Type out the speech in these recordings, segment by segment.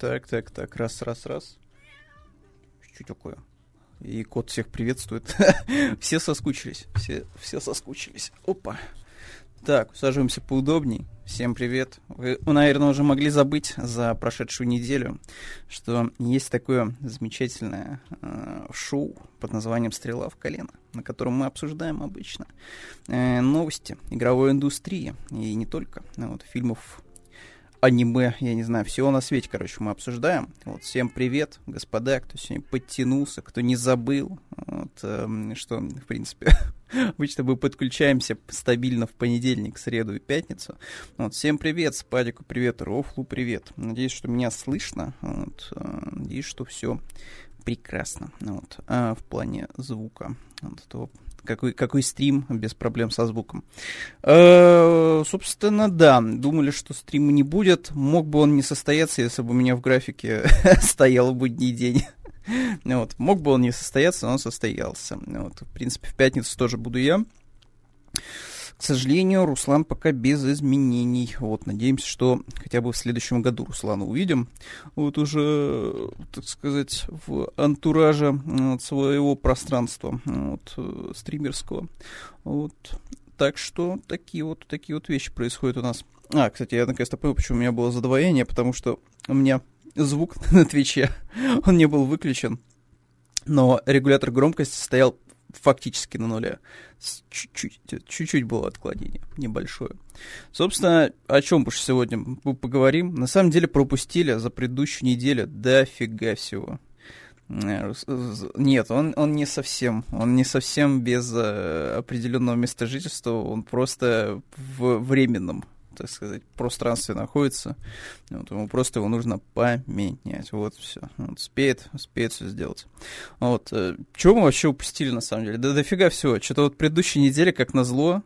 Так. Раз. Что такое? И кот всех приветствует. Все соскучились. Опа. Так, усаживаемся поудобней. Всем привет. Вы, наверное, уже могли забыть за прошедшую неделю, что есть такое замечательное шоу под названием «Стрела в колено», на котором мы обсуждаем обычно новости игровой индустрии, и не только, фильмов, аниме, я не знаю, всего на свете, короче, мы обсуждаем. Вот, всем привет, господа, кто сегодня подтянулся, кто не забыл, что, в принципе, обычно мы подключаемся стабильно в понедельник, среду и пятницу. Вот, всем привет, Спадику привет, Рофлу привет. Надеюсь, что меня слышно, надеюсь, что все прекрасно, в плане звука, Какой стрим без проблем со звуком. Собственно, да. Думали, что стрима не будет. Мог бы он не состояться, если бы у меня в графике стоял в будний день. Мог бы он не состояться, но он состоялся. В принципе, в пятницу тоже буду я. К сожалению, Руслан пока без изменений. Надеемся, что хотя бы в следующем году Руслана увидим. Уже, так сказать, в антураже своего пространства стримерского. Так что такие вещи происходят у нас. Кстати, я наконец-то понял, почему у меня было задвоение, потому что у меня звук на Твиче, он не был выключен, но регулятор громкости стоял фактически на нуле. Чуть-чуть было отклонение, небольшое. Собственно, о чем уж сегодня мы поговорим. На самом деле пропустили за предыдущую неделю дофига всего. Нет, он не совсем без определенного места жительства, он просто в временном, так сказать, пространстве находится. Ему просто его нужно поменять. Все. Успеет все сделать. Чего мы вообще упустили, на самом деле? Да дофига всего. Что-то предыдущей неделе, как назло,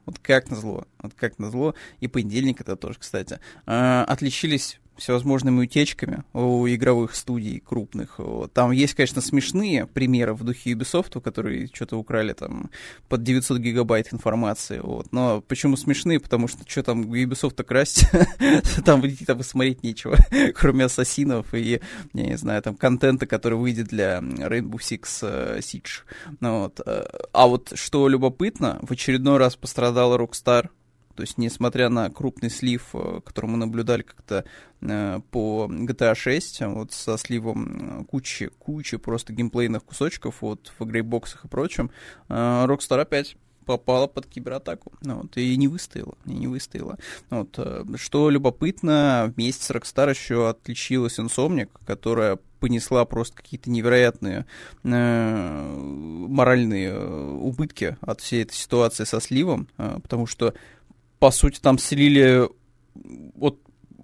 и понедельник это тоже, кстати, отличились всевозможными утечками у игровых студий крупных. Там есть, конечно, смешные примеры в духе Ubisoft, которые что-то украли там под 900 гигабайт информации. Но почему смешные? Потому что что там у Ubisoft-то красть? там смотреть нечего, кроме ассасинов и, я не знаю, там контента, который выйдет для Rainbow Six Siege. Что любопытно, в очередной раз пострадала Rockstar. То есть, несмотря на крупный слив, который мы наблюдали как-то по GTA 6, со сливом кучи просто геймплейных кусочков в грейбоксах и прочем, Rockstar опять попала под кибератаку, и не выстояла. Что любопытно, вместе с Rockstar еще отличилась Insomniac, которая понесла просто какие-то невероятные моральные убытки от всей этой ситуации со сливом, потому что по сути, там слили,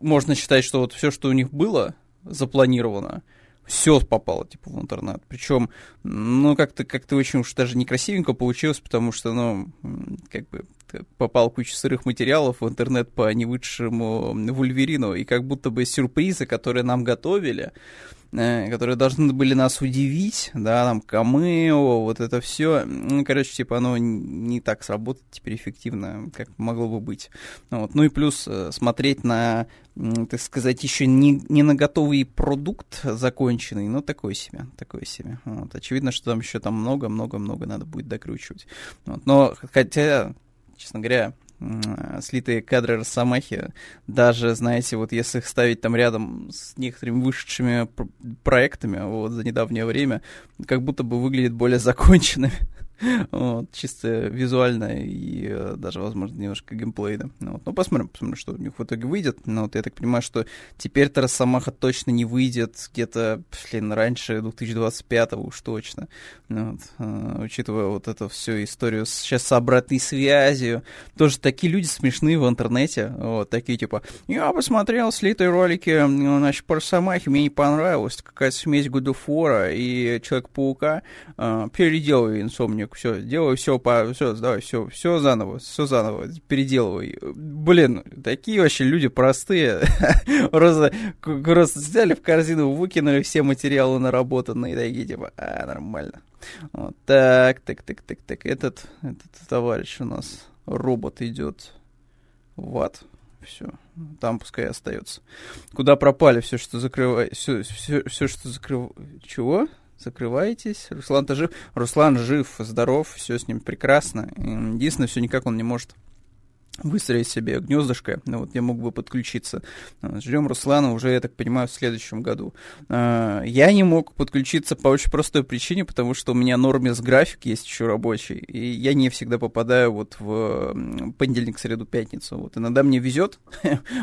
можно считать, что все, что у них было запланировано, все попало, в интернет. Причем, как-то очень уж даже некрасивенько получилось, потому что, попал куча сырых материалов в интернет по невыдшему Вульверину, и как будто бы сюрпризы, которые нам готовили, которые должны были нас удивить, да, там, камео, это все, оно не так сработает теперь эффективно, как могло бы быть. И плюс смотреть на, так сказать, еще не на готовый продукт законченный, но такое себе. Очевидно, что там еще там много-много-много надо будет докручивать. Но хотя, честно говоря, слитые кадры Росомахи, даже, знаете, если их ставить там рядом с некоторыми вышедшими проектами за недавнее время, как будто бы выглядит более законченными, чисто визуально и даже, возможно, немножко геймплейно. Посмотрим, что у них в итоге выйдет. Я так понимаю, что теперь-то Росомаха точно не выйдет где-то, раньше 2025-го уж точно. Учитывая эту всю историю сейчас с обратной связью. Тоже такие люди смешные в интернете. Такие типа, я посмотрел слитые ролики, по Росомахе, мне не понравилось. Какая-то смесь God of War и Человека-паука. Переделываю Инсомник. Все, делай, все заново, переделывай. Блин, такие вообще люди простые. Просто взяли в корзину, выкинули все материалы наработанные, такие типа, нормально. Так, этот товарищ у нас, робот идет в ад. все. Там пускай остается. Куда пропали все, что закрываете? Все, что закрываете. Чего? Закрываетесь? Руслан-то жив? Руслан жив, здоров, все с ним прекрасно. Единственное, все никак он не может выстроить себе гнездышко. Вот я мог бы подключиться. Ждем Руслана уже, я так понимаю, в следующем году. Я не мог подключиться по очень простой причине, потому что у меня нормис график есть еще рабочий, и я не всегда попадаю вот в понедельник, среду, пятницу. Вот. Иногда мне везет,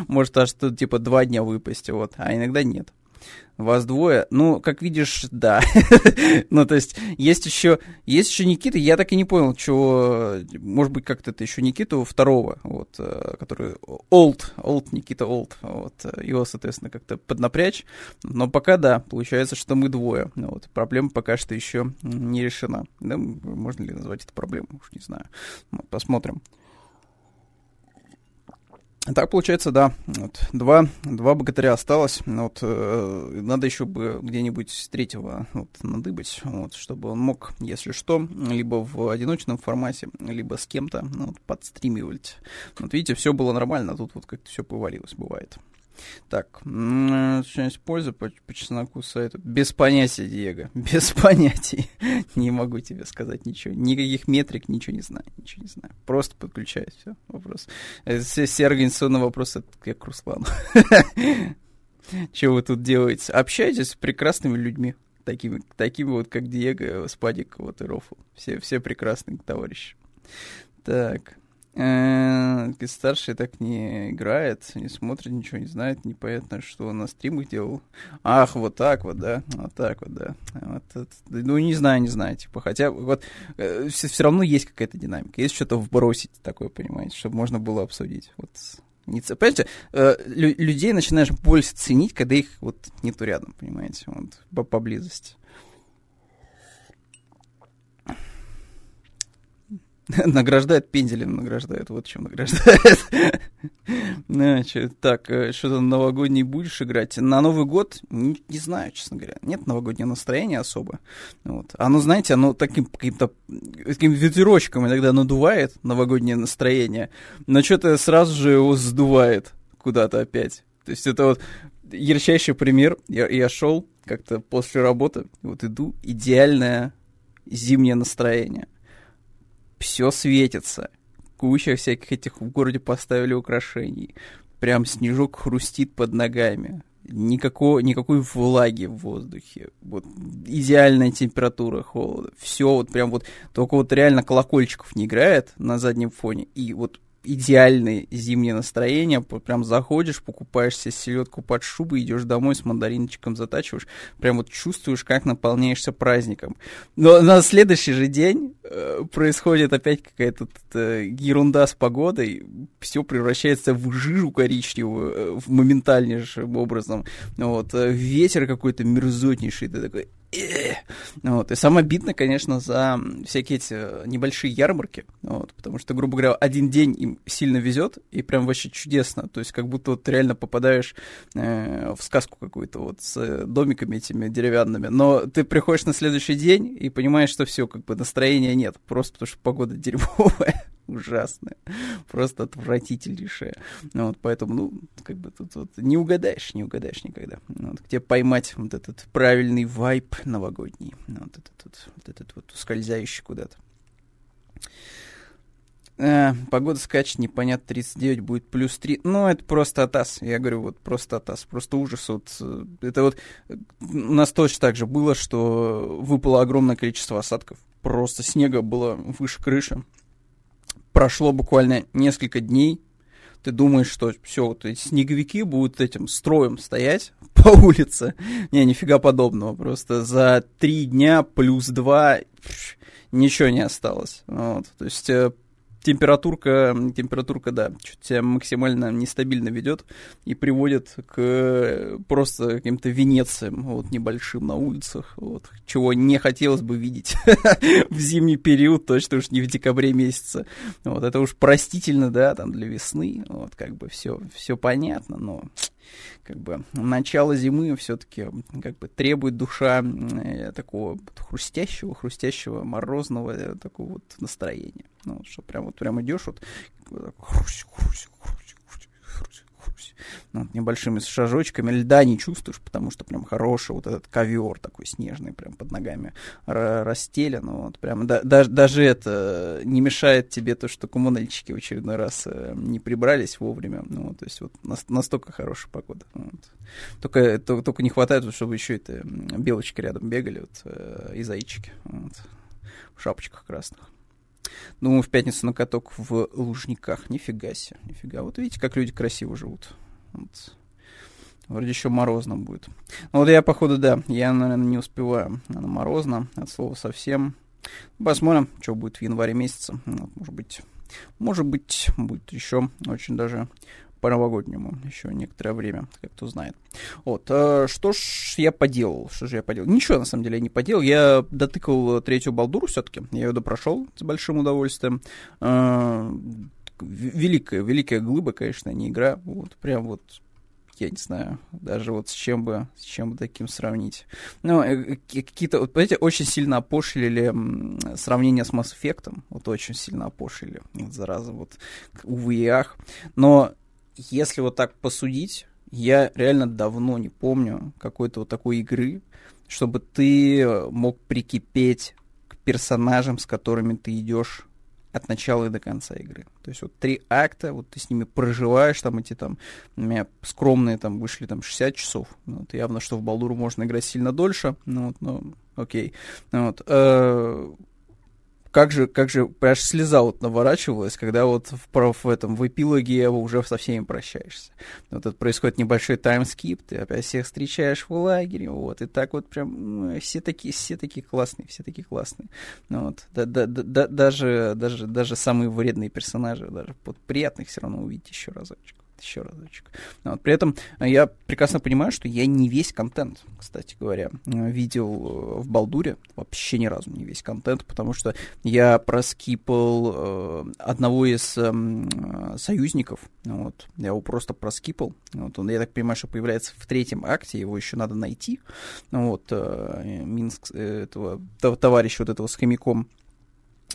может аж типа 2 дня выпасть, вот. А иногда нет. Вас двое, ну, как видишь, да. Ну, то есть, есть еще Никита, я так и не понял, чего, может быть, как-то это еще Никиту второго, вот, который Никита Old, вот, его, соответственно, как-то поднапрячь, но пока, да, получается, что мы двое, вот, проблема пока что еще не решена, да, можно ли назвать это проблемой, уж не знаю, вот, посмотрим. Так получается, да, вот, два богатыря осталось, вот, надо еще бы где-нибудь третьего вот, надыбать, вот, чтобы он мог, если что, либо в одиночном формате, либо с кем-то вот, подстримивать. Вот видите, все было нормально, а тут вот как-то все повалилось, бывает. Так, часть пользы по чесноку сайту. Без понятия, Диего, без понятий. Не могу тебе сказать ничего. Никаких метрик, ничего не знаю. Просто подключаюсь, все, вопрос. Все организационные вопросы, я к Руслану. Чего вы тут делаете? Общаетесь с прекрасными людьми, такими вот, как Диего, Спадик, вот и Рофл. Все прекрасные товарищи. Так... Старший так не играет, не смотрит, ничего не знает, непонятно, что он на стримах делал. Ах, вот так вот, да. Вот, ну, не знаю, типа, хотя вот все равно есть какая-то динамика, есть что-то вбросить такое, понимаете, чтобы можно было обсудить. Вот. Понимаете, людей начинаешь больше ценить, когда их вот нету рядом, понимаете, вот, поблизости. Награждает пенделем, вот чем награждает. Значит, так, что-то новогодний будешь играть? На Новый год? Не знаю, честно говоря. Нет новогоднего настроения особо. Вот. Оно, знаете, оно таким каким-то таким ветерочком иногда надувает новогоднее настроение, но что-то сразу же его сдувает куда-то опять. То есть это вот ярчайший пример. Я шел как-то после работы, вот иду, идеальное зимнее настроение. Все светится. Куча всяких этих в городе поставили украшений. Прям снежок хрустит под ногами. Никакой влаги в воздухе. Вот идеальная температура холода. Все вот прям вот... Только вот реально колокольчиков не играет на заднем фоне. И вот идеальное зимнее настроение. Прям заходишь, покупаешь себе селедку под шубой, идешь домой с мандариночком затачиваешь. Прям вот чувствуешь, как наполняешься праздником. Но на следующий же день происходит опять какая-то ерунда с погодой. Все превращается в жижу коричневую моментальнейшим образом. Вот. Ветер какой-то мерзотнейший. Ты такой... Вот. И самое обидно, конечно, за всякие эти небольшие ярмарки, вот, потому что, грубо говоря, один день им сильно везет, и прям вообще чудесно, то есть как будто вот реально попадаешь в сказку какую-то вот с домиками этими деревянными, но ты приходишь на следующий день и понимаешь, что все, как бы настроения нет, просто потому что погода дерьмовая, ужасная, просто отвратительнейшая, вот, поэтому, ну, как бы тут вот не угадаешь никогда, вот, где поймать вот этот правильный вайб новогодний, вот этот ускользающий куда-то. Погода скачет, непонятно, 39 будет плюс 3. Ну, это просто атас. Я говорю, вот просто атас. Просто ужас. Вот, это вот у нас точно так же было, что выпало огромное количество осадков. Просто снега было выше крыши. Прошло буквально несколько дней. Ты думаешь, что все, вот эти снеговики будут этим строем стоять по улице. Не, нифига подобного. Просто за 3 дня плюс 2 ничего не осталось. Вот. То есть... Температурка, да, что-то тебя максимально нестабильно ведет и приводит к просто каким-то венециям, вот, небольшим на улицах, вот, чего не хотелось бы видеть в зимний период, точно уж не в декабре месяце, вот, это уж простительно, да, там, для весны, вот, как бы все понятно, но... Как бы начало зимы все-таки как бы требует душа такого хрустящего, морозного такого вот настроения. Ну, что прям идешь, вот хрусь, чувствуюсь. Вот, небольшими шажочками льда не чувствуешь, потому что прям хороший вот этот ковер такой снежный прям под ногами расстелен. Вот, прям, даже это не мешает тебе то, что коммунальщики в очередной раз не прибрались вовремя. Ну, то есть вот настолько хорошая погода. Вот. Только не хватает, чтобы еще это белочки рядом бегали вот, и зайчики вот, в шапочках красных. Думаю, в пятницу на каток в Лужниках. Нифига себе, нифига. Вот видите, как люди красиво живут. Вот. Вроде еще морозно будет. Ну вот я, походу, да, я, наверное, не успеваю. Наверное, морозно, от слова совсем. Посмотрим, что будет в январе месяце. Вот, может быть, будет еще очень даже по-новогоднему еще некоторое время, кто знает. Вот, что ж я поделал? Ничего, на самом деле, я не поделал. Я дотыкал третью Балдуру все-таки. Я ее допрошел с большим удовольствием. Великая глыба, конечно, не игра. Вот, прям вот, я не знаю, даже вот с чем бы таким сравнить. Ну, какие-то, вот, понимаете, очень сильно опошлили сравнение с Mass Effect. Вот очень сильно опошлили. Вот, зараза, вот, увы и ах. Но если вот так посудить, я реально давно не помню какой-то вот такой игры, чтобы ты мог прикипеть к персонажам, с которыми ты идешь от начала и до конца игры. То есть вот 3 акта, вот ты с ними проживаешь, там эти там, у меня скромные там вышли там 60 часов. Вот, явно, что в Балдуру можно играть сильно дольше, ну вот, ну, окей. Вот, Как же, аж слеза вот наворачивалась, когда вот в эпилоге уже со всеми прощаешься. Вот это происходит небольшой таймскип, ты опять всех встречаешь в лагере, вот, и так вот прям все такие классные. Вот, даже самые вредные персонажи, даже под приятных все равно увидеть еще разочек. Вот. При этом я прекрасно понимаю, что я не весь контент, кстати говоря, видел в Балдуре, вообще ни разу не весь контент, потому что я проскипал одного из союзников, вот, я его просто проскипал, вот, он, я так понимаю, что появляется в 3-м акте, его еще надо найти, вот, Минск, этого товарища вот этого с хомяком,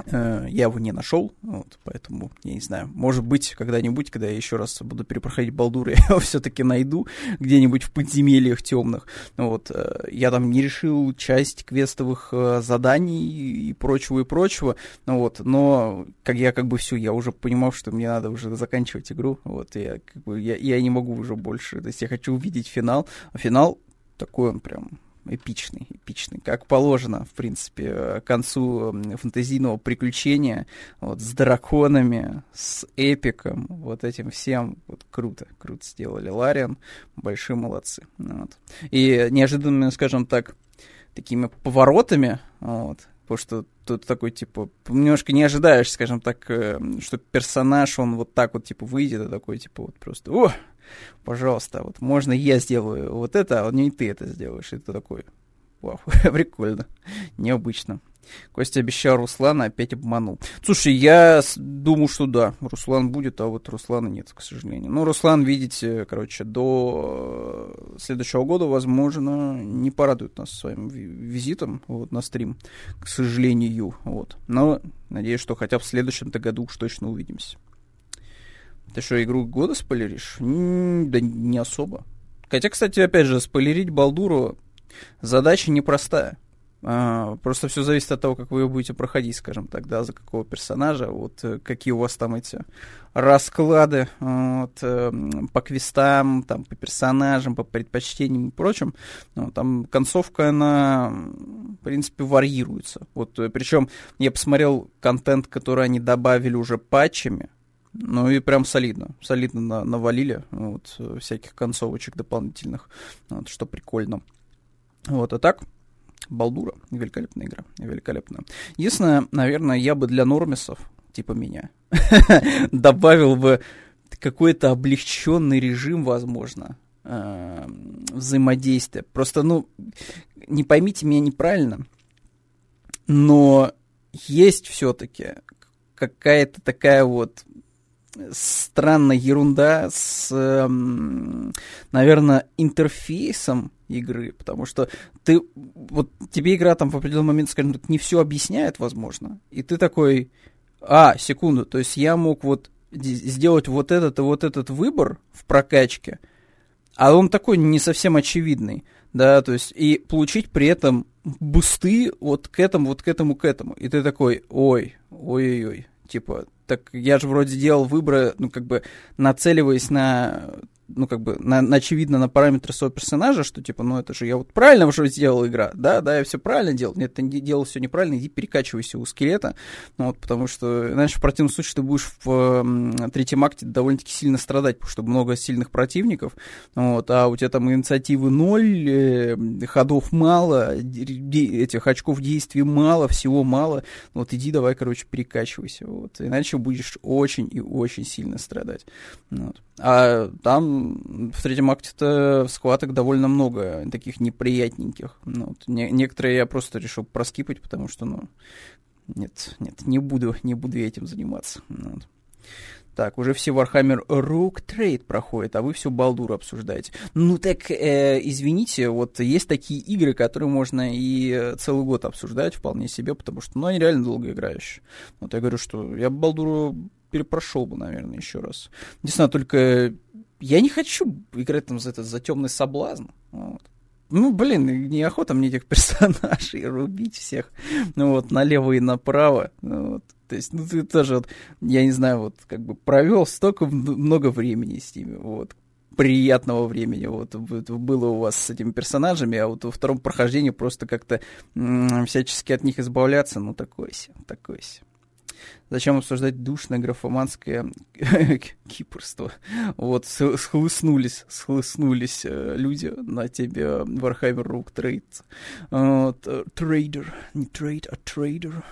я его не нашел, вот, поэтому, я не знаю, может быть, когда-нибудь, когда я еще раз буду перепроходить Балдур, я его все-таки найду где-нибудь в подземельях темных. Вот, я там не решил часть квестовых заданий и прочего, вот, но как я как бы все, я уже понимал, что мне надо уже заканчивать игру, вот, я не могу уже больше, то есть я хочу увидеть финал, а финал такой он прям эпичный, как положено, в принципе, к концу фэнтезийного приключения, вот, с драконами, с эпиком, вот этим всем, вот, круто сделали Лариан, большие молодцы, вот. И неожиданными, скажем так, такими поворотами, вот, потому что тут такой, типа, немножко не ожидаешь, скажем так, что персонаж, он вот так вот, типа, выйдет, и такой, типа, вот просто, о, пожалуйста, вот можно я сделаю вот это, а не ты это сделаешь. И ты такой, вау, прикольно, необычно. Костя обещал Руслана, опять обманул. Слушай, я думал, что да, Руслан будет, а вот Руслана нет, к сожалению. Ну, Руслан, видите, короче, до следующего года, возможно, не порадует нас своим визитом вот, на стрим, к сожалению. Вот. Но надеюсь, что хотя бы в следующем-то году уж точно увидимся. Ты что, игру года спойлеришь? Да не особо. Хотя, кстати, опять же, спойлерить Балдуру задача непростая. Просто все зависит от того, как вы ее будете проходить, скажем так, да, за какого персонажа, вот какие у вас там эти расклады вот, по квестам, там, по персонажам, по предпочтениям и прочим. Ну, там концовка, она, в принципе, варьируется. Вот, причем я посмотрел контент, который они добавили уже патчами. Ну и прям солидно навалили вот, всяких концовочек дополнительных, вот, что прикольно. Вот, а так, Балдура, великолепная игра, великолепная. Единственное, наверное, я бы для нормисов, типа меня, добавил бы какой-то облегченный режим, возможно, взаимодействия. Просто, ну, не поймите меня неправильно, но есть все-таки какая-то такая вот странная ерунда с, наверное, интерфейсом игры, потому что ты, вот тебе игра там в определенный момент, скажем так, не все объясняет, возможно, и ты такой, секунду, то есть я мог вот сделать вот этот выбор в прокачке, а он такой не совсем очевидный, да, то есть, и получить при этом бусты вот к этому. И ты такой, ой-ой-ой, типа, так я же вроде делал выборы, ну, как бы, нацеливаясь на, ну, как бы, на, очевидно, на параметры своего персонажа, что, типа, ну, это же я вот правильно уже сделал игра, да, я все правильно делал, нет, ты делал все неправильно, иди перекачивайся у скелета, ну, вот, потому что, иначе, в противном случае, ты будешь в третьем акте довольно-таки сильно страдать, потому что много сильных противников, вот, а у тебя там инициативы ноль, ходов мало, этих очков действий мало, всего мало, вот, иди, давай, короче, перекачивайся, вот, иначе будешь очень и очень сильно страдать, вот. А там в третьем акте-то схваток довольно много таких неприятненьких. Ну, вот, некоторые я просто решил проскипать, потому что, ну, нет, не буду я этим заниматься. Вот. Так, уже все Warhammer Rogue Trade проходят, а вы всю Балдуру обсуждаете. Ну так, извините, вот есть такие игры, которые можно и целый год обсуждать вполне себе, потому что, ну, они реально долгоиграющие. Вот я говорю, что я Балдуру перепрошел бы, наверное, еще раз. Единственное, только я не хочу играть там за темный соблазн. Вот. Ну, блин, неохота мне этих персонажей рубить всех, ну, вот, налево и направо, ну, вот. То есть, ну, ты тоже, вот, я не знаю, вот, как бы провел столько много времени с ними, вот, приятного времени, вот, было у вас с этими персонажами, а вот во втором прохождении просто как-то всячески от них избавляться, ну, такое-се. Зачем обсуждать душное графоманское кипрство? Вот, схлыстнулись люди на тебе, Warhammer Rogue Trade. Трейдер, не трейд, а трейдер.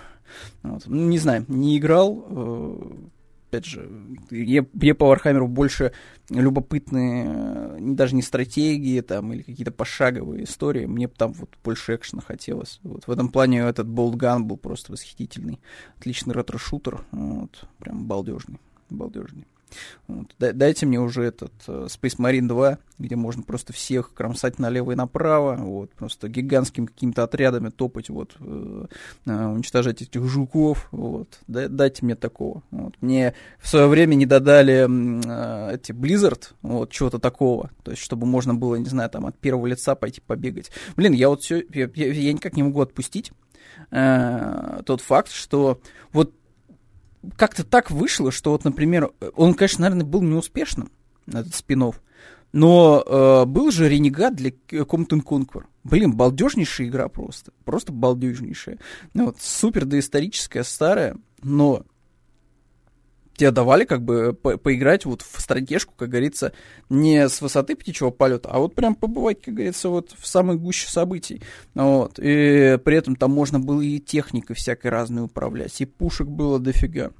Вот. Не знаю, не играл. Опять же, я по Warhammer'у больше любопытные, даже не стратегии там, или какие-то пошаговые истории, мне там вот больше экшена хотелось. Вот. В этом плане этот Boltgun был просто восхитительный. Отличный ретро-шутер, вот. Прям балдежный. Вот. Дайте мне уже этот Space Marine 2, где можно просто всех кромсать налево и направо, вот, просто гигантскими какими-то отрядами топать, вот, уничтожать этих жуков, вот. Дайте мне такого. Вот. Мне в свое время не додали эти Blizzard, вот, чего-то такого, то есть, чтобы можно было, не знаю, там, от первого лица пойти побегать. Блин, я вот все, я никак не могу отпустить тот факт, что вот как-то так вышло, что вот, например, он, конечно, наверное, был неуспешным, этот спин-офф, но был же Renegade для Command & Conquer. Блин, балдежнейшая игра просто. Просто балдежнейшая. Ну, вот, супер доисторическая, старая, но тебе давали как бы поиграть вот в стратежку, как говорится, не с высоты птичьего полета, а вот прям побывать, как говорится, вот в самой гуще событий. Вот. И при этом там можно было и техникой всякой разной управлять, и пушек было дофига.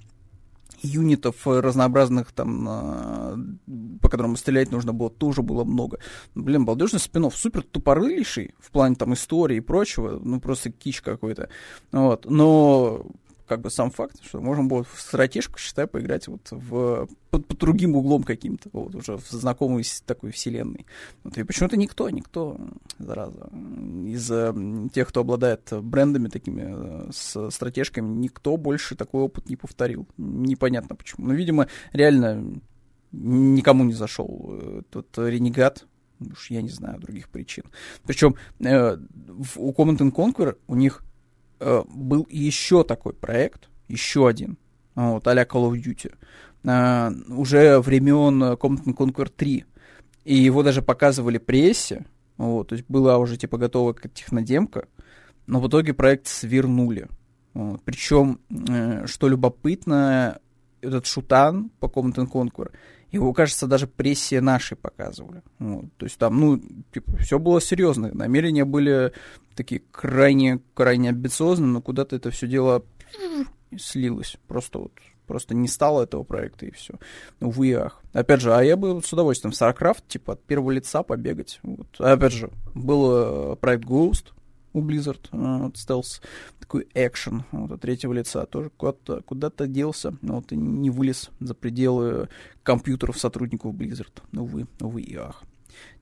Юнитов разнообразных там, по которым стрелять нужно было, тоже было много. Блин, балдежный спин-офф, супер тупорылейший в плане там истории и прочего, ну просто кич какой-то. Вот. Но как бы сам факт, что можно было в стратежку, считай, поиграть вот под другим углом каким-то, вот уже в знакомой такой вселенной. Вот, и почему-то никто, зараза, из тех, кто обладает брендами такими, с стратежками, никто больше такой опыт не повторил. Непонятно почему. Но, видимо, реально никому не зашел тот Renegade. Уж я не знаю других причин. Причем у Command & Conquer у них был еще такой проект, еще один, вот, а-ля Call of Duty, уже времен Command & Conquer 3, и его даже показывали прессе, вот, то есть была уже, типа, готова технодемка, но в итоге проект свернули. Вот. Причем, что любопытно, этот шутан по Command & Conquer, его, кажется, даже прессе нашей показывали. Вот. То есть там, ну, типа, все было серьезно. Намерения были такие крайне амбициозные, но куда-то это все дело слилось. Просто не стало этого проекта, и все. Увы и ах. Опять же, а я бы с удовольствием в StarCraft, типа, от первого лица побегать. Вот. А опять же, был проект Ghost у Blizzard, стелс, такой экшен, вот, от третьего лица, тоже куда-то делся, но вот и не вылез за пределы компьютеров сотрудников Blizzard, увы и ах.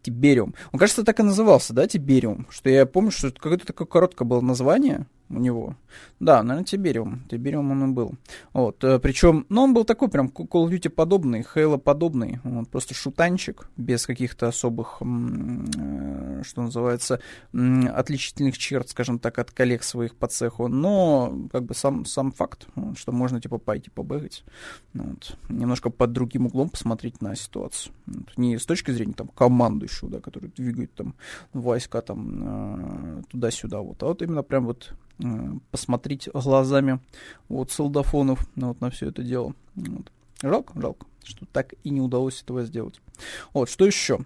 Тибериум. Он, кажется, так и назывался, да, Тибериум? Что я помню, что какое-то такое короткое было название у него. Да, наверное, Тибериум. Тибериум он и был. Вот. Причем, ну, он был такой прям Call of Duty подобный, Halo подобный. Вот, просто шутанчик, без каких-то особых, что называется, отличительных черт, скажем так, от коллег своих по цеху. Но, как бы, сам факт, что можно, типа, пойти побегать. Вот. Немножко под другим углом посмотреть на ситуацию. Вот. Не с точки зрения, там, командующего, да, который двигает, там, войска, там, туда-сюда. Вот. А вот именно прям вот посмотреть глазами вот солдафонов вот, на все это дело. Вот. Жалко, что так и не удалось этого сделать. Вот, что еще?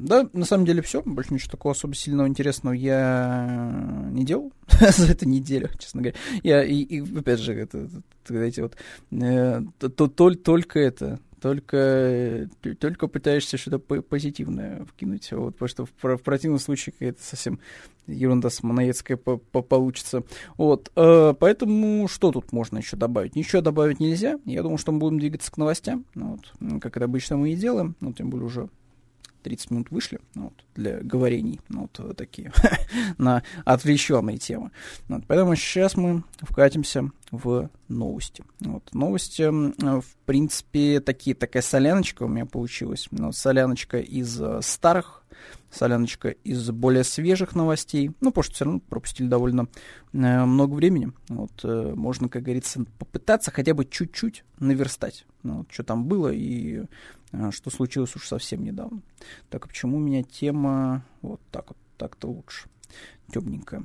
Да, на самом деле все, больше ничего такого особо сильного интересного я не делал за эту неделю, честно говоря. Я, и опять же, только пытаешься что-то позитивное вкинуть, вот, потому что в противном случае какая-то совсем ерунда самонаедская получится. Вот, поэтому что тут можно еще добавить? Ничего добавить нельзя. Я думаю, что мы будем двигаться к новостям, вот, как это обычно мы и делаем, ну, тем более уже 30 минут вышли, вот, для говорений, вот такие, на отвлеченные темы. Вот, поэтому сейчас мы вкатимся в новости. Вот, новости, в принципе, такая соляночка у меня получилась. Ну, соляночка из старых, соляночка из более свежих новостей. Ну, потому что все равно пропустили довольно много времени. Вот, можно, как говорится, попытаться хотя бы чуть-чуть наверстать, вот, что там было и что случилось уж совсем недавно. Так, почему у меня тема вот, так-то лучше, темненькая.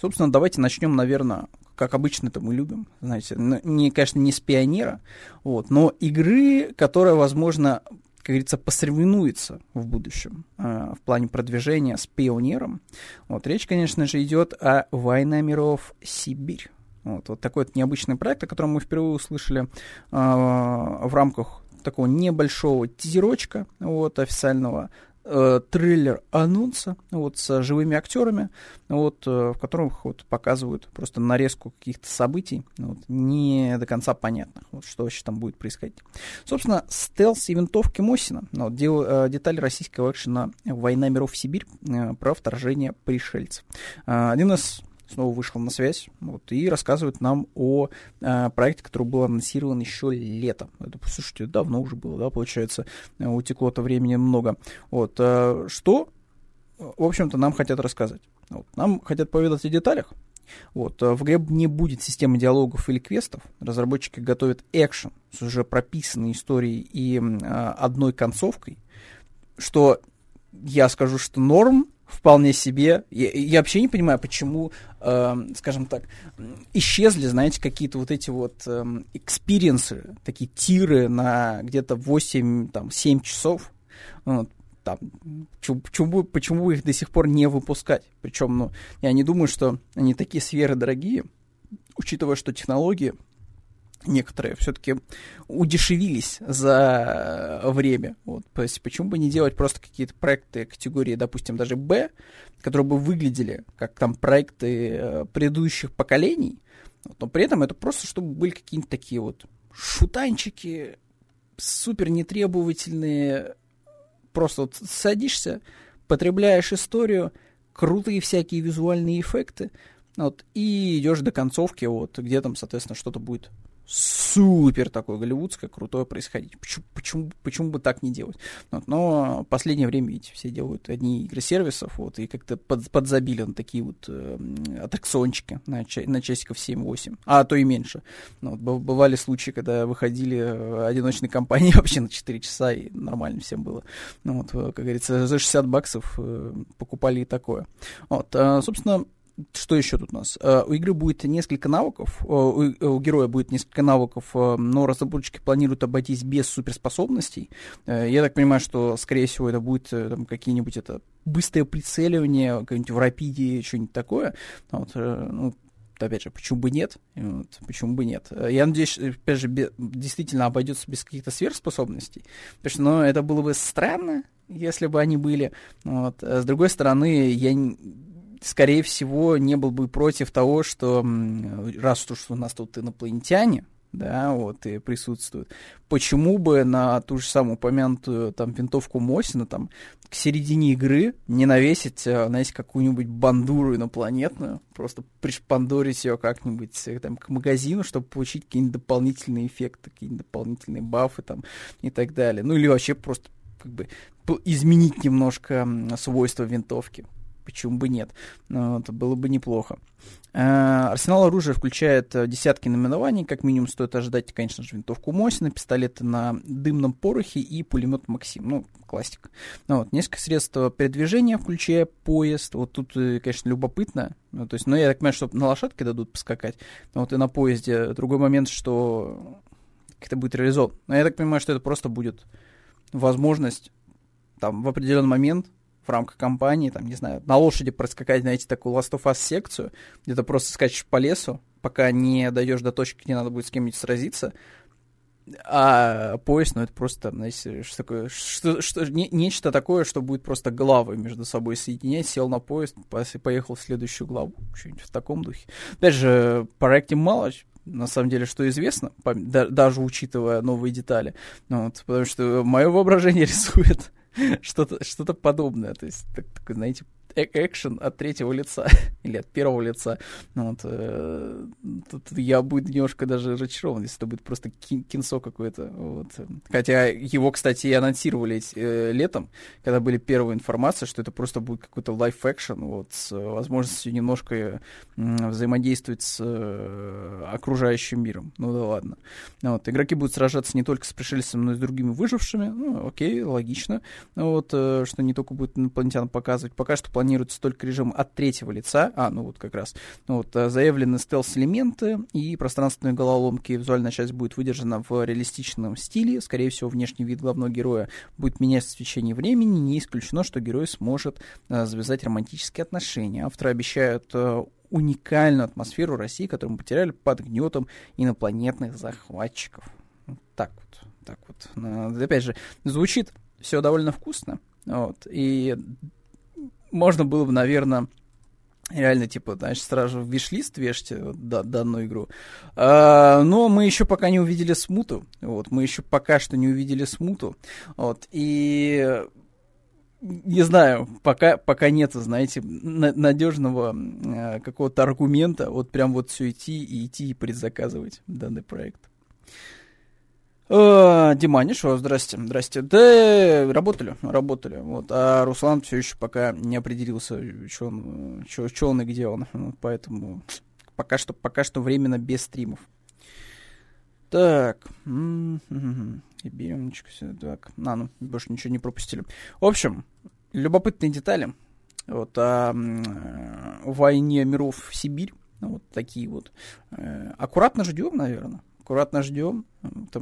Собственно, давайте начнем, наверное, как обычно это мы любим, знаете, конечно, не с пионера, вот, но игры, которая, возможно, как говорится, посоревнуется в будущем в плане продвижения с пионером. Вот, речь, конечно же, идет о «Война миров Сибирь». Вот такой вот необычный проект, о котором мы впервые услышали в рамках такого небольшого тизерочка от официального трейлер-анонса вот, с живыми актерами, вот, в которых вот, показывают просто нарезку каких-то событий, вот, не до конца понятно, вот, что вообще там будет происходить. Собственно, стелс и винтовки Мосина, вот, деталь российского экшена «Война миров Сибирь» про вторжение пришельцев. 1С снова вышел на связь вот, и рассказывает нам о проекте, который был анонсирован еще летом. Это, слушайте, давно уже было, да, получается, утекло-то времени много. Вот, что, в общем-то, нам хотят рассказать? Вот, нам хотят поведать о деталях. Вот, в игре не будет системы диалогов или квестов. Разработчики готовят экшен с уже прописанной историей и одной концовкой, что, я скажу, что норм, вполне себе. Я вообще не понимаю, почему, скажем так, исчезли, знаете, какие-то вот эти вот экспириенсы, такие тиры на где-то 8-7 часов. Вот, там, почему их до сих пор не выпускать? Причем, ну, я не думаю, что они такие сверхдорогие, учитывая, что технологии некоторые все-таки удешевились за время. Вот. То есть почему бы не делать просто какие-то проекты категории, допустим, даже «Б», которые бы выглядели как там проекты предыдущих поколений, вот, но при этом это просто чтобы были какие-нибудь такие вот шутанчики, супер нетребовательные, просто вот садишься, потребляешь историю, крутые всякие визуальные эффекты, вот, и идешь до концовки, вот, где там, соответственно, что-то будет супер такое голливудское, крутое происходить. Почему бы так не делать? Вот, но в последнее время, видите, все делают одни игры сервисов, вот, и как-то подзабили на такие вот аттракциончики на часиков 7-8, а то и меньше. Ну, вот, бывали случаи, когда выходили одиночные компании вообще на 4 часа, и нормально всем было. Ну, вот, как говорится, за $60 покупали и такое. Вот, собственно, что еще тут у нас? У игры будет несколько навыков, у героя будет несколько навыков, но разработчики планируют обойтись без суперспособностей. Я так понимаю, что, скорее всего, это будет какие-нибудь быстрое прицеливание, какое-нибудь в рапиде, что-нибудь такое. Вот, ну, опять же, почему бы нет? Вот, почему бы нет? Я надеюсь, опять же, действительно обойдется без каких-то сверхспособностей, потому что, ну, это было бы странно, если бы они были. Вот. С другой стороны, я скорее всего, не был бы против того, что раз уж у нас тут инопланетяне, да, вот, и присутствует. Почему бы на ту же самую упомянутую там винтовку Мосина там к середине игры не навесить, знаете, какую-нибудь бандуру инопланетную, просто пришпандорить ее как-нибудь там к магазину, чтобы получить какие-нибудь дополнительные эффекты, какие-нибудь дополнительные бафы там и так далее. Ну или вообще просто как бы изменить немножко свойства винтовки. Почему бы нет? Это было бы неплохо. Арсенал оружия включает десятки наименований. Как минимум стоит ожидать, конечно же, винтовку Мосина, пистолеты на дымном порохе и пулемет «Максим». Ну, классика. Вот. Несколько средств передвижения, включая поезд. Вот тут, конечно, любопытно. Ну, то есть, ну, я так понимаю, что на лошадке дадут поскакать. Вот и на поезде. Другой момент, что как это будет реализовано. Но я так понимаю, что это просто будет возможность там в определенный момент в рамках кампании, там, не знаю, на лошади проскакать, найти такую Last of Us секцию, где ты просто скачешь по лесу, пока не дойдешь до точки, где надо будет с кем-нибудь сразиться, а поезд, ну, это просто, знаете, что такое, нечто такое, что будет просто главы между собой соединять, сел на поезд, поехал в следующую главу, что-нибудь в таком духе. Опять же, по реактам мало, на самом деле, что известно, даже учитывая новые детали, вот, потому что мое воображение рисует что-то подобное, то есть, так, знаете, экшен от третьего лица или от первого лица. Вот, тут я буду немножко даже разочарован, если это будет просто кинцо какое-то. Вот. Хотя его, кстати, и анонсировали летом, когда были первые информации, что это просто будет какой-то лайф-экшен, вот, с возможностью немножко взаимодействовать с окружающим миром. Ну да ладно. Вот. Игроки будут сражаться не только с пришельцами, но и с другими выжившими. Ну, окей, логично. Вот, что не только будут инопланетян показывать. Пока что планируется только режим от третьего лица. Ну вот как раз. Вот, заявлены стелс-элементы и пространственные головоломки. Визуальная часть будет выдержана в реалистичном стиле. Скорее всего, внешний вид главного героя будет меняться в течение времени. Не исключено, что герой сможет завязать романтические отношения. Авторы обещают уникальную атмосферу России, которую мы потеряли под гнетом инопланетных захватчиков. Вот так вот. Так вот. Опять же, звучит все довольно вкусно. Вот. И можно было бы, наверное, реально, типа, значит, сразу в виш-лист вешать данную игру. Но мы еще пока не увидели смуту. Вот, мы еще пока что не увидели смуту. Вот, и не знаю, пока нет, знаете, надежного какого-то аргумента вот прям вот все идти и предзаказывать данный проект. Диманиш, здрасте. Да, работали. Вот. А Руслан все еще пока не определился, что он и где он. Поэтому пока что временно без стримов. Так. И беремочку сюда. Так. Ну, больше ничего не пропустили. В общем, любопытные детали. Вот о войне миров Сибирь. Вот такие вот. Аккуратно ждем, наверное. Потому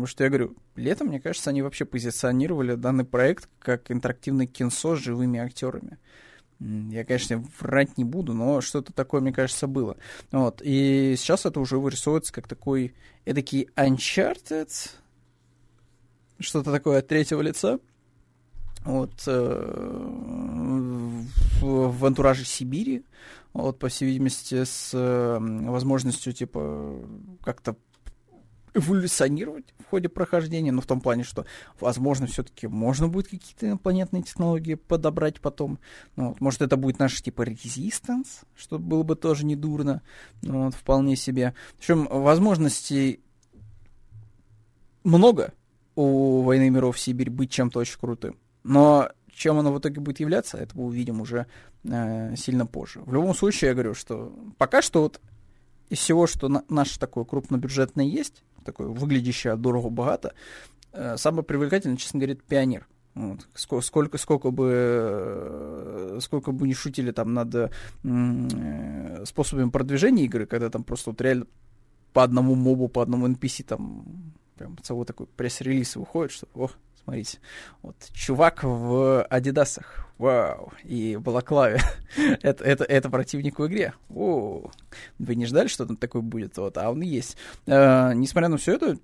что я говорю, летом, мне кажется, они вообще позиционировали данный проект как интерактивное кинцо с живыми актерами. Я, конечно, врать не буду, но что-то такое, мне кажется, было. Вот. И сейчас это уже вырисовывается как такой эдакий Uncharted, что-то такое от третьего лица. Вот, в антураже Сибири, вот, по всей видимости, с возможностью, типа, как-то эволюционировать в ходе прохождения, но в том плане, что, возможно, все-таки можно будет какие-то инопланетные технологии подобрать потом. Ну, вот, может, это будет наш, типа, резистанс, что было бы тоже недурно, вот, вполне себе. Причем возможностей много у «Войны миров Сибирь» быть чем-то очень крутым, но чем оно в итоге будет являться, это мы увидим уже сильно позже. В любом случае, я говорю, что пока что вот из всего, что наше такое крупнобюджетное есть, такое выглядящее дорого-богато, самое привлекательное, честно говоря, «Пионер». Вот. Сколько бы ни шутили там над способами продвижения игры, когда там просто вот реально по одному мобу, по одному NPC там прям целый такой пресс-релиз выходит, что смотрите, вот чувак в адидасах, вау, и балаклаве, это противник в игре, о, вы не ждали, что там такое будет, вот, а он и есть. Несмотря на все это,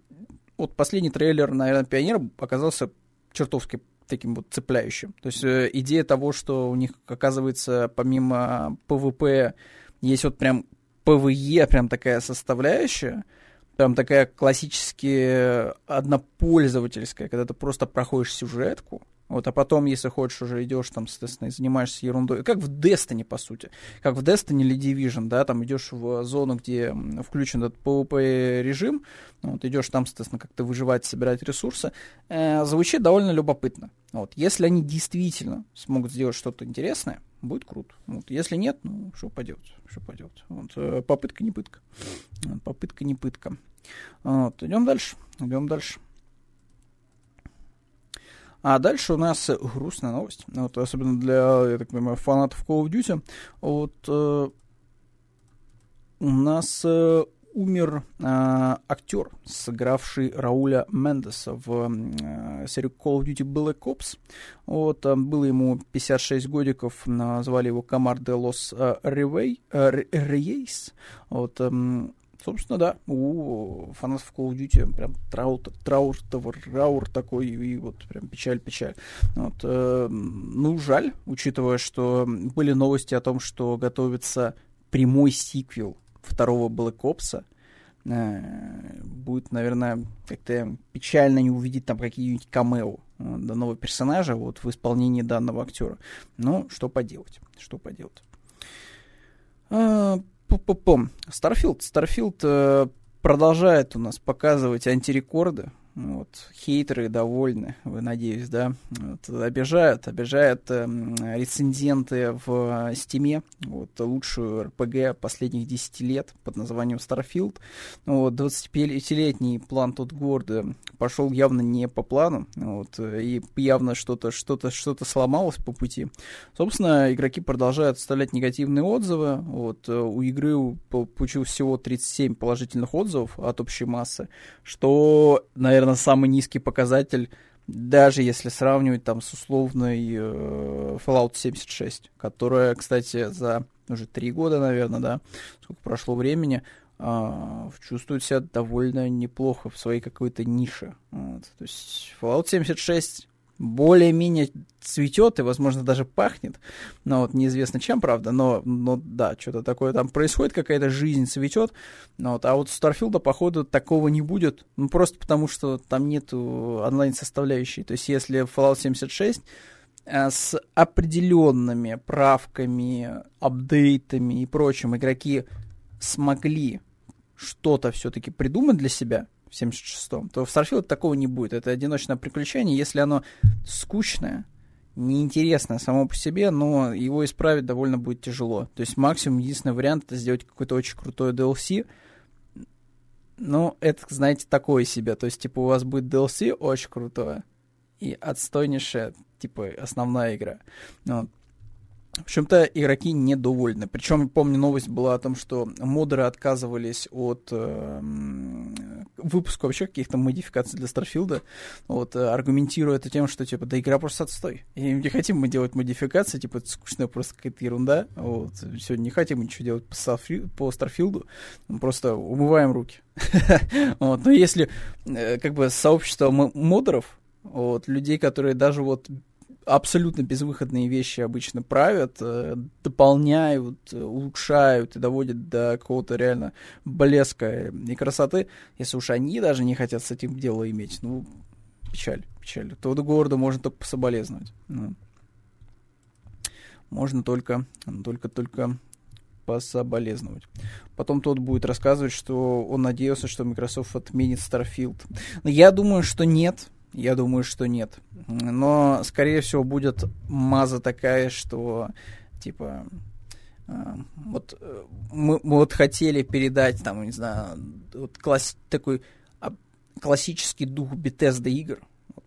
вот последний трейлер, наверное, «Пионера» оказался чертовски таким вот цепляющим, то есть идея того, что у них, оказывается, помимо ПВП, есть вот прям ПВЕ, прям такая составляющая, Там такая классически однопользовательская, когда ты просто проходишь сюжетку, вот, а потом, если хочешь, уже идешь там, соответственно, и занимаешься ерундой. Как в Destiny, по сути. Как в Destiny или Division, да, там идешь в зону, где включен этот PvP-режим, вот, идешь там, соответственно, как-то выживать, собирать ресурсы. Звучит довольно любопытно. Вот, если они действительно смогут сделать что-то интересное, будет круто. Вот, если нет, ну, что поделать, что поделать. Вот, попытка не пытка. Попытка не пытка. Вот, идем дальше, идем дальше. А дальше у нас грустная новость, вот, особенно для, я так понимаю, фанатов Call of Duty. Вот, у нас умер актер, сыгравший Рауля Мендеса в серии Call of Duty Black Ops. Вот, было ему 56 годиков, звали его Камар де Лос Рейс. Вот, собственно, да, у фанатов Call of Duty прям траур такой, и вот прям печаль-печаль. Вот, ну, жаль, учитывая, что были новости о том, что готовится прямой сиквел второго Black Ops'а. Будет, наверное, как-то печально не увидеть там какие-нибудь камео данного персонажа вот, в исполнении данного актера. Но что поделать, что поделать. Starfield продолжает у нас показывать антирекорды. Вот, хейтеры довольны, вы, надеюсь, да? Вот, обижают рецензенты в Steam, вот, лучшую RPG последних 10 лет под названием Starfield. Вот, 25-летний план Тодд Говарда пошел явно не по плану, вот, и явно что-то сломалось по пути. Собственно, игроки продолжают оставлять негативные отзывы. Вот, у игры получилось всего 37 положительных отзывов от общей массы, что, наверное, самый низкий показатель, даже если сравнивать там с условной Fallout 76, которая, кстати, за уже 3 года, наверное, да, сколько прошло времени, чувствует себя довольно неплохо в своей какой-то нише. Вот. То есть Fallout 76 более-менее цветет и, возможно, даже пахнет. Но вот неизвестно чем, правда, но да, что-то такое там происходит, какая-то жизнь цветет. Вот, а вот у Старфилда, походу, такого не будет. Ну, просто потому, что там нету онлайн-составляющей. То есть, если Fallout 76 с определенными правками, апдейтами и прочим игроки смогли что-то все-таки придумать для себя, в 76-м, то в Starfield такого не будет. Это одиночное приключение. Если оно скучное, неинтересное само по себе, но его исправить довольно будет тяжело. То есть максимум, единственный вариант, это сделать какое-то очень крутое DLC. Но это, знаете, такое себе. То есть, типа, у вас будет DLC очень крутое и отстойнейшая, типа, основная игра. Вот. В общем-то, игроки недовольны. Причем, помню, новость была о том, что модеры отказывались от выпуска вообще каких-то модификаций для Старфилда, вот, аргументируя это тем, что, типа, да игра просто отстой. И не хотим мы делать модификации, типа, это скучная просто какая-то ерунда. Вот, сегодня не хотим ничего делать по Старфилду, просто умываем руки. Вот, но если, как бы, сообщество модеров, вот, людей, которые даже вот абсолютно безвыходные вещи обычно правят, дополняют, улучшают и доводят до какого-то реально блеска и красоты. Если уж они даже не хотят с этим дело иметь, ну, печаль, печаль. Тодду Говарду можно только пособолезновать. Ну. Можно только пособолезновать. Потом тот будет рассказывать, что он надеялся, что Microsoft отменит Starfield. Но я думаю, что нет. Я думаю, что нет. Но, скорее всего, будет маза такая, что, типа, вот мы вот хотели передать, там, не знаю, вот такой классический дух Bethesda игр.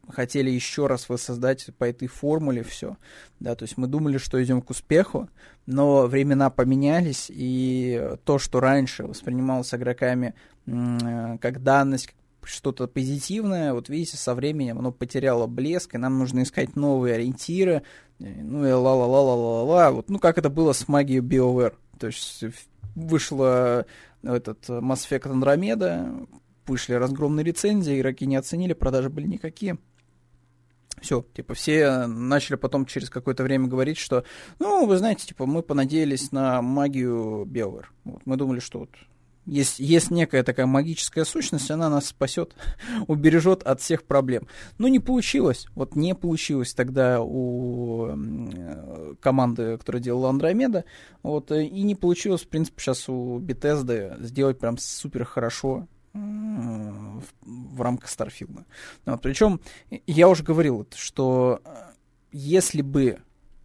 Мы хотели еще раз воссоздать по этой формуле все. Да, то есть мы думали, что идем к успеху, но времена поменялись, и то, что раньше воспринималось игроками как данность, как что-то позитивное, вот видите, со временем оно потеряло блеск, и нам нужно искать новые ориентиры, ну и ла-ла-ла-ла-ла-ла, вот, ну как это было с магией BioWare, то есть вышла этот Mass Effect Andromeda, вышли разгромные рецензии, игроки не оценили, продажи были никакие. Все, типа, все начали потом через какое-то время говорить, что, ну, вы знаете, типа, мы понадеялись на магию BioWare, вот, мы думали, что вот Есть некая такая магическая сущность, она нас спасет, убережет от всех проблем. Но не получилось. Вот не получилось тогда у команды, которая делала Андромеда. Вот, и не получилось, в принципе, сейчас у Bethesda сделать прям супер хорошо в рамках Starfield. Вот, причем, я уже говорил, что если бы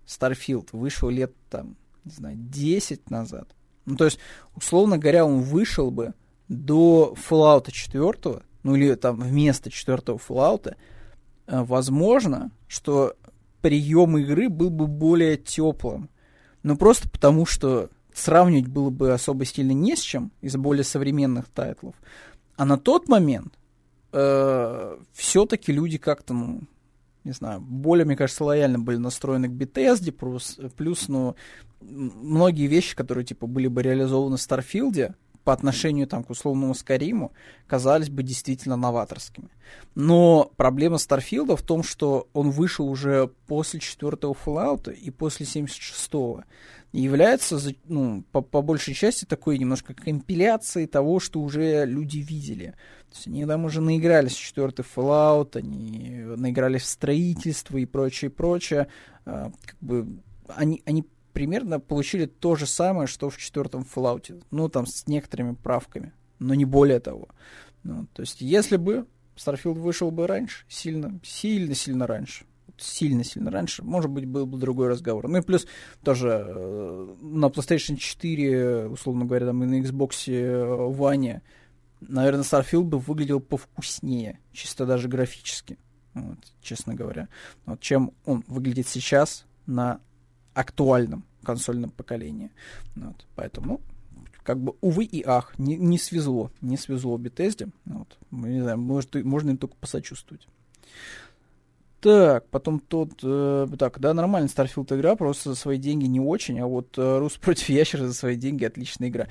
Starfield вышел лет, там, не знаю, 10 назад, ну, то есть, условно говоря, он вышел бы до Fallout 4, ну, или там вместо 4-го Fallout, возможно, что прием игры был бы более теплым. Ну, просто потому, что сравнивать было бы особо сильно не с чем из более современных тайтлов. А на тот момент все-таки люди как-то, ну, не знаю, более, мне кажется, лояльно были настроены к Bethesda, плюс, ну, многие вещи, которые, типа, были бы реализованы в Старфилде по отношению, там, к условному Скайриму, казались бы действительно новаторскими. Но проблема Старфилда в том, что он вышел уже после 4-го Fallout и после 76-го. И является, ну, по большей части такой немножко компиляцией того, что уже люди видели. То есть они там уже наигрались в 4-й Fallout, они наигрались в строительство и прочее. Как бы они примерно получили то же самое, что в 4-м Fallout. Ну, там, с некоторыми правками, но не более того. Ну, то есть, если бы Starfield вышел бы раньше, сильно раньше, может быть, был бы другой разговор. Ну и плюс тоже на PlayStation 4, условно говоря, там и на Xbox One, наверное, Starfield бы выглядел повкуснее, чисто даже графически, вот, честно говоря, вот, чем он выглядит сейчас на актуальном консольном поколении. Вот, поэтому, как бы, увы и ах, не свезло Bethesda. Вот, не знаю, может, можно им только посочувствовать. Так, потом нормально, Starfield игра, просто за свои деньги не очень, а вот Рус против Ящера за свои деньги отличная игра.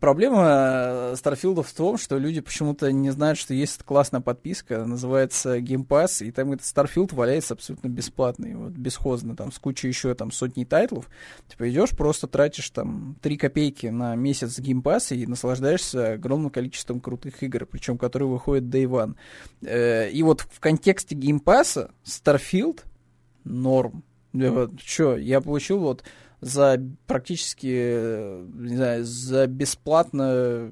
Проблема Starfield в том, что люди почему-то не знают, что есть классная подписка, называется Game Pass, и там этот Starfield валяется абсолютно бесплатный, вот, бесхозно, там, с кучей еще, там, сотни тайтлов. Типа, идешь, просто тратишь, там, 3 копейки на месяц Game Pass и наслаждаешься огромным количеством крутых игр, причем которые выходят Day One. И вот в контексте Game Pass'а Starfield норм. Чё, я получил вот за практически, не знаю, за бесплатно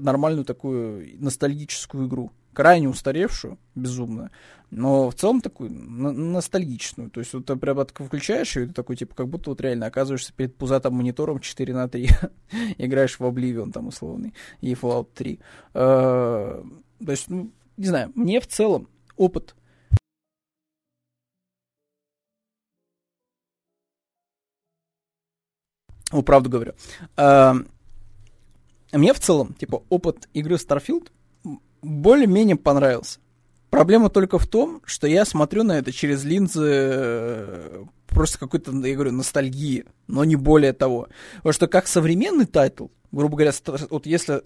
нормальную такую ностальгическую игру. Крайне устаревшую, безумно, но в целом такую ностальгичную. То есть вот ты прям включаешь ее, и ты такой, типа, как будто вот реально оказываешься перед пузатым монитором 4:3, играешь в Oblivion там условный, и Fallout 3. То есть, ну, не знаю, мне в целом опыт правду говорю. Мне в целом, типа, опыт игры Starfield более-менее понравился. Проблема только в том, что я смотрю на это через линзы просто какой-то, я говорю, ностальгии, но не более того. Потому что как современный тайтл, грубо говоря, вот если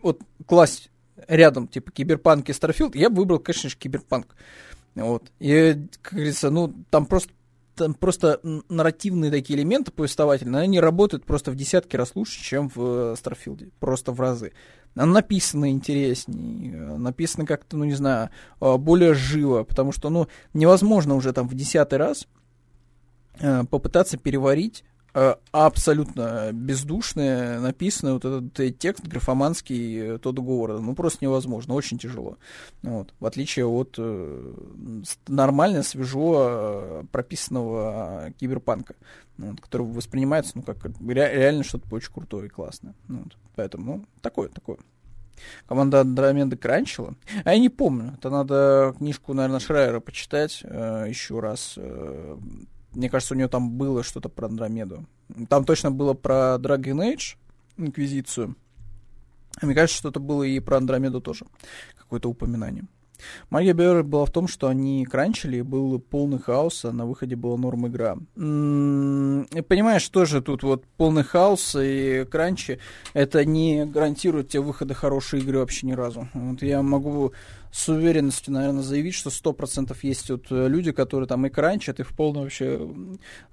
вот класть рядом, типа, Киберпанк и Starfield, я бы выбрал, конечно же, Киберпанк. Вот. И, как говорится, ну, там просто нарративные такие элементы повествовательные, они работают просто в десятки раз лучше, чем в Старфилде. Просто в разы. Написано интереснее, написано как-то, ну, не знаю, более живо, потому что, ну, невозможно уже там в 10-й раз попытаться переварить абсолютно бездушное написанный вот этот текст графоманский Тодда Говарда. Ну, просто невозможно, очень тяжело. Вот. В отличие от нормально, свежо прописанного Киберпанка, вот, который воспринимается, ну, как реально что-то очень крутое и классное. Вот. Поэтому, ну, такое. Команда Андромеда кранчила. А я не помню. Это надо книжку, наверное, Шрайера почитать еще раз. Мне кажется, у нее там было что-то про Андромеду. Там точно было про Dragon Age, Инквизицию. Мне кажется, что-то было и про Андромеду тоже. Какое-то упоминание. Магия BioWare была в том, что они кранчили, был полный хаос, а на выходе была норм игра. Понимаешь, тоже тут вот полный хаос и кранчи, это не гарантирует тебе выхода хорошей игры вообще ни разу. Вот я могу с уверенностью, наверное, заявить, что 100% есть вот люди, которые там и кранчат, и в полном вообще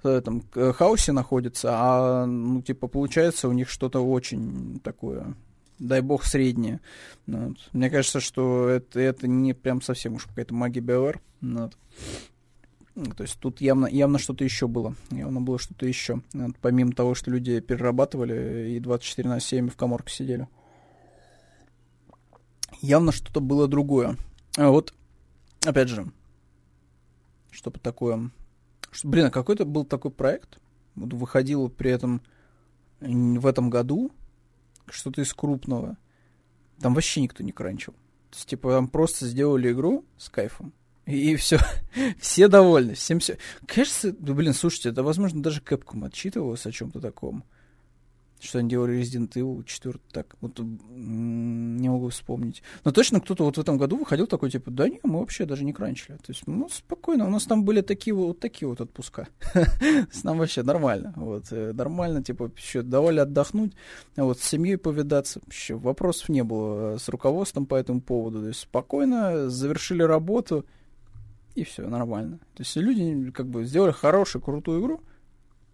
там, хаосе находятся, а ну, типа получается у них что-то очень такое... дай бог, среднее. Вот. Мне кажется, что это не прям совсем уж какая-то магия BioWare. Вот. То есть тут явно что-то еще было. Явно было что-то еще. Вот. Помимо того, что люди перерабатывали и 24/7 в каморке сидели. Явно что-то было другое. А вот, опять же, чтобы такое... Блин, а какой-то был такой проект. Вот выходил при этом в этом году что-то из крупного. Там вообще никто не кранчил. То есть, типа, там просто сделали игру с кайфом. И все. Все довольны. Всем все. Кажется, да, блин, слушайте, это, возможно, даже Capcom отчитывалось о чем-то таком. Что они делали Resident Evil 4. Так, вот не могу вспомнить. Но точно кто-то вот в этом году выходил такой, типа, да не, мы вообще даже не кранчили. То есть, ну, спокойно. У нас там были такие вот отпуска. Нам вообще нормально. Вот, нормально, типа, еще давали отдохнуть, вот, с семьей повидаться. Вообще вопросов не было с руководством по этому поводу. То есть, спокойно завершили работу, и все, нормально. То есть, люди, как бы, сделали хорошую, крутую игру,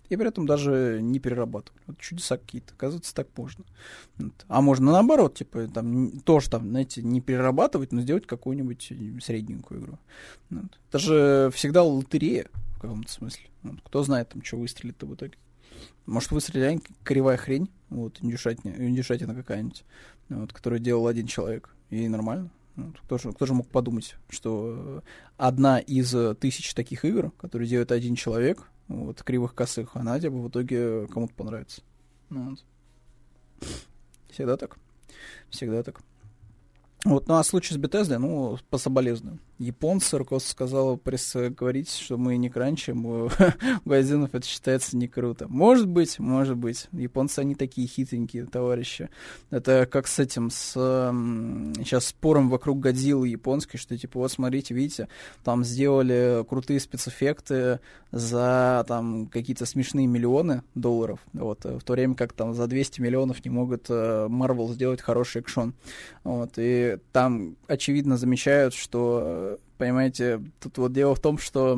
и при этом даже не перерабатывали. Вот чудеса какие-то. Оказывается, так можно. Вот. А можно наоборот, типа, там, тоже там, знаете, не перерабатывать, но сделать какую-нибудь средненькую игру. Вот. Это же всегда лотерея, в каком-то смысле. Вот. Кто знает, там, что выстрелит-то в итоге. Может, выстрелит кривая хрень, вот, индюшатина какая-нибудь, вот, которую делал один человек. И нормально. Вот. Кто же мог подумать, что одна из тысяч таких игр, которые делает один человек, вот, кривых косых, она типа в итоге кому-то понравится. Вот. Всегда так. Всегда так. Вот, ну а случай с Bethesda, ну, пособолезную. Японцы, руководство сказало говорить, что мы не кранчим, у магазинов это считается не круто. Может быть. Японцы, они такие хитренькие, товарищи. Это как с этим, сейчас спором вокруг Годзиллы японской, что типа, вот смотрите, видите, там сделали крутые спецэффекты за там какие-то смешные миллионы долларов, вот, в то время как там за 200 миллионов не могут Marvel сделать хороший экшон. Вот, и там, очевидно, замечают, что понимаете, тут вот дело в том, что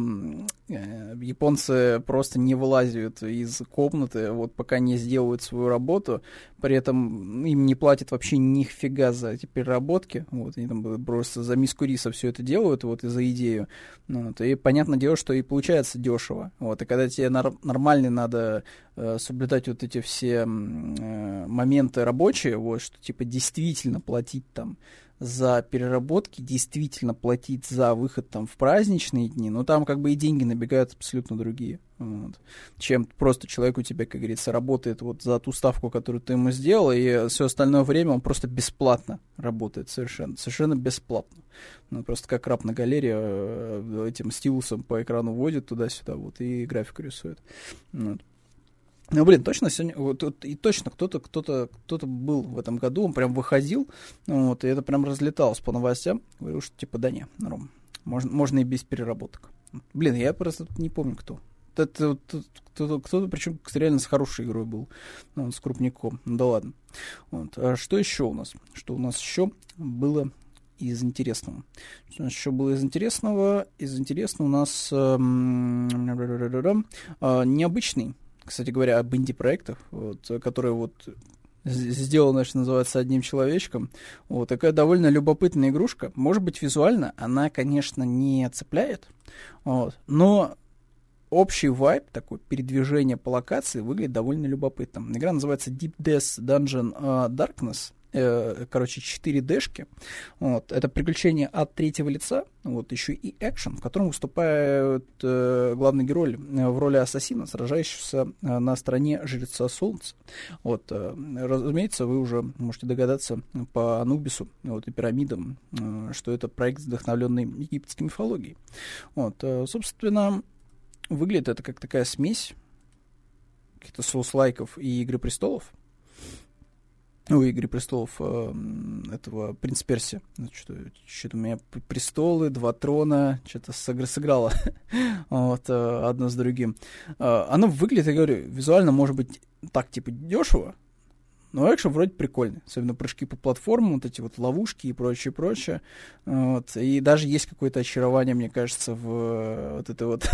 японцы просто не вылазят из комнаты, вот пока не сделают свою работу, при этом им не платят вообще нифига за эти переработки, вот, они там просто за миску риса все это делают, вот, и за идею, вот, и понятное дело, что и получается дешево, вот, и когда тебе нормально надо соблюдать вот эти все моменты рабочие, вот, что, типа, действительно платить там за переработки, действительно платить за выход там в праздничные дни, но там как бы и деньги набегают абсолютно другие, вот, чем просто человек у тебя, как говорится, работает вот за ту ставку, которую ты ему сделал, и все остальное время он просто бесплатно работает, совершенно бесплатно. Ну, просто как раб на галерее этим стилусом по экрану водит туда-сюда, вот, и графику рисует. Вот. Ну, блин, точно сегодня, вот, и точно кто-то был в этом году, он прям выходил, вот, и это прям разлеталось по новостям. Говорил, что типа, да не, норм, можно и без переработок. Блин, я просто не помню, кто. Это кто-то, причем реально с хорошей игрой был, ну, с крупняком, ну да ладно. Вот. А что еще у нас? Что у нас еще было из интересного? Что у нас еще было из интересного? Из интересного у нас необычный. Кстати говоря, об инди-проектах, вот, которые вот сделаны, что называется, одним человечком. Вот, такая довольно любопытная игрушка. Может быть, визуально она, конечно, не цепляет, вот, но общий вайб, такое передвижение по локации выглядит довольно любопытно. Игра называется Deep Death Dungeon Darkness. Короче, 4D-шки. Вот. Это приключение от третьего лица, вот, еще и экшен, в котором выступает главный герой в роли ассасина, сражающегося на стороне жреца солнца. Вот. Разумеется, вы уже можете догадаться по Анубису, вот, и пирамидам, что это проект, вдохновленный египетской мифологией. Вот. Собственно, выглядит это как такая смесь каких-то соус-лайков и Игры престолов. ну, «Игры престолов» этого «Принц Персия». Что-то у меня «Престолы», «Два трона», что-то сыграло вот, одно с другим. Оно выглядит, я говорю, визуально, может быть, так, типа, дешево, но экшен вроде прикольный. Особенно прыжки по платформам, вот эти вот ловушки и прочее-прочее. Вот. И даже есть какое-то очарование, мне кажется, в вот этой вот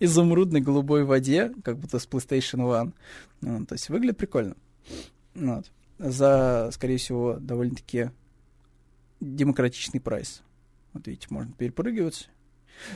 изумрудной голубой воде, как будто с PlayStation 1. То есть выглядит прикольно. Вот. За, скорее всего, довольно-таки демократичный прайс. Вот видите, можно перепрыгивать.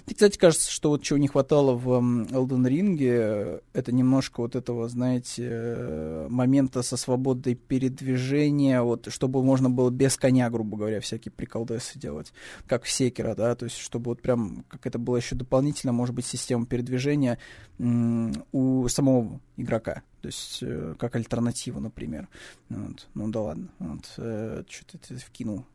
И, кстати, кажется, что вот чего не хватало в Elden Ring, это немножко вот этого, знаете, момента со свободой передвижения, вот, чтобы можно было без коня, грубо говоря, всякие приколдесы делать, как в Секиро, да, то есть чтобы вот прям, как это было еще дополнительно, может быть, система передвижения у самого игрока, то есть как альтернатива, например. Вот. Ну да ладно, вот, что-то это вкинул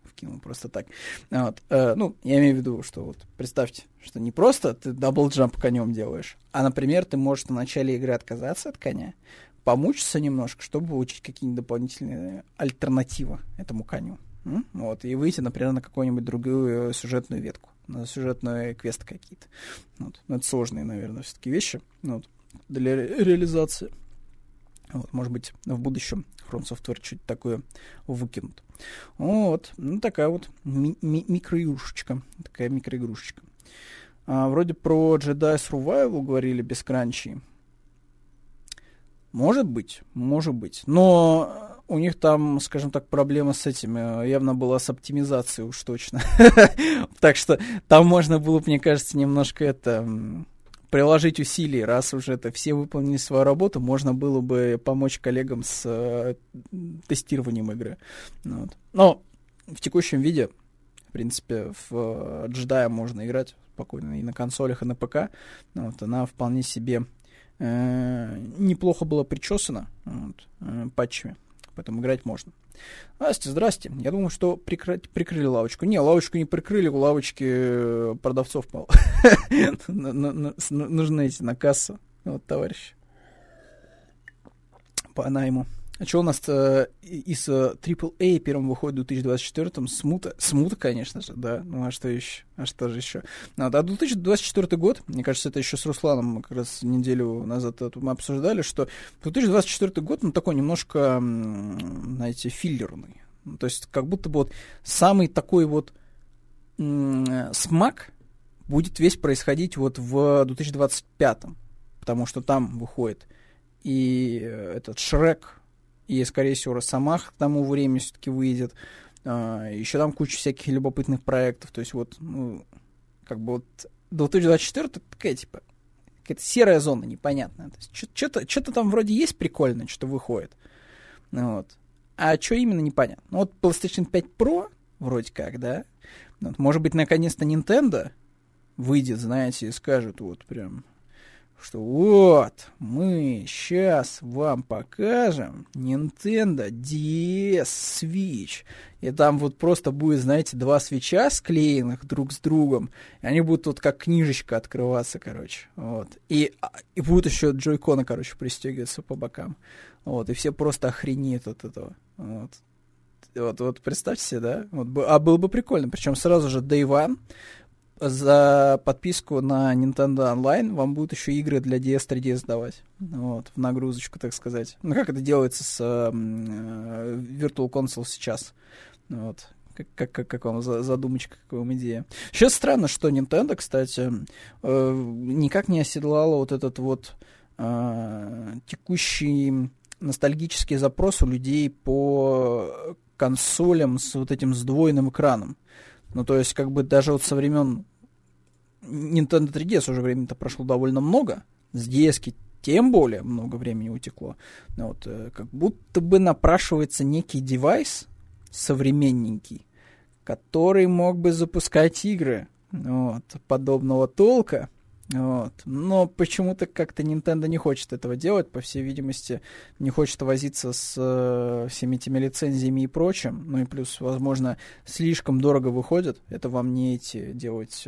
просто так. Вот. Ну, я имею в виду, что вот представьте, что не просто ты дабл-джамп конем делаешь, а, например, ты можешь на начале игры отказаться от коня, помучиться немножко, чтобы получить какие-нибудь дополнительные альтернативы этому коню. Вот. И выйти, например, на какую-нибудь другую сюжетную ветку, на сюжетные квесты какие-то. Вот. Ну, это сложные, наверное, все-таки вещи вот, для реализации. Вот, может быть, в будущем From Software чуть такое выкинут. Вот, ну такая вот микроигрушечка. Такая микроигрушечка. Вроде про Jedi Survival говорили без кранчей. Может быть. Но у них там, скажем так, проблема с этим. Явно была с оптимизацией уж точно. Так что там можно было, мне кажется, немножко это... приложить усилий, раз уже это все выполнили свою работу, можно было бы помочь коллегам с тестированием игры. Вот. Но в текущем виде, в принципе, в Джедая можно играть спокойно и на консолях, и на ПК. Вот, она вполне себе неплохо была причесана вот, патчами, поэтому играть можно. Здрасте. Я думал, что прикрыли лавочку. Не, лавочку не прикрыли, у лавочки продавцов мало. Нужны эти на кассу. Вот, товарищ. По найму. А что у нас из AAA первым выходит в 2024-м? Смута, конечно же, да. Ну, а что еще? А что же еще? А 2024 год, мне кажется, это еще с Русланом мы как раз неделю назад мы обсуждали, что 2024 год, ну, такой немножко, знаете, филлерный. То есть, как будто бы вот самый такой вот смак будет весь происходить вот в 2025-м, потому что там выходит и этот Шрек, и, скорее всего, Росомах к тому времени все-таки выйдет. Еще там куча всяких любопытных проектов. То есть вот, ну, как бы вот 2024 такая, типа, какая-то серая зона непонятная. То есть что-то там вроде есть прикольное, что выходит. Вот. А что именно, непонятно. Ну, вот PlayStation 5 Pro вроде как, да? Вот, может быть, наконец-то Nintendo выйдет, знаете, и скажет вот прям... что вот, мы сейчас вам покажем Nintendo DS Switch. И там вот просто будет, знаете, два свитча склеенных друг с другом. И они будут вот как книжечка открываться, короче. Вот. И будут еще джойконы, короче, пристегиваться по бокам. Вот. И все просто охренеют от этого. Вот. Вот представьте себе, да? Вот. А было бы прикольно. Причем сразу же Day One. За подписку на Nintendo Online вам будут еще игры для DS, 3DS давать. Вот, в нагрузочку, так сказать. Ну, как это делается с Virtual Console сейчас. Вот. Как вам задумочка, как вам идея. Сейчас странно, что Nintendo, кстати, никак не оседлала вот этот вот текущий ностальгический запрос у людей по консолям с вот этим сдвоенным экраном. Ну, то есть, как бы, даже вот со времен Nintendo 3DS уже времени-то прошло довольно много. С DS-ки тем более много времени утекло. Вот, как будто бы напрашивается некий девайс современненький, который мог бы запускать игры вот, подобного толка. Вот. Но почему-то как-то Nintendo не хочет этого делать, по всей видимости, не хочет возиться с всеми этими лицензиями и прочим, ну и плюс, возможно, слишком дорого выходит, это вам не эти делать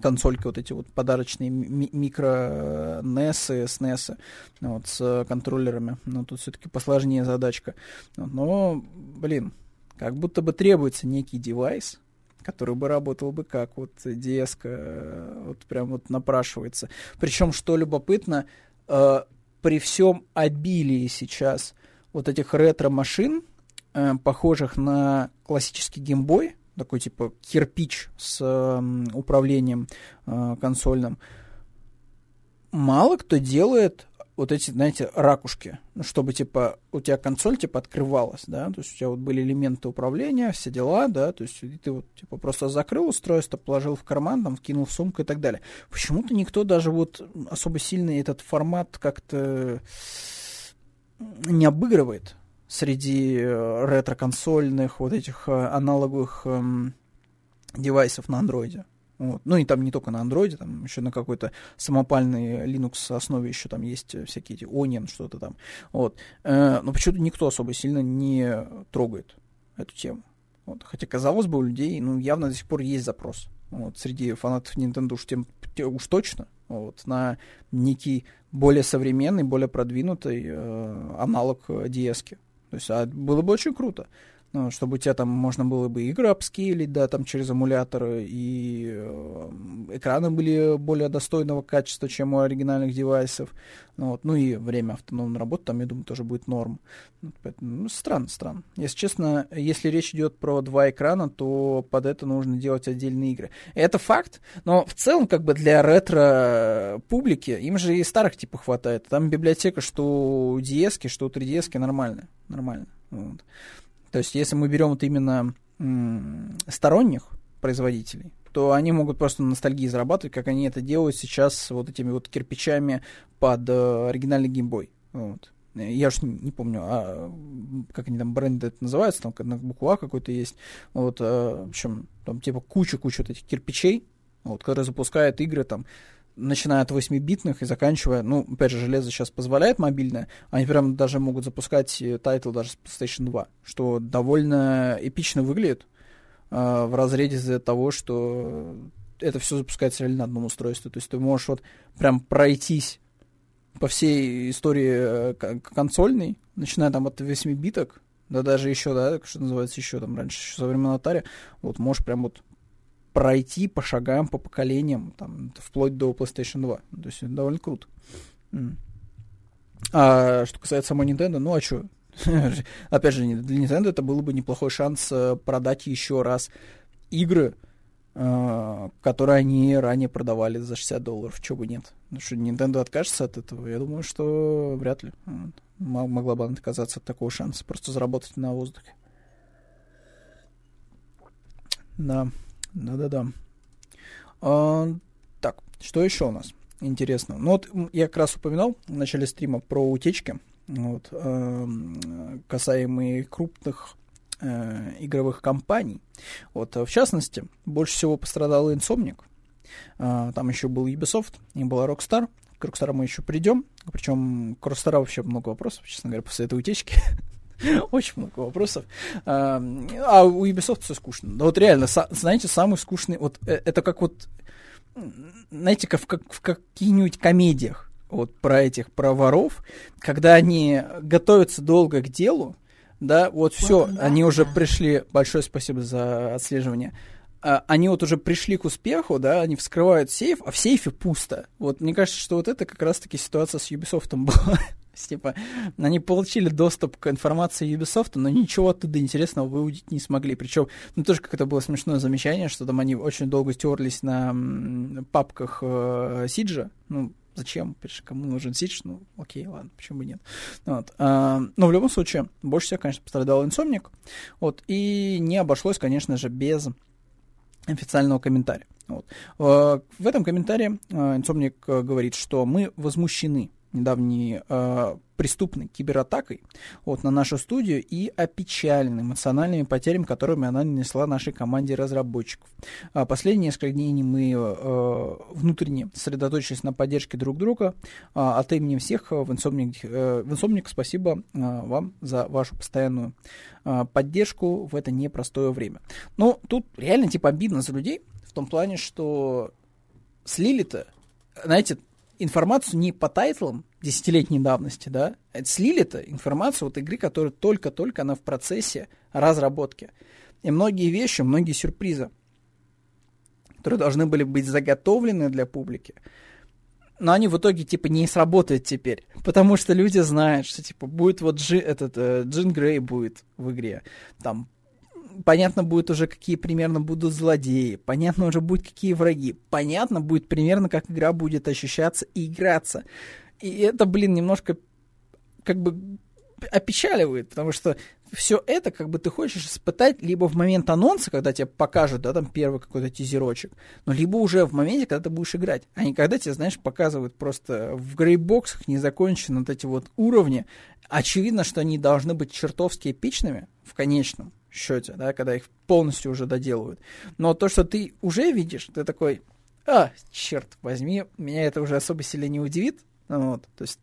консольки вот эти вот подарочные микро NES, SNES вот, с контроллерами. Но тут все-таки посложнее задачка. Но, блин, как будто бы требуется некий девайс, который бы работал бы как вот DS-ка, вот прям вот напрашивается. Причем, что любопытно, при всем обилии сейчас вот этих ретро-машин, похожих на классический геймбой, такой типа кирпич с управлением консольным, мало кто делает вот эти, знаете, ракушки, чтобы, типа, у тебя консоль, типа, открывалась, да, то есть у тебя вот были элементы управления, все дела, да, то есть ты вот, типа, просто закрыл устройство, положил в карман, там, вкинул в сумку и так далее. Почему-то никто даже вот особо сильно этот формат как-то не обыгрывает среди ретро-консольных вот этих аналоговых девайсов на андроиде. Вот. Ну и там не только на андроиде, там еще на какой-то самопальной Linux основе еще там есть всякие эти Onion, что-то там. Вот. Но почему-то никто особо сильно не трогает эту тему. Вот. Хотя, казалось бы, у людей ну, явно до сих пор есть запрос. Вот. Среди фанатов Nintendo уж точно вот, на некий более современный, более продвинутый аналог DS-ки. То есть было бы очень круто. Ну, чтобы у тебя там можно было бы игры апскейлить, да, там через эмуляторы, и экраны были более достойного качества, чем у оригинальных девайсов. Ну, вот. Ну и время автономной работы там, я думаю, тоже будет норм. Вот, поэтому, ну, странно. Если честно, если речь идет про два экрана, то под это нужно делать отдельные игры. Это факт, но в целом, как бы для ретро-публики, им же и старых типа хватает. Там библиотека, что DS-ки, что 3DS-ки нормально. Вот. То есть, если мы берем вот именно сторонних производителей, то они могут просто на ностальгии зарабатывать, как они это делают сейчас с вот этими вот кирпичами под оригинальный геймбой. Вот. Я уж не помню, как они там бренды это называются, там на букву А какой-то есть. Вот, в общем, там типа куча вот этих кирпичей, вот, которые запускают игры там, начиная от 8-битных и заканчивая, ну, опять же, железо сейчас позволяет мобильное, они прям даже могут запускать тайтл даже с PlayStation 2, что довольно эпично выглядит в разрезе из-за того, что это все запускается реально на одном устройстве. То есть ты можешь вот прям пройтись по всей истории консольной, начиная там от 8-биток, да даже еще, да, что называется, еще там раньше, еще со времен Atari, вот можешь прям вот пройти по шагам, по поколениям, там, вплоть до PlayStation 2. То есть, это довольно круто. А что касается самой Nintendo, ну, а что? Опять же, для Nintendo это был бы неплохой шанс продать еще раз игры, которые они ранее продавали за $60, чего бы нет. Потому что Nintendo откажется от этого, я думаю, что вряд ли. Могла бы она отказаться от такого шанса, просто заработать на воздухе. Да. Так, что еще у нас интересно? Ну вот я как раз упоминал в начале стрима про утечки, вот, касаемые крупных игровых компаний. Вот, в частности, больше всего пострадал Insomniac. Там еще был Ubisoft, не было Rockstar. К Rockstar мы еще придем. Причем к Rockstar вообще много вопросов, честно говоря, после этой утечки. Очень много вопросов. А у Ubisoft все скучно. Да вот реально, знаете, самый скучный... Вот это как вот... Знаете, как в каких-нибудь комедиях вот про воров, когда они готовятся долго к делу, да, вот все, они уже пришли... Большое спасибо за отслеживание. Они вот уже пришли к успеху, да, они вскрывают сейф, а в сейфе пусто. Вот мне кажется, что вот это как раз-таки ситуация с Ubisoft была. Типа, они получили доступ к информации Ubisoft, но ничего оттуда интересного выудить не смогли. Причем, ну, тоже как-то было смешное замечание, что там они очень долго терлись на папках Сиджа. Ну, зачем? Кому нужен Сидж? Ну, окей, ладно, почему бы нет. Вот. Но в любом случае, больше всех, конечно, пострадал Insomniac. Вот. И не обошлось, конечно же, без официального комментария. Вот. В этом комментарии Insomniac говорит, что мы возмущены недавней преступной кибератакой вот, на нашу студию и опечалены эмоциональными потерями, которыми она нанесла нашей команде разработчиков. Последние несколько дней мы внутренне сосредоточились на поддержке друг друга. От имени всех в Insomniac спасибо вам за вашу постоянную поддержку в это непростое время. Но тут реально типа обидно за людей в том плане, что слили-то, знаете, информацию не по тайтлам десятилетней давности, да, а слили-то информацию вот игры, которая только-только она в процессе разработки. И многие вещи, многие сюрпризы, которые должны были быть заготовлены для публики, но они в итоге, типа, не сработают теперь, потому что люди знают, что, типа, будет вот Джин Грей будет в игре, там, понятно будет уже, какие примерно будут злодеи, понятно уже будет, какие враги, понятно будет примерно, как игра будет ощущаться и играться. И это, блин, немножко, как бы, опечаливает, потому что все это, как бы, ты хочешь испытать либо в момент анонса, когда тебе покажут, да, там, первый какой-то тизерочек, но либо уже в моменте, когда ты будешь играть, а не когда тебе, знаешь, показывают просто в грейбоксах незаконченные вот эти вот уровни. Очевидно, что они должны быть чертовски эпичными в конечном счете, да, когда их полностью уже доделывают. Но то, что ты уже видишь, ты такой, черт возьми, меня это уже особо сильно не удивит, вот, то есть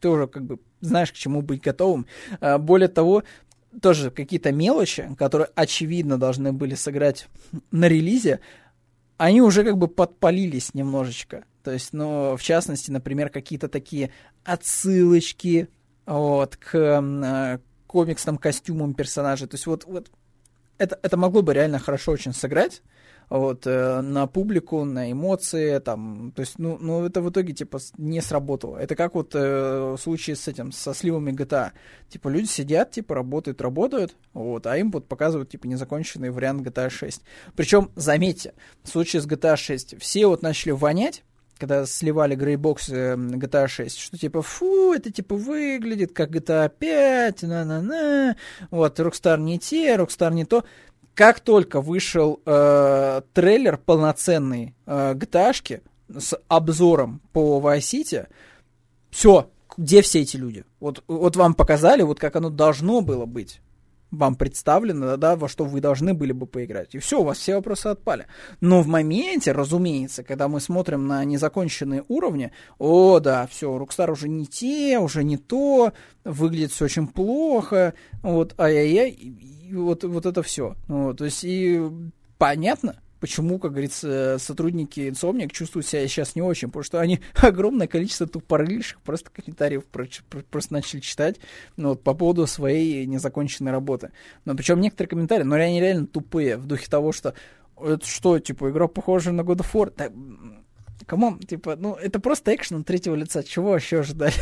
ты уже, как бы, знаешь, к чему быть готовым. Более того, тоже какие-то мелочи, которые, очевидно, должны были сыграть на релизе, они уже, как бы, подпалились немножечко. То есть, ну, в частности, например, какие-то такие отсылочки, вот, к комиксным костюмам персонажей. То есть, вот это могло бы реально хорошо очень сыграть, вот, на публику, на эмоции, там, то есть, ну, это в итоге, типа, не сработало. Это как вот в случае с этим, со сливами GTA. Типа, люди сидят, типа, работают, вот, а им вот показывают, типа, незаконченный вариант GTA 6. Причем, заметьте, в случае с GTA 6 все вот начали вонять, когда сливали грейбоксы GTA 6, что типа, фу, это типа выглядит как GTA 5, на-на-на, вот, Rockstar не те, Rockstar не то. Как только вышел трейлер полноценной GTA-шки с обзором по Vice City, все, где все эти люди? Вот вам показали, вот как оно должно было быть. Вам представлено, да, во что вы должны были бы поиграть. И все, у вас все вопросы отпали. Но в моменте, разумеется, когда мы смотрим на незаконченные уровни, все, Rockstar уже не те, уже не то, выглядит все очень плохо, вот, ай-яй-яй, и вот это все. Вот, то есть, и понятно, почему, как говорится, сотрудники Insomniac чувствуют себя сейчас не очень, потому что они огромное количество тупорыльших просто комментариев просто начали читать, ну, вот, по поводу своей незаконченной работы. Но причем некоторые комментарии, но они реально тупые, в духе того, что это что, типа, игра похожа на God of War? Да, камон, типа, ну, это просто экшен от третьего лица, чего вообще ожидали?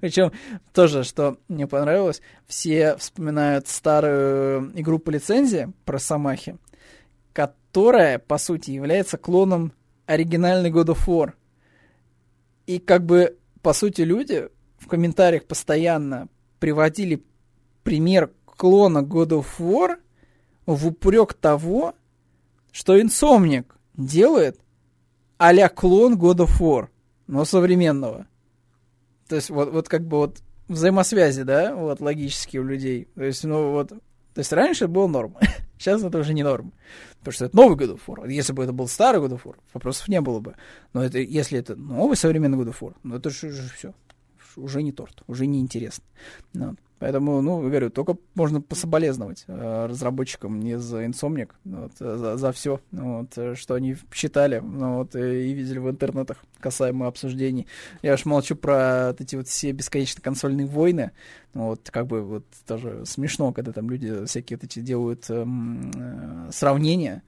Причем тоже, что мне понравилось, все вспоминают старую игру по лицензии про Самахи, которая, по сути, является клоном оригинальной God of War. И, как бы, по сути, люди в комментариях постоянно приводили пример клона God of War в упрек того, что Insomniac делает а-ля клон God of War, но современного. То есть, вот как бы, вот взаимосвязи, да, вот логические у людей. То есть, ну, вот... То есть раньше это было норм, сейчас это уже не норм, потому что это новый God of War. Если бы это был старый God of War, вопросов не было бы. Но это, если это новый современный God of War, ну это же все, уже не торт, уже не интересно. Но. Поэтому, ну, говорю, только можно пособолезновать разработчикам из Insomniac, вот, за все, вот, что они читали, вот, и видели в интернетах касаемо обсуждений. Я уж молчу про эти вот все бесконечные консольные войны. Вот, как бы, вот, тоже смешно, когда там люди всякие вот эти делают сравнения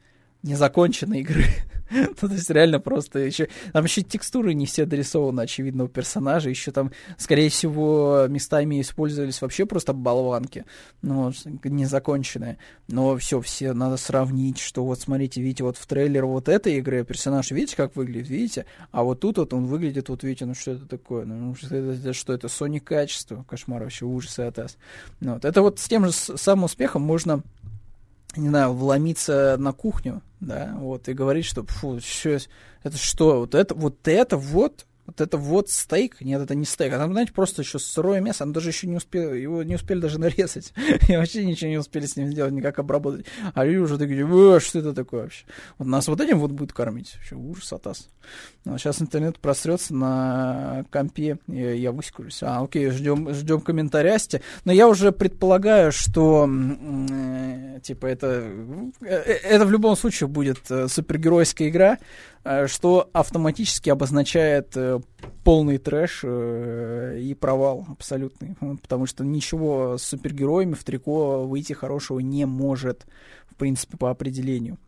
незаконченной игры. Ну, то есть реально просто еще... Там еще текстуры не все дорисованы, очевидно, у персонажа. Еще там, скорее всего, местами использовались вообще просто болванки. Ну, незаконченные. Но все надо сравнить, что вот, смотрите, видите, вот в трейлере вот этой игры персонаж, видите, как выглядит, видите? А вот тут вот он выглядит, вот видите, ну что это такое? Ну что это? Sony качество? Кошмар вообще, ужас и атас. Вот. Это вот с тем же самым успехом можно... не знаю, вломиться на кухню, да, вот, и говорить, что, фу, это что, вот это стейк, нет, это не стейк, а там, знаете, просто еще сырое мясо, оно даже еще не успело, его не успели даже нарезать, и вообще ничего не успели с ним сделать, никак обработать, а люди уже такие, что это такое вообще, вот нас вот этим вот будет кормить, вообще ужас, атас. Но сейчас интернет просрется на компе, и я выскажусь, окей, ждем комментария, но я уже предполагаю, что, типа, это в любом случае будет супергеройская игра, что автоматически обозначает полный трэш и провал абсолютный, потому что ничего с супергероями в трико выйти хорошего не может, в принципе, по определению.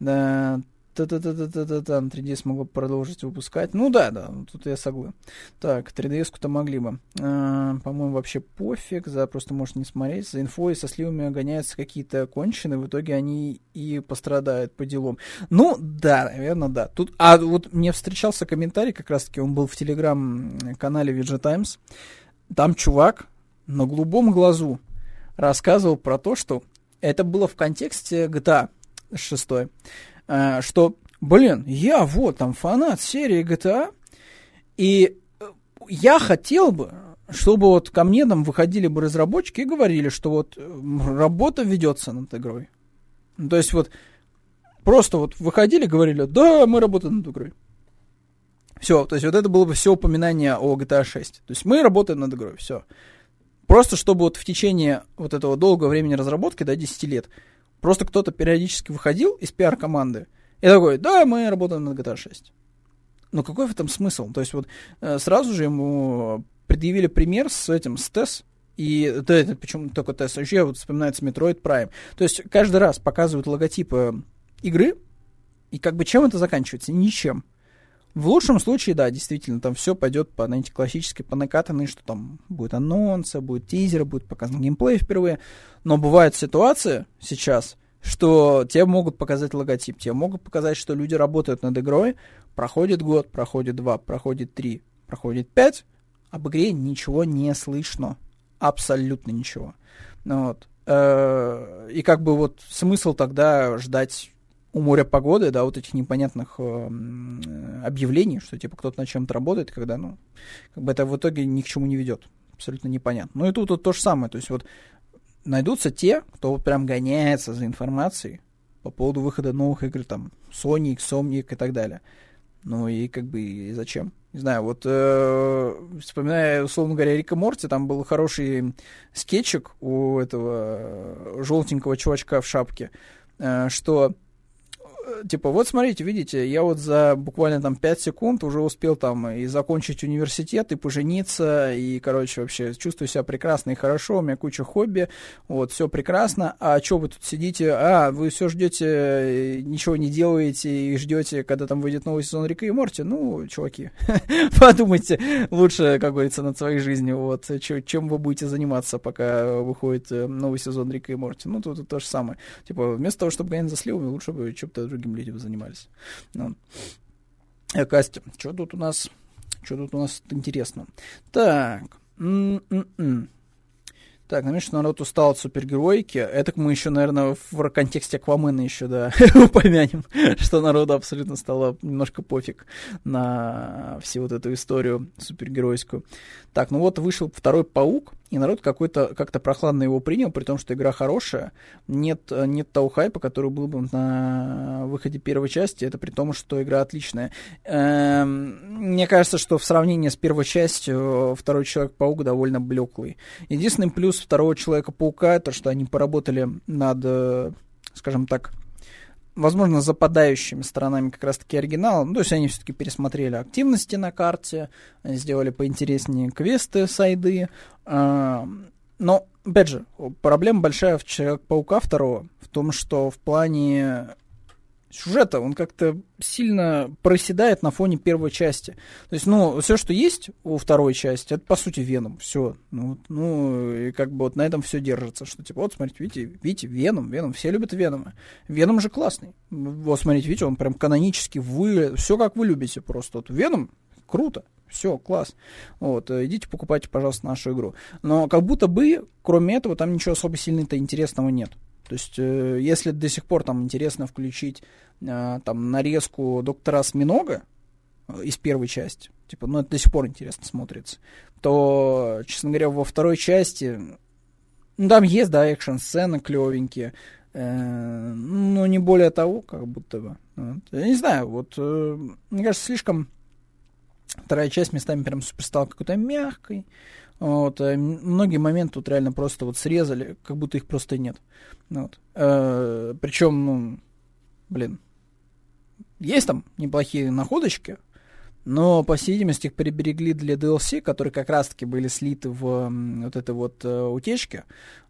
Да, 3DS могла продолжить выпускать. Ну да, тут я согласен. Так, 3DS-ку-то могли бы. По-моему, вообще пофиг, просто можешь не смотреть. За инфой со сливами гоняются какие-то конченые, в итоге они и пострадают по делам. Ну да, наверное, да. Тут, а вот мне встречался комментарий, как раз-таки он был в телеграм-канале VG Times. Там чувак на голубом глазу рассказывал про то, что это было в контексте GTA 6. Что, я вот там фанат серии GTA, и я хотел бы, чтобы вот ко мне там выходили бы разработчики и говорили, что вот работа ведется над игрой. То есть вот просто вот выходили, говорили, да, мы работаем над игрой. Все, то есть вот это было бы все упоминание о GTA 6. То есть мы работаем над игрой, все. Просто чтобы вот в течение вот этого долгого времени разработки, до 10 лет, просто кто-то периодически выходил из пиар-команды и такой, да, мы работаем над GTA 6. Но какой в этом смысл? То есть вот сразу же ему предъявили пример с этим, с TES. И да, это почему только TES? Еще вот вспоминается Metroid Prime. То есть каждый раз показывают логотипы игры, и как бы чем это заканчивается? Ничем. В лучшем случае, да, действительно, там все пойдет по, знаете, классической, по накатанной, что там будет анонсы, будет тизеры, будет показан геймплей впервые. Но бывают ситуации сейчас, что тебе могут показать логотип, тебе могут показать, что люди работают над игрой, проходит год, проходит два, проходит три, проходит пять, об игре ничего не слышно, абсолютно ничего. Вот. И как бы вот смысл тогда ждать у моря погоды, да, вот этих непонятных объявлений, что, типа, кто-то над чем-то работает, когда, ну, как бы это в итоге ни к чему не ведет. Абсолютно непонятно. Ну, и тут вот то же самое. То есть, вот, найдутся те, кто вот прям гоняется за информацией по поводу выхода новых игр, там, Sony, Insomniac и так далее. Ну, и как бы, и зачем? Не знаю, вот, вспоминая, условно говоря, Рика Морти, там был хороший скетчик у этого желтенького чувачка в шапке, что... Типа, вот смотрите, видите, я вот за буквально там 5 секунд уже успел там и закончить университет, и пожениться, и, короче, вообще чувствую себя прекрасно и хорошо, у меня куча хобби, вот, все прекрасно, а что вы тут сидите, вы все ждете, ничего не делаете и ждете, когда там выйдет новый сезон Рика и Морти, ну, чуваки, подумайте лучше, как говорится, над своей жизнью, вот, чем вы будете заниматься, пока выходит новый сезон Рика и Морти, ну, тут то же самое, типа, вместо того, чтобы гонять за сливами, лучше бы чем-то другим людям занимались. Ну. Кастя, что тут у нас интересно? Так. Так, наверное, что народ устал от супергероики. Это мы еще, наверное, в контексте Аквамена еще, да, упомянем, что народу абсолютно стало немножко пофиг на всю вот эту историю супергеройскую. Так, ну вот вышел второй Паук, и народ какой-то как-то прохладно его принял, при том, что игра хорошая. Нет того хайпа, который был бы на выходе первой части, это при том, что игра отличная. Мне кажется, что в сравнении с первой частью второй Человек-паук довольно блеклый. Единственный плюс второго Человека-паука, это что они поработали над, скажем так, возможно, западающими сторонами как раз-таки оригинала. Ну, то есть они все-таки пересмотрели активности на карте, сделали поинтереснее квесты, сайды. Но, опять же, проблема большая в Человек-паука второго в том, что в плане сюжета он как-то сильно проседает на фоне первой части. То есть, ну, все, что есть у второй части, это, по сути, Веном. Все. Ну, и как бы вот на этом все держится. Что, типа, вот, смотрите, видите, Веном. Все любят Венома. Веном же классный. Вот, смотрите, видите, он прям канонически. Все, как вы любите просто. Вот Веном круто. Все, класс. Вот, идите, покупайте, пожалуйста, нашу игру. Но как будто бы, кроме этого, там ничего особо сильно-то интересного нет. То есть, если до сих пор там интересно включить там нарезку доктора Осьминога из первой части, типа, ну, это до сих пор интересно смотрится, то, честно говоря, во второй части, ну, там есть, да, экшн-сцены клевенькие, но не более того, как будто бы. Вот. Я не знаю, вот, мне кажется, слишком вторая часть местами прям супер стала какой-то мягкой. Вот, многие моменты тут реально просто вот срезали, как будто их просто нет. Вот. Причем, Есть там неплохие находочки, но, по всей видимости, их приберегли для DLC, которые как раз-таки были слиты в вот этой вот утечке.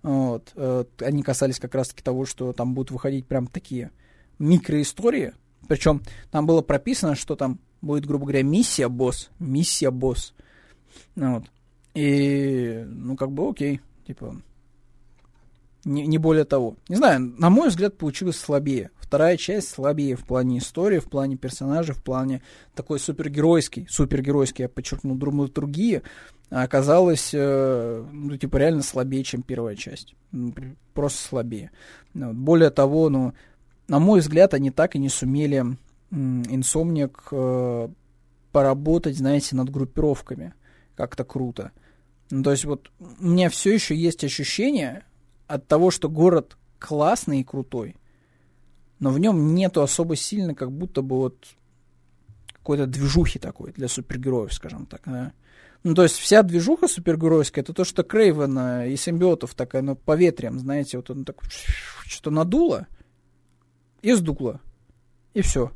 Вот. Они касались как раз-таки того, что там будут выходить прям такие микроистории. Причем там было прописано, что там будет, грубо говоря, миссия-босс. Вот. И, ну, как бы окей, типа, не более того. Не знаю, на мой взгляд, получилось слабее. Вторая часть слабее в плане истории, в плане персонажей, в плане такой супергеройский, я подчеркну, драматургии, оказалось, ну, типа, реально слабее, чем первая часть. Просто слабее. Вот. Более того, ну, на мой взгляд, они так и не сумели Insomniac поработать, знаете, над группировками. Как-то круто. Ну, то есть вот у меня все еще есть ощущение от того, что город классный и крутой, но в нем нету особо сильно как будто бы вот какой-то движухи такой для супергероев, скажем так. Да? Ну, то есть вся движуха супергеройская, это то, что Крейвена и симбиотов такая, ну, по ветрям, знаете, вот он так что-то надуло и сдуло, и все.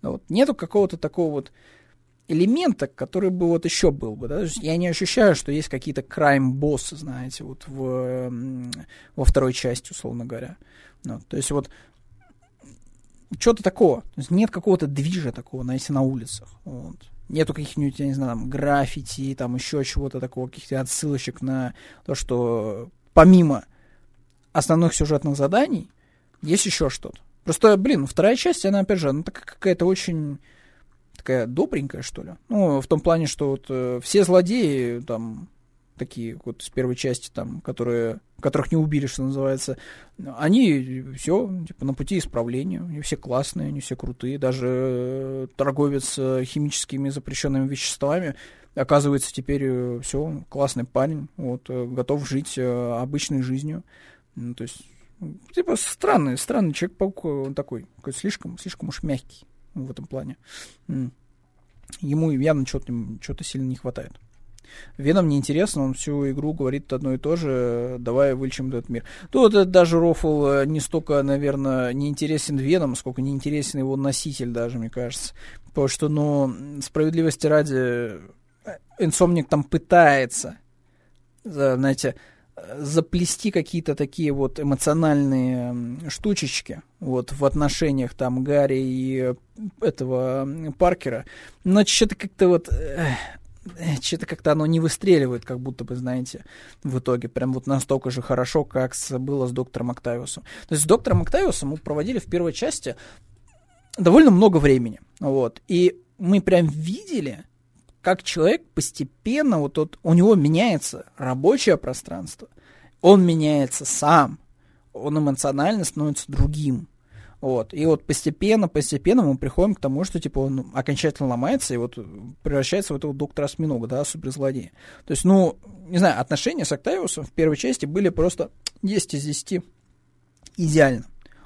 Вот. Нету какого-то такого вот элемента, который бы вот еще был бы, да? Я не ощущаю, что есть какие-то крайм-боссы, знаете, вот во второй части, условно говоря. Ну, то есть вот что-то такого. То есть нет какого-то движа такого, знаете, на улицах. Вот. Нету каких-нибудь, я не знаю, там, граффити, там еще чего-то такого, каких-то отсылочек на то, что помимо основных сюжетных заданий есть еще что-то. Просто, блин, вторая часть, она, опять же, она такая какая-то очень такая добренькая, что ли. Ну, в том плане, что вот все злодеи, там, такие вот с первой части, там, которых не убили, что называется, они все, типа, на пути исправления, они все классные, они все крутые, даже торговец химическими запрещенными веществами оказывается теперь все, классный парень, вот, готов жить обычной жизнью. Ну, то есть, типа, странный Человек-паук, он такой, слишком уж мягкий в этом плане. Ему явно чего-то сильно не хватает. Веном неинтересно, он всю игру говорит одно и то же, давай вылечим этот мир. Тут даже рофл не столько, наверное, не интересен Веном, сколько не интересен его носитель даже, мне кажется. Потому что, ну, справедливости ради, Insomniac там пытается, знаете, заплести какие-то такие вот эмоциональные штучечки вот в отношениях там Гарри и этого Паркера, но что-то как-то оно не выстреливает, как будто бы, знаете, в итоге прям вот настолько же хорошо, как было с доктором Октавиусом. То есть с доктором Октавиусом мы проводили в первой части довольно много времени, вот, и мы прям видели, как человек постепенно, вот тот, у него меняется рабочее пространство, он меняется сам, он эмоционально становится другим. Вот. И вот постепенно мы приходим к тому, что типа он окончательно ломается и вот превращается в этого доктора Осьминога, да, суперзлодея. То есть, ну, не знаю, отношения с Октавиусом в первой части были просто 10 из 10 идеально.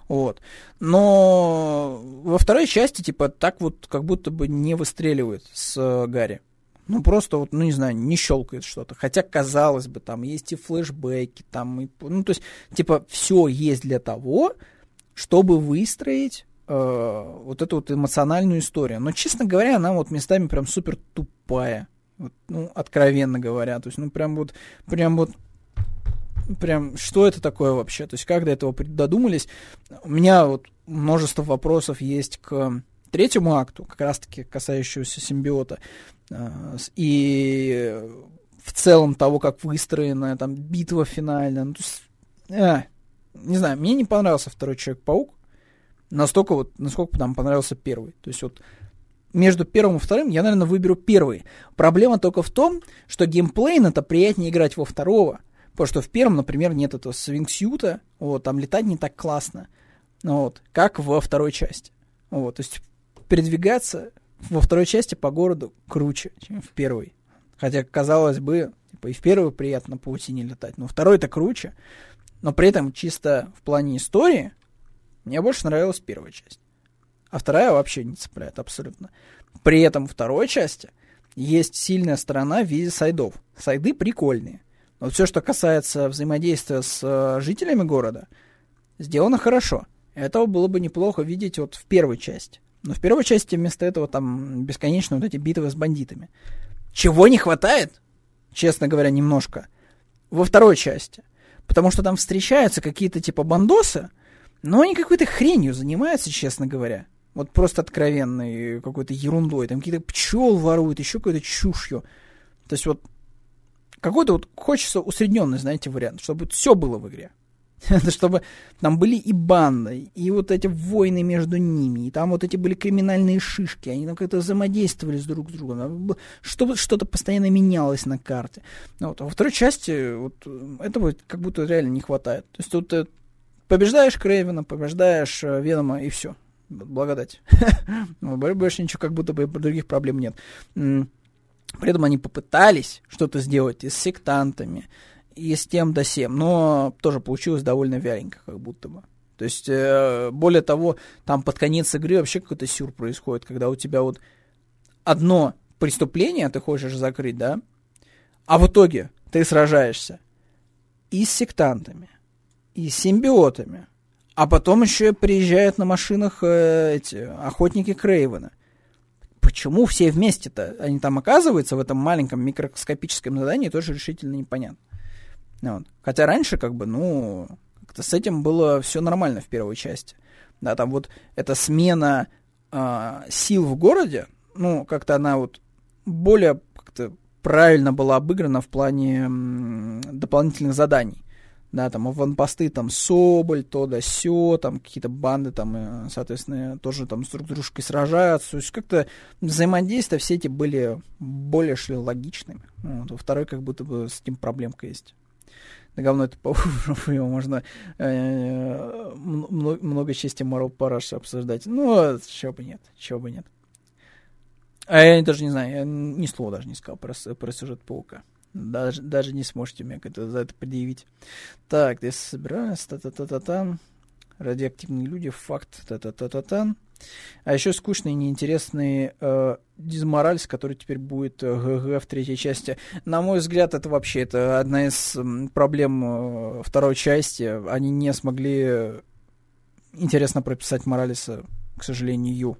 Вот. Но во второй части, типа, так вот как будто бы не выстреливает с Гарри. Ну, просто вот, ну, не знаю, не щелкает что-то. Хотя, казалось бы, там есть и флешбеки, там, и, ну, то есть, типа, все есть для того, чтобы выстроить вот эту вот эмоциональную историю. Но, честно говоря, она вот местами прям супер тупая. Вот, ну, откровенно говоря. То есть, ну, прям, что это такое вообще? То есть, как до этого додумались? У меня вот множество вопросов есть к третьему акту, как раз-таки касающегося симбиота, и в целом того, как выстроена там битва финальная. Ну, то есть, не знаю, мне не понравился второй Человек-паук настолько вот, насколько там понравился первый. То есть, вот между первым и вторым я, наверное, выберу первый. Проблема только в том, что геймплейно-то приятнее играть во второго. Потому что в первом, например, нет этого свингсьюта, вот, там летать не так классно, вот, как во второй части. Вот, то есть передвигаться во второй части по городу круче, чем в первой. Хотя, казалось бы, типа, и в первой приятно по паутине летать, но второй-то круче. Но при этом чисто в плане истории мне больше нравилась первая часть. А вторая вообще не цепляет абсолютно. При этом в второй части есть сильная сторона в виде сайдов. Сайды прикольные. Но все, что касается взаимодействия с жителями города, сделано хорошо. Этого было бы неплохо видеть вот в первой части. Но в первой части вместо этого там бесконечно вот эти битвы с бандитами. Чего не хватает, честно говоря, немножко, во второй части. Потому что там встречаются какие-то типа бандосы, но они какой-то хренью занимаются, честно говоря. Вот просто откровенной какой-то ерундой. Там какие-то пчел воруют, еще какой-то чушью. То есть вот какой-то вот хочется усредненный, знаете, вариант, чтобы все было в игре. Чтобы там были и банды, и вот эти войны между ними, и там вот эти были криминальные шишки, они там как-то взаимодействовали друг с другом, чтобы что-то постоянно менялось на карте. Вот. А во второй части вот, этого как будто реально не хватает. То есть тут побеждаешь Крейвена, побеждаешь Венома, и все. Благодать. Больше ничего, как будто бы других проблем нет. При этом они попытались что-то сделать и с сектантами, и с тем да сем, но тоже получилось довольно вяленько, как будто бы. То есть, более того, там под конец игры вообще какой-то сюр происходит, когда у тебя вот одно преступление ты хочешь закрыть, да, а в итоге ты сражаешься и с сектантами, и с симбиотами, а потом еще приезжают на машинах эти охотники Крейвена. Почему все вместе-то они там оказываются в этом маленьком микроскопическом задании, тоже решительно непонятно. Вот. Хотя раньше, как бы, ну, как-то с этим было все нормально в первой части. Да, там вот эта смена сил в городе, ну, как-то она вот более как-то правильно была обыграна в плане дополнительных заданий. Да, там аванпосты, там Соболь, то да сё, там какие-то банды, там, соответственно, тоже там с друг дружкой сражаются. То есть как-то взаимодействия все эти были более шли логичными. Вот. Во второй как будто бы с этим проблемка есть. Да говно это по его можно много чести Мару Параша обсуждать. Ну, чего бы нет, чего бы нет. А я даже не знаю, я ни слова даже не сказал про сюжет Паука. Даже не сможете мне за это предъявить. Так, здесь собираюсь, та-та-та-та-та. Радиоактивные люди, факт, та-та-та-та-та. А еще скучный и неинтересный Дизморальс, который теперь будет ГГ в третьей части. На мой взгляд, это вообще это одна из проблем второй части. Они не смогли интересно прописать Моралеса, к сожалению.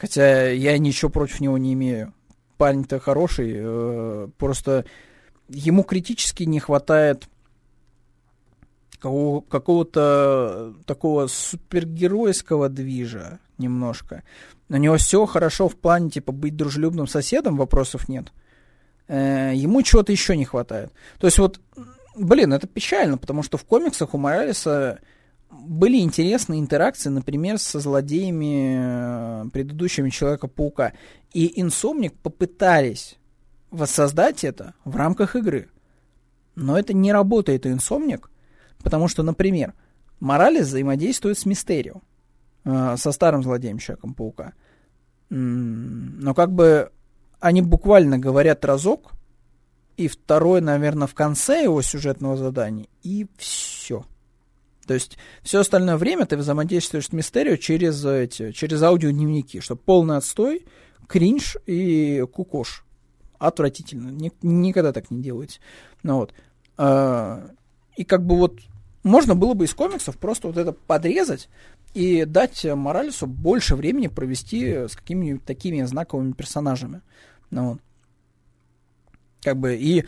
Хотя я ничего против него не имею. Парень-то хороший, просто ему критически не хватает какого-то такого супергеройского движа немножко. У него все хорошо в плане, типа, быть дружелюбным соседом, вопросов нет. Ему чего-то еще не хватает. То есть вот, блин, это печально, потому что в комиксах у Моралеса были интересные интеракции, например, со злодеями предыдущими Человека-паука. И Insomniac попытались воссоздать это в рамках игры. Но это не работает у Insomniac, потому что, например, Моралес взаимодействует с Мистерио, со старым злодеем Человеком-паука. Но как бы они буквально говорят разок, и второй, наверное, в конце его сюжетного задания, и все. То есть все остальное время ты взаимодействуешь с Мистерио через аудиодневники, что полный отстой, кринж и кукош. Отвратительно. Никогда так не делайте. Ну, вот. И как бы вот можно было бы из комиксов просто вот это подрезать и дать Моралесу больше времени провести с какими-нибудь такими знаковыми персонажами. Ну, вот. Как бы, и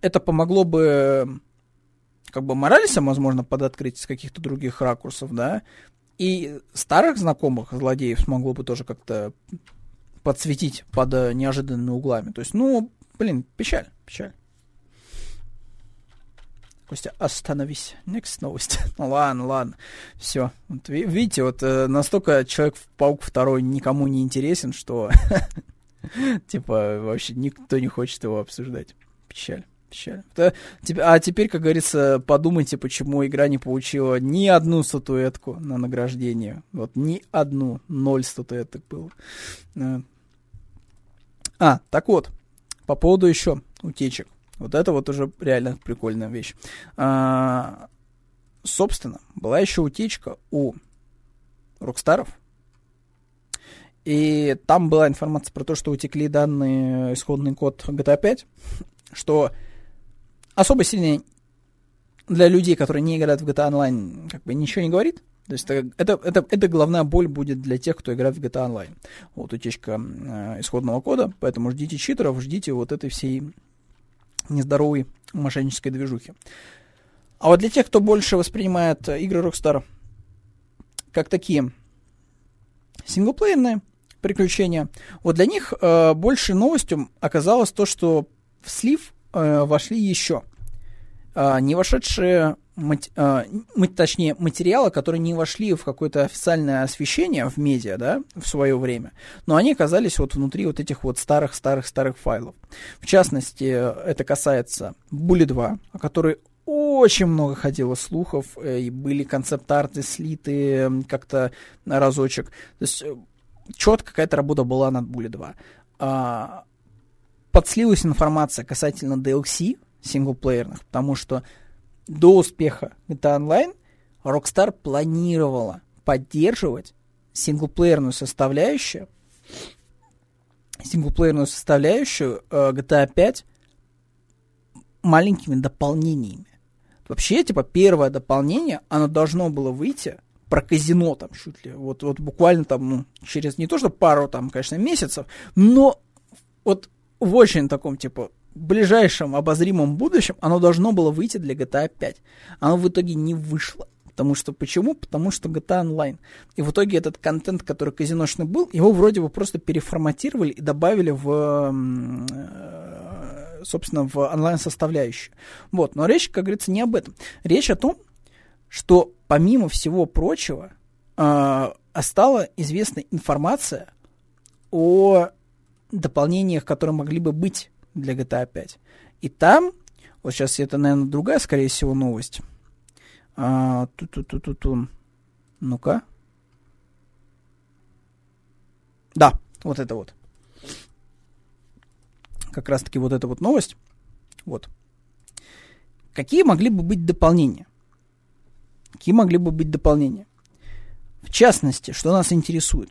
это помогло бы как бы Моралеса, возможно, подоткрыть с каких-то других ракурсов, да, и старых знакомых злодеев смогло бы тоже как-то подсветить под неожиданными углами. То есть, ну, блин, печаль, печаль. Костя, остановись. Next новость. Ладно, ладно. Все. Вот, видите, вот настолько Человек-паук второй никому не интересен, что типа вообще никто не хочет его обсуждать. Печаль. А теперь, как говорится, подумайте, почему игра не получила ни одну статуэтку на награждение. Вот ни одну. 0 статуэток было. А, так вот, по поводу еще утечек. Вот это вот уже реально прикольная вещь. Собственно, была еще утечка у Rockstar'ов. И там была информация про то, что утекли данные, исходный код GTA 5, что особо сильно для людей, которые не играют в GTA Online, как бы ничего не говорит, То есть это головная боль будет для тех, кто играет в GTA Online. Вот утечка исходного кода, поэтому ждите читеров, ждите вот этой всей нездоровой мошеннической движухи. А вот для тех, кто больше воспринимает игры Rockstar как такие синглплеерные приключения, вот для них большей новостью оказалось то, что в слив вошли еще не вошедшие, точнее, материалы, которые не вошли в какое-то официальное освещение в медиа, да, в свое время, но они оказались вот внутри вот этих вот старых-старых-старых файлов. В частности, это касается Bully 2, о которой очень много ходило слухов, и были концепт-арты слиты как-то на разочек. То есть четко какая-то работа была над Bully 2. Подслилась информация касательно DLC синглплеерных, потому что до успеха GTA Online Rockstar планировала поддерживать синглплеерную составляющую GTA 5 маленькими дополнениями. Вообще, типа, первое дополнение, оно должно было выйти про казино там чуть ли, вот буквально там, ну, через не то что пару там, конечно, месяцев, но вот в очень таком, типа, ближайшем обозримом будущем оно должно было выйти для GTA 5. Оно в итоге не вышло. Потому что почему? Потому что GTA Online. И в итоге этот контент, который казиношный был, его вроде бы просто переформатировали и добавили в, собственно, в онлайн-составляющую. Вот. Но речь, как говорится, не об этом. Речь о том, что помимо всего прочего стала известна информация о дополнениях, которые могли бы быть для GTA 5. И там, вот сейчас это, наверное, другая, скорее всего, новость. Ну-ка. Да, вот это вот. Как раз-таки вот эта вот новость. Вот. Какие могли бы быть дополнения? В частности, что нас интересует?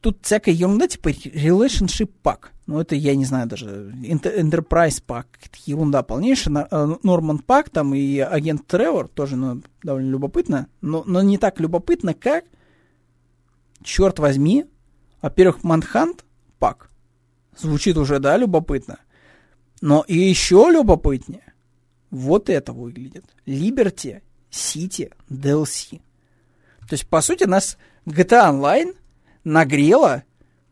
Тут всякая ерунда, типа relationship pack. Ну, это, я не знаю, даже enterprise pack. Это ерунда полнейшая. Норман пак там и агент Тревор тоже, ну, довольно любопытно. Но не так любопытно, как, черт возьми, во-первых, Манхант пак. Звучит уже, да, любопытно. Но и еще любопытнее. Вот это выглядит. Liberty City DLC. То есть, по сути, нас GTA Online нагрело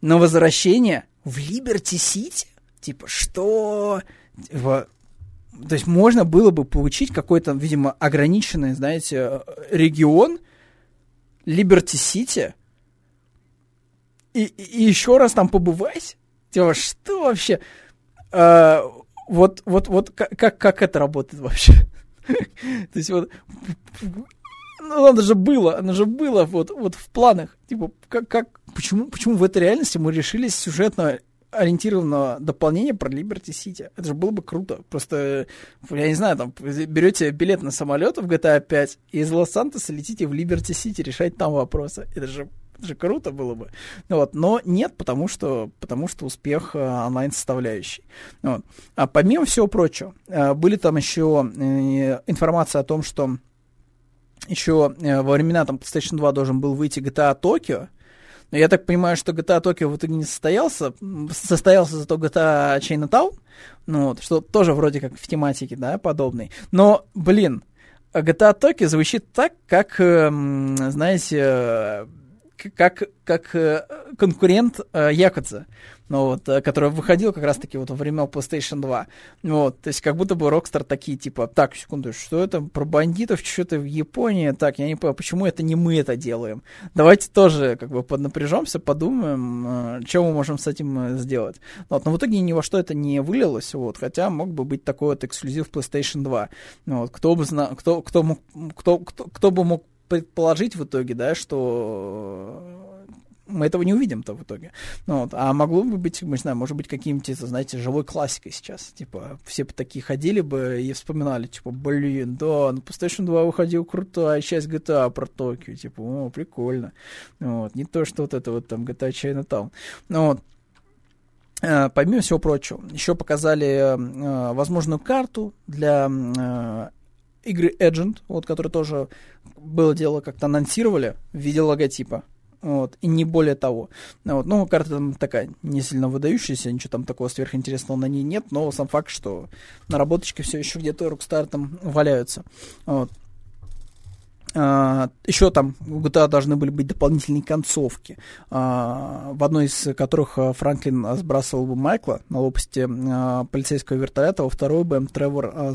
на возвращение в Либерти-Сити? Типа, что? Типа, то есть можно было бы получить какой-то, видимо, ограниченный, знаете, регион Либерти-Сити и еще раз там побывать? Типа, что вообще? Вот как это работает вообще? То есть вот... Ну, оно же было вот в планах. Типа, почему в этой реальности мы решили сюжетно ориентированного дополнения про Liberty City? Это же было бы круто. Просто, я не знаю, там, берете билет на самолет в GTA 5 и из Лос-Сантоса летите в Liberty City решать там вопросы. Это же круто было бы. Вот. Но нет, потому что успех онлайн-составляющий. Вот. А помимо всего прочего, были там еще информация о том, что еще во времена там PlayStation 2 должен был выйти GTA Tokyo. Но я так понимаю, что GTA Tokyo в итоге не состоялся. Состоялся зато GTA Chinatown. Ну вот, что тоже вроде как в тематике, да, подобный. Но, блин, GTA Tokyo звучит так, как, знаете, как конкурент Yakuza. Ну вот, который выходил как раз-таки вот во время PlayStation 2. Вот, то есть как будто бы Rockstar такие, типа, так, секунду, что это про бандитов, что-то в Японии, так, я не понимаю, почему это не мы это делаем. Давайте тоже как бы поднапряжемся, подумаем, что мы можем с этим сделать. Вот, но в итоге ни во что это не вылилось, вот, хотя мог бы быть такой вот эксклюзив PlayStation 2. Вот, кто бы мог предположить в итоге, да, что... мы этого не увидим-то в итоге. Ну, вот. А могло бы быть, не знаю, может быть, каким-то, знаете, живой классикой сейчас. Типа, все бы такие ходили бы и вспоминали, типа, блин, да, на PlayStation 2 выходил крутая часть GTA про Токио. Типа, о, прикольно. Вот. Не то, что вот это вот там GTA Chinatown. Ну, вот. Помимо всего прочего, еще показали возможную карту для игры Agent, вот, которые тоже было дело, как-то анонсировали в виде логотипа. Вот, и не более того. Вот, ну, карта там такая не сильно выдающаяся, ничего там такого сверхинтересного на ней нет, но сам факт, что наработочки все еще где-то Rockstar там валяются. Вот. Еще там в GTA должны были быть дополнительные концовки, в одной из которых Франклин сбрасывал бы Майкла на лопасти полицейского вертолета, во второй бы Тревор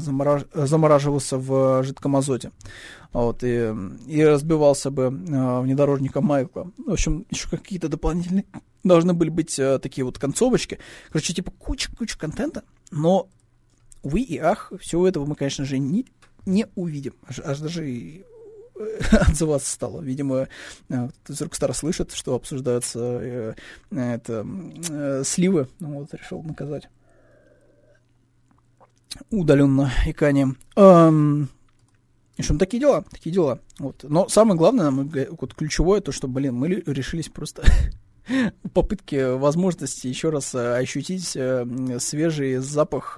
замораживался в жидком азоте, вот, и разбивался бы внедорожника Майкла. В общем, еще какие-то дополнительные должны были быть такие вот концовочки. Короче, типа куча контента, но, увы и ах, всего этого мы, конечно же, не увидим. Аж даже и отзываться стало. Видимо, Rockstar слышит, что обсуждаются сливы. Вот, решил наказать удаленно иканием. В общем, такие дела. Вот. Но самое главное, вот, ключевое, то, что, мы решились просто попытки, возможности еще раз ощутить свежий запах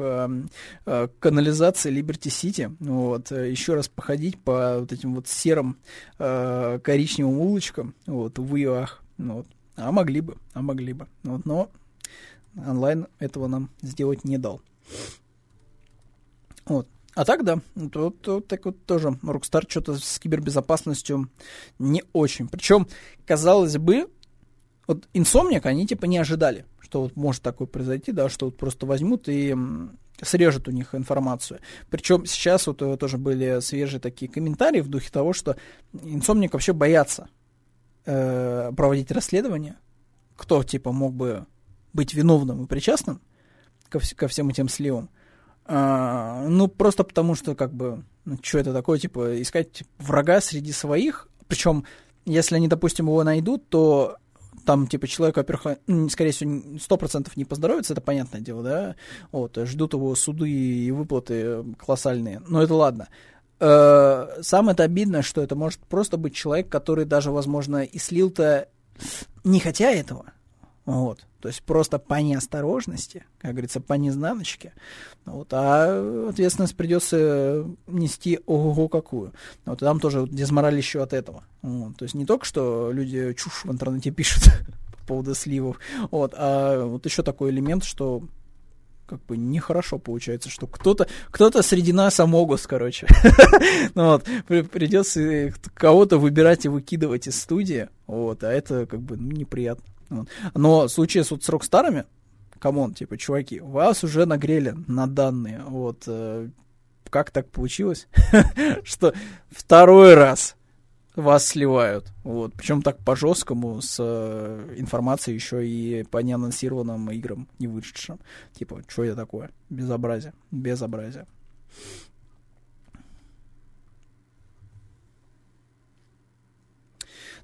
канализации Liberty City, вот, еще раз походить по вот этим вот серым коричневым улочкам, вот, увы и ах, вот. А могли бы, вот, но онлайн этого нам сделать не дал. Вот. А так, да, вот так вот тоже Rockstar что-то с кибербезопасностью не очень. Причем, казалось бы, вот Insomniac, они типа не ожидали, что вот может такое произойти, да, что вот просто возьмут и срежут у них информацию. Причем сейчас вот тоже были свежие такие комментарии в духе того, что Insomniac вообще боятся проводить расследование, кто типа мог бы быть виновным и причастным ко всем этим сливам. Ну, просто потому что, как бы, что это такое, типа, искать врага среди своих. Причем, если они, допустим, его найдут, то там, типа, человек, во-первых, скорее всего, 100% не поздоровится, это понятное дело, да, вот, ждут его суды и выплаты колоссальные, но это ладно. Самое-то обидное, что это может просто быть человек, который даже, возможно, и слил-то не хотя этого, вот, то есть просто по неосторожности, как говорится, по незнаночке, вот, а ответственность придется нести ого-го какую. Вот, и там тоже дезмораль еще от этого. Вот, то есть не только, что люди чушь в интернете пишут по поводу сливов, вот, а вот еще такой элемент, что как бы нехорошо получается, что кто-то среди нас амогус, короче. Придется кого-то выбирать и выкидывать из студии, вот, а это как бы неприятно. Но в случае с Rockstar'ами, камон, типа, чуваки, вас уже нагрели на данные, вот, как так получилось, что второй раз вас сливают, вот, причем так по-жесткому, с информацией еще и по неанонсированным играм, не вышедшим, типа, что это такое, безобразие.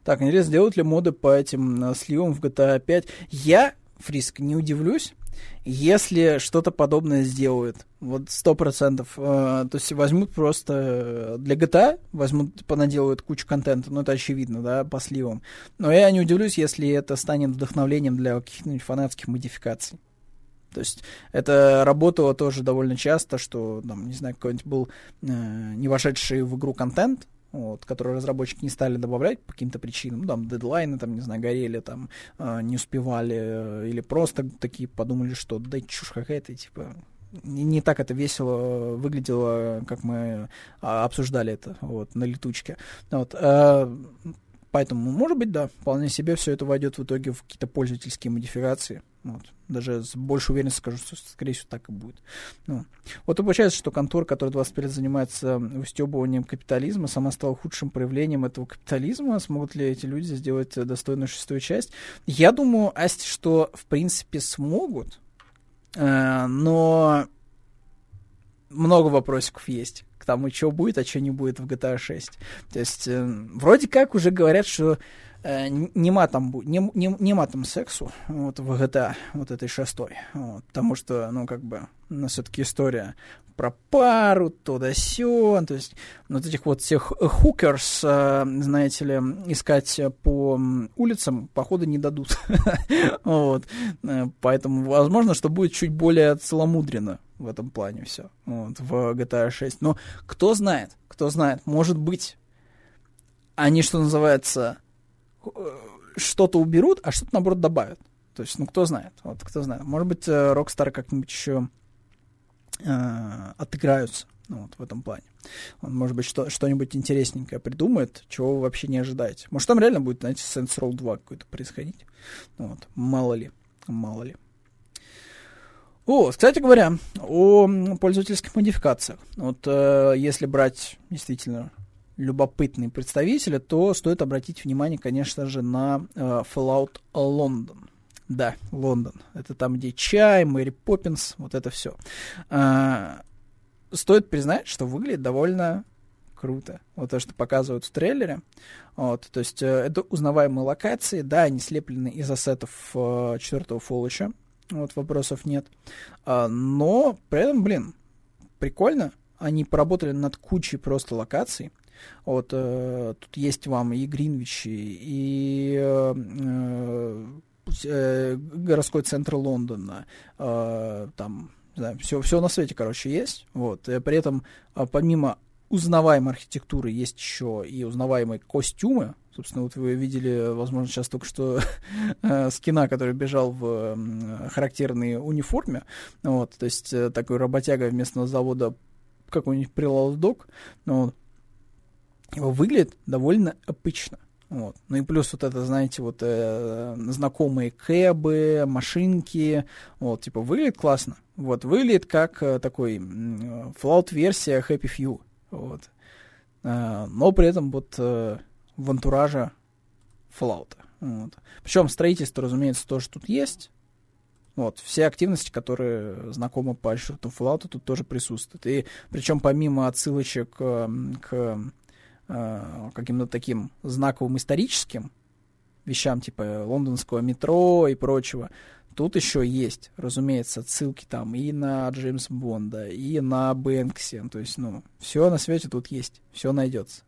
Так, интересно, делают ли моды по этим сливам в GTA 5? Я, Фриск, не удивлюсь, если что-то подобное сделают. Вот 100%. То есть возьмут просто для GTA, понаделают кучу контента, ну это очевидно, да, по сливам. Но я не удивлюсь, если это станет вдохновлением для каких-нибудь фанатских модификаций. То есть это работало тоже довольно часто, что, там, не знаю, какой-нибудь был не вошедший в игру контент, вот, которые разработчики не стали добавлять по каким-то причинам, ну, там, дедлайны, там, не знаю, горели, там, не успевали, или просто такие подумали, что, да, чушь какая-то, типа, не так это весело выглядело, как мы обсуждали это, вот, на летучке, вот, поэтому, может быть, да, вполне себе все это войдет в итоге в какие-то пользовательские модификации. Вот. Даже с большей уверенностью скажу, что, скорее всего, так и будет. Ну. Вот и получается, что контора, которая 20 лет занимается выстебыванием капитализма, сама стала худшим проявлением этого капитализма. Смогут ли эти люди сделать достойную 6-ю часть? Я думаю, Асти, что, в принципе, смогут, но много вопросиков есть к тому, что будет, а что не будет в GTA 6. То есть, вроде как уже говорят, что не матом сексу вот, в GTA, вот этой 6-й. Вот, потому что, ну, как бы, у нас все-таки история про пару, то да сё, то есть вот этих вот всех хукерс, знаете ли, искать по улицам, походу, не дадут. Вот. Поэтому, возможно, что будет чуть более целомудренно. в этом плане все. Вот, в GTA 6. Но кто знает, может быть, они, что называется, что-то уберут, а что-то, наоборот, добавят. То есть, ну, кто знает, вот, кто знает. Может быть, Rockstar как-нибудь еще отыграются, ну, вот, в этом плане. Он, может быть, что-нибудь интересненькое придумает, чего вы вообще не ожидаете. Может, там реально будет, знаете, Saints Row 2 какой-то происходить. Вот, мало ли, мало ли. О, кстати говоря, о пользовательских модификациях. Вот если брать действительно любопытные представители, то стоит обратить внимание, конечно же, на Fallout London. Да, Лондон. Это там, где чай, Мэри Поппинс, вот это все. Стоит признать, что выглядит довольно круто. Вот то, что показывают в трейлере. Вот, то есть это узнаваемые локации. Да, они слеплены из ассетов 4-го Fallout. Вот, вопросов нет. Но при этом, блин, прикольно. Они поработали над кучей просто локаций. Вот, тут есть вам и Гринвичи, и городской центр Лондона, там, не знаю, все на свете, короче, есть. Вот. И при этом, помимо узнаваемой архитектуры, есть еще и узнаваемые костюмы. Собственно, вот вы видели, возможно, сейчас только что скина, который бежал в характерной униформе. Вот, то есть такой работяга местного завода какой-нибудь прилавдок. Но его выглядит довольно эпично. Вот. Ну и плюс вот это, знаете, вот знакомые кэбы, машинки, вот, типа, выглядит классно. Вот, выглядит как такой Fallout-версия Happy Few, вот. Но при этом вот в антураже Fallout. Вот. Причем строительство, разумеется, тоже тут есть. Вот, все активности, которые знакомы по счету Fallout, тут тоже присутствуют. И причем помимо отсылочек к каким-то таким знаковым историческим вещам, типа лондонского метро и прочего, тут еще есть, разумеется, ссылки там и на Джеймса Бонда, и на Бэнкси, то есть, ну, все на свете тут есть, все найдется.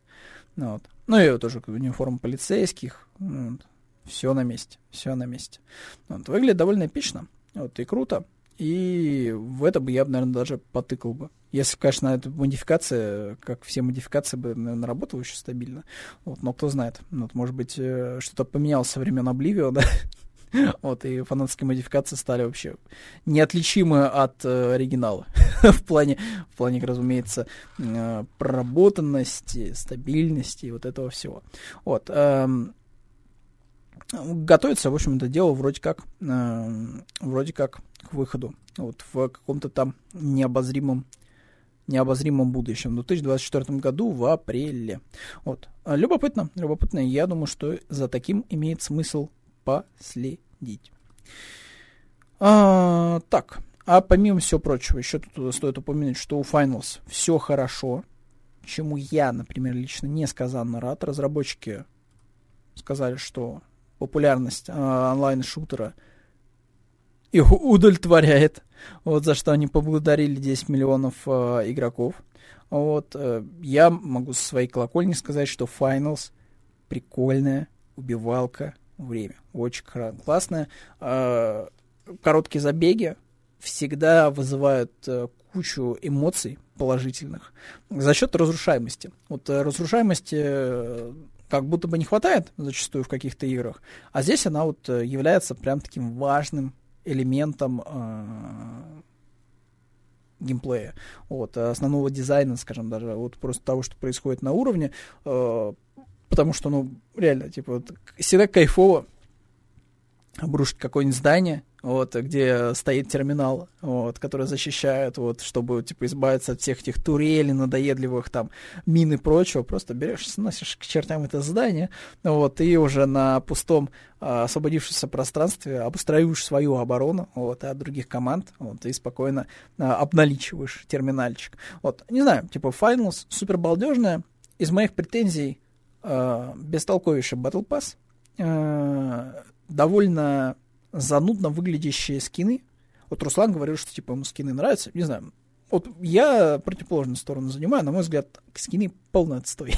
Вот. Ну, и тоже униформа полицейских, вот. Все на месте, все на месте. Вот. Выглядит довольно эпично, вот, и круто, и в это бы я, наверное, даже потыкал бы. Если, конечно, эта модификация, как все модификации, бы, наверное, работала еще стабильно. Вот, но кто знает. Вот, может быть, что-то поменялось со времен Обливиона, да? Вот, и фанатские модификации стали вообще неотличимы от оригинала. в плане, разумеется, проработанности, стабильности и вот этого всего. Вот. Готовится, в общем, это дело вроде как к выходу. Вот, в каком-то там необозримом будущем, в 2024 году, в апреле. Вот. Любопытно. Я думаю, что за таким имеет смысл последить. Так, а помимо всего прочего, еще тут стоит упомянуть, что у Finals все хорошо, чему я, например, лично несказанно рад. Разработчики сказали, что популярность онлайн-шутера их удовлетворяет, вот, за что они поблагодарили 10 миллионов игроков. Вот, я могу со своей колокольни сказать, что Finals прикольная убивалка время, очень классная. Короткие забеги всегда вызывают кучу эмоций положительных за счет разрушаемости. Вот разрушаемости как будто бы не хватает зачастую в каких-то играх, а здесь она вот является прям таким важным элементом геймплея, вот, основного дизайна, скажем, даже вот просто того, что происходит на уровне, потому что, ну, реально, типа, вот, всегда кайфово обрушить какое-нибудь здание, вот, где стоит терминал, вот, который защищает, вот, чтобы, типа, избавиться от всех этих турелей, надоедливых, там, мин и прочего, просто берешь, сносишь к чертям это здание, вот, и уже на пустом освободившемся пространстве обустраиваешь свою оборону, вот, от других команд, вот, и спокойно обналичиваешь терминальчик. Вот, не знаю, типа, Finals супер балдежная, из моих претензий бестолковейший Battle Pass, довольно занудно выглядящие скины. Вот Руслан говорил, что типа ему скины нравятся. Не знаю. Вот я противоположную сторону занимаю. На мой взгляд, скины полный отстой.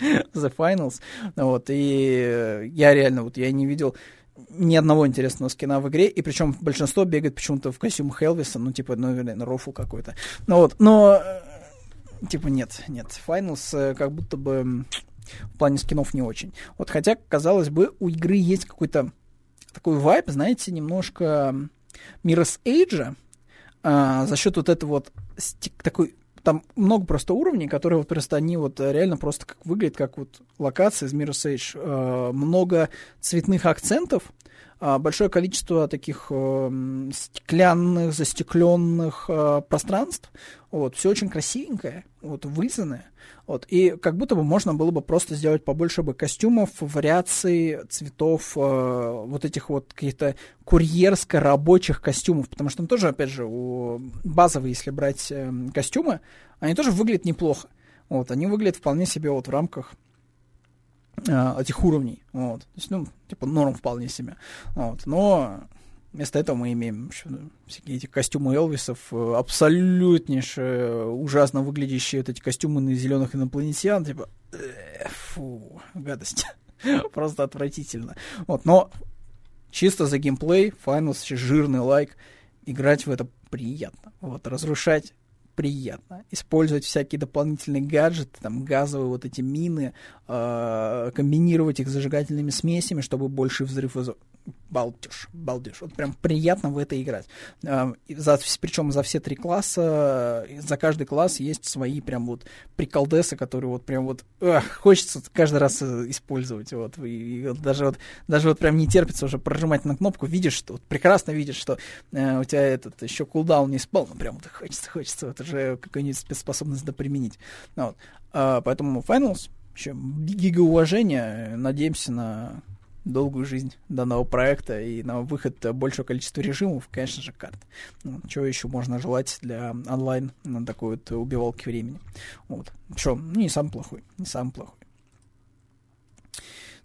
The Finals. Вот. И я реально, вот я не видел ни одного интересного скина в игре, и причем большинство бегает почему-то в костюмах Элвиса, ну, типа, ну, наверное, рофл какой-то. Ну, вот, но, типа, нет, Finals как будто бы в плане скинов не очень. Вот, хотя, казалось бы, у игры есть какой-то такой вайб, знаете, немножко Mirror's Edge, за счет вот этого вот такой... Там много просто уровней, которые вот просто они вот реально просто как выглядят, как вот локация из Mirror's Edge. Много цветных акцентов, большое количество таких стеклянных, застекленных пространств. Вот, все очень красивенькое, вот, вылизанное. Вот, и как будто бы можно было бы просто сделать побольше бы костюмов, вариаций, цветов, вот этих вот каких-то курьерско-рабочих костюмов, потому что там тоже, опять же, базовые, если брать костюмы, они тоже выглядят неплохо. Вот, они выглядят вполне себе вот в рамках этих уровней. Вот. То есть, ну, типа, норм вполне себе. Вот. Но... Вместо этого мы имеем всякие эти костюмы Элвисов, абсолютнейшие, ужасно выглядящие вот эти костюмы на зеленых инопланетян, типа, фу, гадость, просто отвратительно. Вот, но чисто за геймплей, Finals, жирный лайк, играть в это приятно, вот, разрушать приятно, использовать всякие дополнительные гаджеты, там, газовые вот эти мины, комбинировать их с зажигательными смесями, чтобы больше взрыв из... Балдеж. Вот прям приятно в это играть. Причем за все три класса, за каждый класс есть свои прям вот приколдесы, которые вот прям вот хочется каждый раз использовать. Вот. И даже вот прям не терпится уже прожимать на кнопку. Видишь, что вот прекрасно видишь, что у тебя этот еще кулдаун не спал, но прям вот хочется вот уже какую-нибудь спецспособность доприменить. Вот. Поэтому Finals, еще гигауважение, надеемся на долгую жизнь данного проекта и на выход большего количества режимов, конечно же, карт. Ну, чего еще можно желать для онлайн на такой вот убивалке времени. Вот. Что, не самый плохой.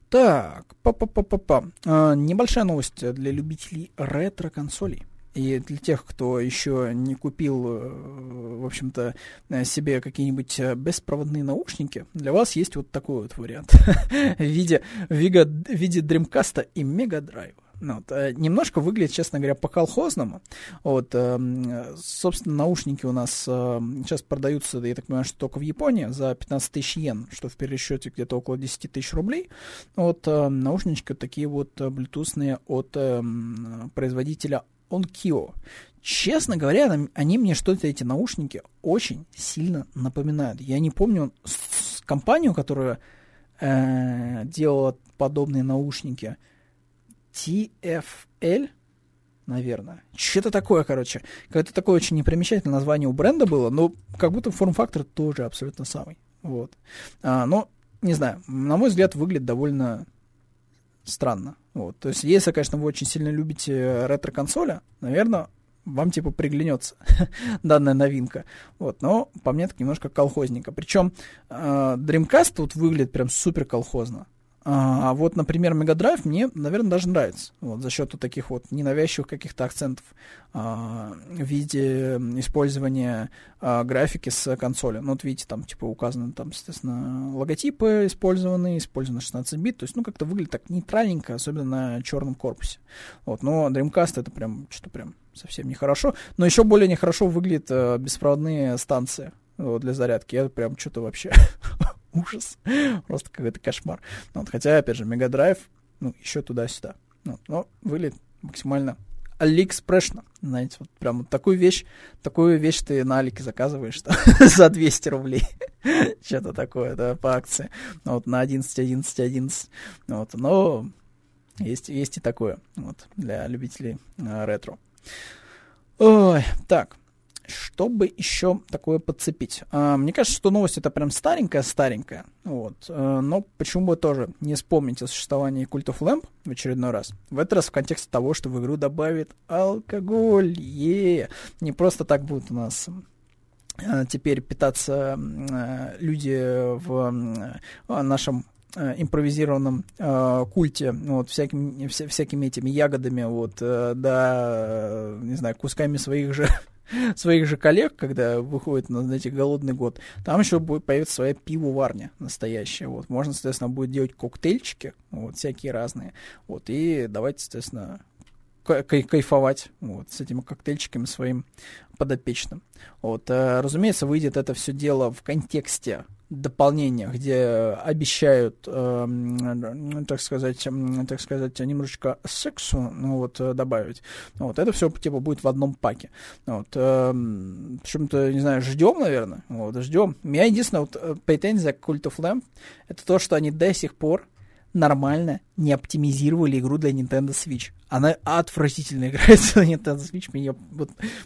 Так, небольшая новость для любителей ретро-консолей. И для тех, кто еще не купил, в общем-то, себе какие-нибудь беспроводные наушники, для вас есть вот такой вот вариант в виде Dreamcast и Megadrive. Вот. Немножко выглядит, честно говоря, по-колхозному. Вот. Собственно, наушники у нас сейчас продаются, я так понимаю, что только в Японии, за 15 тысяч йен, что в пересчете где-то около 10 тысяч рублей. Вот. Наушнички такие вот блютусные от производителя Onkyo. Честно говоря, они мне что-то, эти наушники, очень сильно напоминают. Я не помню компанию, которая делала подобные наушники. TFL, наверное. Что-то такое, короче. Какое-то такое очень непримечательное название у бренда было, но как будто форм-фактор тоже абсолютно самый. Вот. Но, не знаю, на мой взгляд, выглядит довольно... странно. Вот. То есть, если, конечно, вы очень сильно любите ретро-консоли, наверное, вам, типа, приглянется данная новинка. Вот. Но, по мне, так немножко колхозненько. Причем Dreamcast тут выглядит прям супер колхозно. А вот, например, Megadrive мне, наверное, даже нравится. Вот, за счет вот таких вот ненавязчивых каких-то акцентов в виде использования графики с консоли. Ну, вот видите, там, типа, указаны, там, естественно, логотипы использованы 16 бит. То есть, ну, как-то выглядит так нейтральненько, особенно на черном корпусе. Вот, но Dreamcast это прям что-то прям совсем нехорошо. Но еще более нехорошо выглядят беспроводные станции для зарядки. Это прям что-то вообще... ужас. Просто какой-то кошмар. Вот, хотя, опять же, Megadrive, ну, еще туда-сюда. Вот, но выглядит максимально алиэкспрессно. Знаете, вот прям вот такую вещь ты на Алике заказываешь за 200 рублей. Что-то такое, да, по акции. Вот, на 11. Вот, но есть и такое, вот, для любителей ретро. Ой, так. Чтобы еще такое подцепить. Мне кажется, что новость это прям старенькая. Вот. Но почему бы тоже не вспомнить о существовании Cult of the Lamb в очередной раз. В этот раз в контексте того, что в игру добавит алкоголь. Не просто так будут у нас теперь питаться люди в нашем импровизированном культе, вот, всякими этими ягодами, вот, да, не знаю, кусками своих же коллег, когда выходит, знаете, голодный год, там еще будет появиться своя пивоварня настоящая, вот, можно, соответственно, будет делать коктейльчики, вот, всякие разные, вот, и давайте, соответственно, кайфовать вот, с этими коктейльчиками своим подопечным. Вот, разумеется, выйдет это все дело в контексте дополнения, где обещают, так сказать, немножечко сексу, ну, вот, добавить. Вот, это все типа будет в одном паке. Вот, почему-то, не знаю, ждем, наверное. Вот, ждем. У меня единственная вот претензия к Cult of Lamb это то, что они до сих пор нормально не оптимизировали игру для Nintendo Switch. Она отвратительно играется на Nintendo Switch.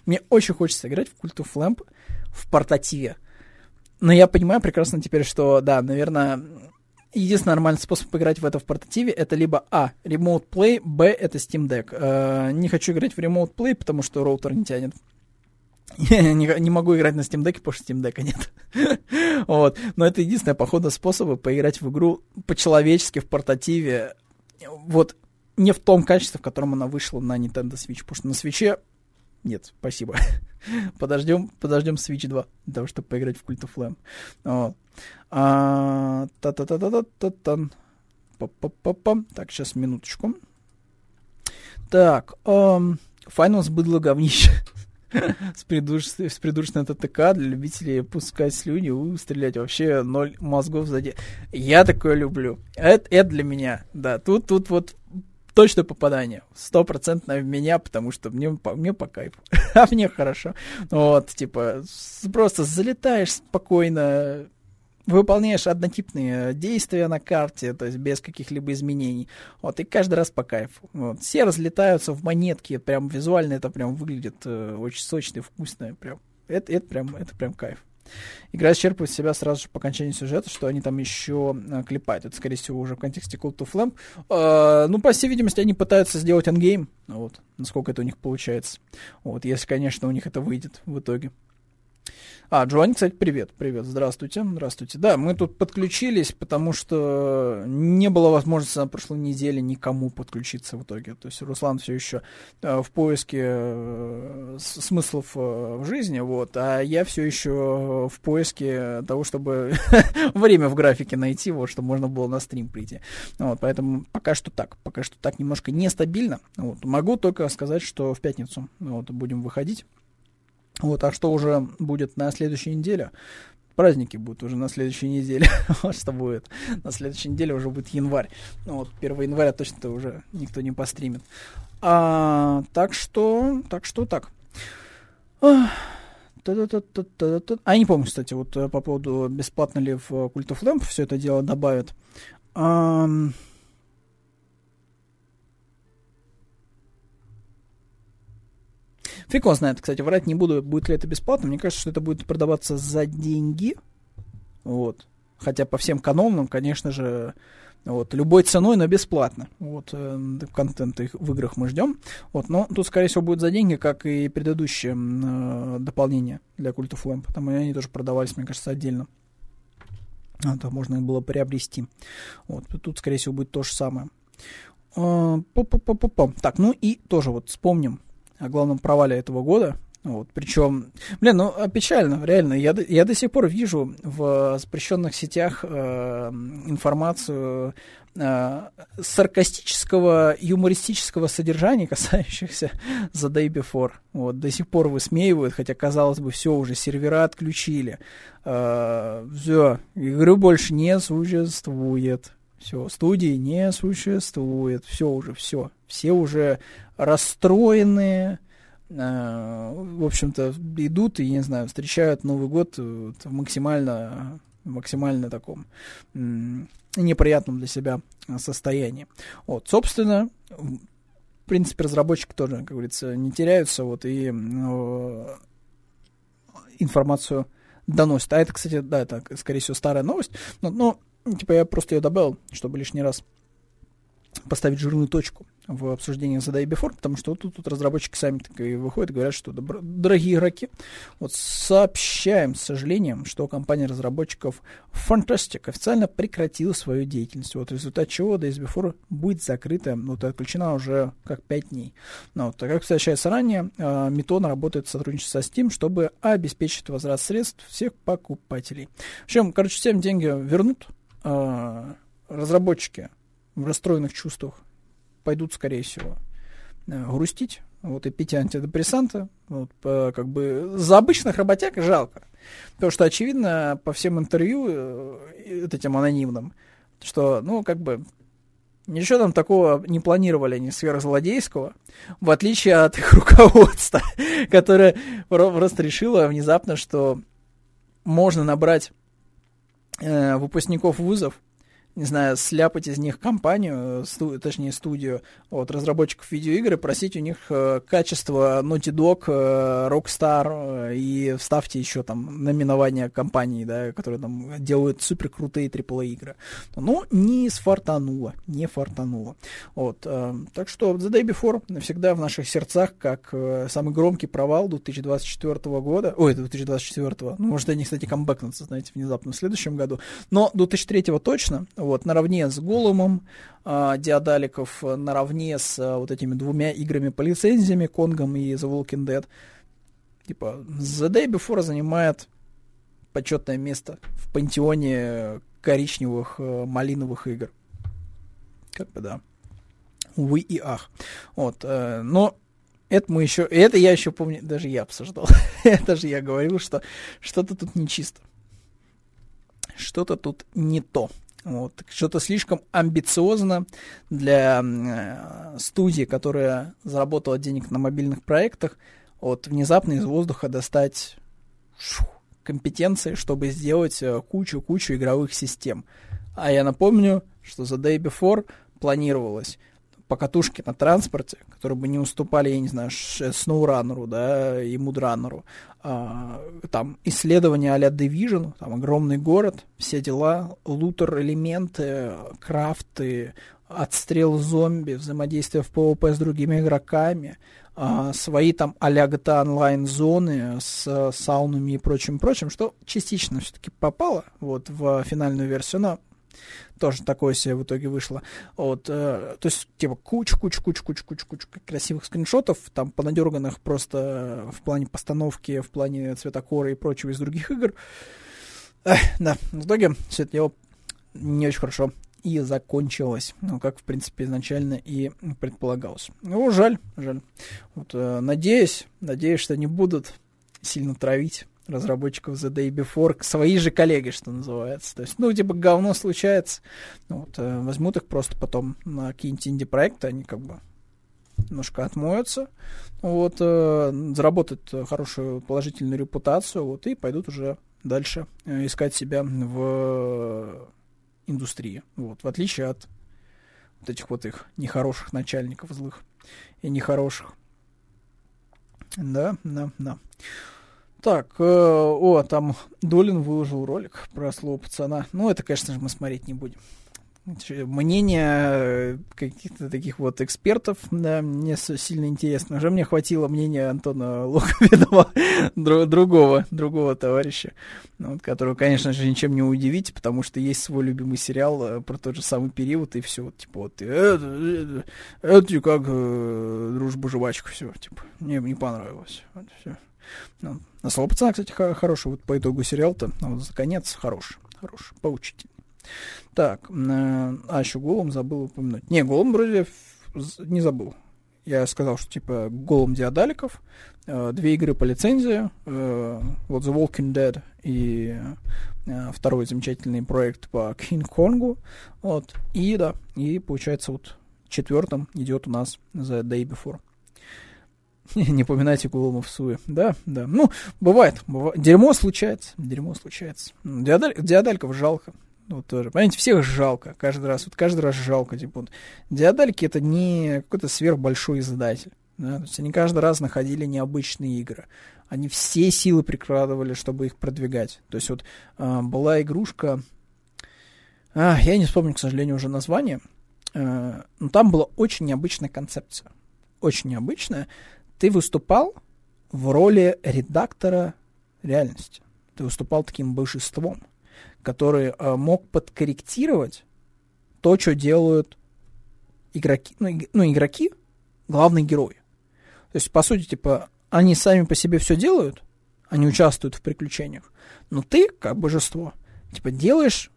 Мне очень хочется играть в Cult of Lamb в портативе. Но я понимаю прекрасно теперь, что, да, наверное, единственный нормальный способ поиграть в это в портативе, это либо А, Remote Play, Б, это Steam Deck. Не хочу играть в Remote Play, потому что роутер не тянет. Я не могу играть на Steam Deck, потому что Steam Deck'а нет. Вот. Но это единственный, походу, способ поиграть в игру по-человечески в портативе. Вот не в том качестве, в котором она вышла на Nintendo Switch, потому что на Switch'е нет, спасибо. Подождем Switch 2 для того, чтобы поиграть в Cult of Lamb. Так, сейчас, минуточку. Так, Finals быдло говнище. С придурочной ТТК для любителей пускать слюни и стрелять. Вообще ноль мозгов сзади. Я такое люблю. Это для меня, да. Тут вот точно попадание, 100% в меня, потому что мне по кайфу, а мне хорошо. Вот, типа, просто залетаешь спокойно, выполняешь однотипные действия на карте, то есть без каких-либо изменений, вот, и каждый раз по кайфу. Вот. Все разлетаются в монетки, прям визуально это прям выглядит очень сочно и вкусно, прям, это прям кайф. Игра исчерпывает себя сразу же по окончанию сюжета, что они там еще клепают. Это, скорее всего, уже в контексте Cult of Lamb. Ну, по всей видимости, они пытаются сделать эндгейм, вот, насколько это у них получается. Вот, если, конечно, у них это выйдет в итоге. Джоанни, кстати, привет, здравствуйте. Да, мы тут подключились, потому что не было возможности на прошлой неделе никому подключиться в итоге. То есть Руслан все еще в поиске смыслов в жизни, вот, а я все еще в поиске того, чтобы время в графике найти, вот, чтобы можно было на стрим прийти. Вот, поэтому пока что так немножко нестабильно. Вот, могу только сказать, что в пятницу вот, будем выходить. Вот, а что уже будет на следующей неделе? Праздники будут уже на следующей неделе. Вот что будет. На следующей неделе уже будет январь. Ну вот, 1 января точно-то уже никто не постримит. Так что так. Я не помню, кстати, вот по поводу, бесплатно ли в Cult of Lamb все это дело добавят. Фиг он знает, кстати, врать не буду, будет ли это бесплатно. Мне кажется, что это будет продаваться за деньги. Вот. Хотя по всем канонам, конечно же, вот, любой ценой, но бесплатно. Вот, контент их в играх мы ждем. Вот, но тут, скорее всего, будет за деньги, как и предыдущие дополнения для Cult of Lamb. Потому что они тоже продавались, мне кажется, отдельно. Это можно было приобрести. Вот, тут, скорее всего, будет то же самое. Так, ну и тоже вот вспомним о главном провале этого года. Вот, причем, блин, ну печально, реально. Я до сих пор вижу в запрещенных сетях информацию саркастического, юмористического содержания, касающихся The Day Before. Вот, до сих пор высмеивают, хотя, казалось бы, все уже, сервера отключили. Все, игры больше не существует. Все, студии не существует. Все уже, все. Все уже расстроенные, в общем-то, идут и, не знаю, встречают Новый год в максимально таком неприятном для себя состоянии. Вот, собственно, в принципе, разработчики тоже, как говорится, не теряются, вот, и информацию доносят. А это, кстати, да, это, скорее всего, старая новость, но типа я просто ее добавил, чтобы лишний раз поставить жирную точку в обсуждении за Day Before, потому что вот тут разработчики сами выходят и говорят, что дорогие игроки, вот сообщаем с сожалением, что компания разработчиков Fantastic официально прекратила свою деятельность, вот в результате чего Days Before будет закрыта, вот отключена уже как 5 дней. Ну, вот, как сообщается ранее, Метон работает в сотрудничестве со Steam, чтобы обеспечить возврат средств всех покупателей. В общем, короче, всем деньги вернут, разработчики в расстроенных чувствах пойдут, скорее всего, грустить, вот, и пить антидепрессанты, вот, как бы, за обычных работяг жалко, потому что, очевидно, по всем интервью, этим анонимным, что, ну, как бы, ничего там такого не планировали они сверхзлодейского, в отличие от их руководства, которое просто решило внезапно, что можно набрать выпускников вузов, не знаю, сляпать из них компанию, студию от разработчиков видеоигр и просить у них качество Naughty Dog, Rockstar, и вставьте еще там наименование компаний, да, которые там делают суперкрутые AAA игры. Но не сфартануло. Вот, так что The Day Before навсегда в наших сердцах как самый громкий провал 2024 года. Ой, 2024. Ну, может, они, кстати, камбэкнутся, знаете, внезапно в следующем году. Но 2003 точно. Вот, наравне с Голумом Диадаликов, наравне с вот этими двумя играми по лицензиями, Конгом и The Walking Dead. Типа, The Day Before занимает почетное место в пантеоне коричневых, малиновых игр. Как бы, да. Увы и ах. Вот, но это мы еще... Это я еще помню, даже я обсуждал. Это же я говорил, что что-то тут нечисто. Что-то тут не то. Вот, что-то слишком амбициозно для студии, которая заработала денег на мобильных проектах, вот, внезапно из воздуха достать компетенции, чтобы сделать кучу игровых систем. А я напомню, что The Day Before планировалось покатушки на транспорте, которые бы не уступали, я не знаю, Сноураннеру, да, и Мудраннеру. Там исследования а-ля Division, там огромный город, все дела, лутер-элементы, крафты, отстрел зомби, взаимодействие в PvP с другими игроками, свои там а-ля GTA Online зоны с саунами и прочим, что частично все-таки попало вот в финальную версию, но тоже такое себе в итоге вышло. Вот, то есть, типа, куча красивых скриншотов, там, понадерганных просто в плане постановки, в плане цветокора и прочего из других игр. Да, в итоге все это дело не очень хорошо и закончилось. Ну, как, в принципе, изначально и предполагалось. Ну, жаль. Вот, надеюсь, что не будут сильно травить разработчиков The Day Before, свои же коллеги, что называется. То есть, ну, типа, говно случается. Вот, возьмут их просто потом на какие-нибудь инди-проекты, они как бы немножко отмоются, вот, заработают хорошую положительную репутацию, вот, и пойдут уже дальше искать себя в индустрии. Вот, в отличие от вот этих вот их нехороших начальников злых и нехороших. Да. Так, там Долин выложил ролик про слово пацана. Ну, это, конечно же, мы смотреть не будем. Мнение каких-то таких вот экспертов, да, мне сильно интересно. Уже мне хватило мнения Антона Локоведова, другого товарища, вот, которого, конечно же, ничем не удивить, потому что есть свой любимый сериал про тот же самый период, и все, вот, типа, вот, это как дружба жвачка, все, типа, мне не понравилось, вот, все. Ну, на слово пацана, кстати, хороший вот по итогу сериал-то, вот, за конец хороший, поучительный. Так, еще Голум забыл упомянуть. Не, Голум вроде не забыл. Я сказал, что типа Голум Диадаликов, две игры по лицензии, вот The Walking Dead и второй замечательный проект по Кинг-Конгу, вот, и да, и получается вот четвертым идет у нас The Day Before. Не поминайте Голума в суе. Да. Ну, бывает. Дерьмо случается. Диадальков жалко. Вот тоже. Понимаете, всех жалко. Каждый раз жалко. Типа, вот. Диадальки — это не какой-то сверхбольшой издатель. Да? То есть они каждый раз находили необычные игры. Они все силы прикладывали, чтобы их продвигать. То есть вот была игрушка... я не вспомню, к сожалению, уже название. Но там была очень необычная концепция. Очень необычная. Ты выступал в роли редактора реальности. Ты выступал таким божеством, который мог подкорректировать то, что делают игроки, игроки, главные герои. То есть, по сути, типа, они сами по себе все делают, они участвуют в приключениях, но ты, как божество, типа, делаешь,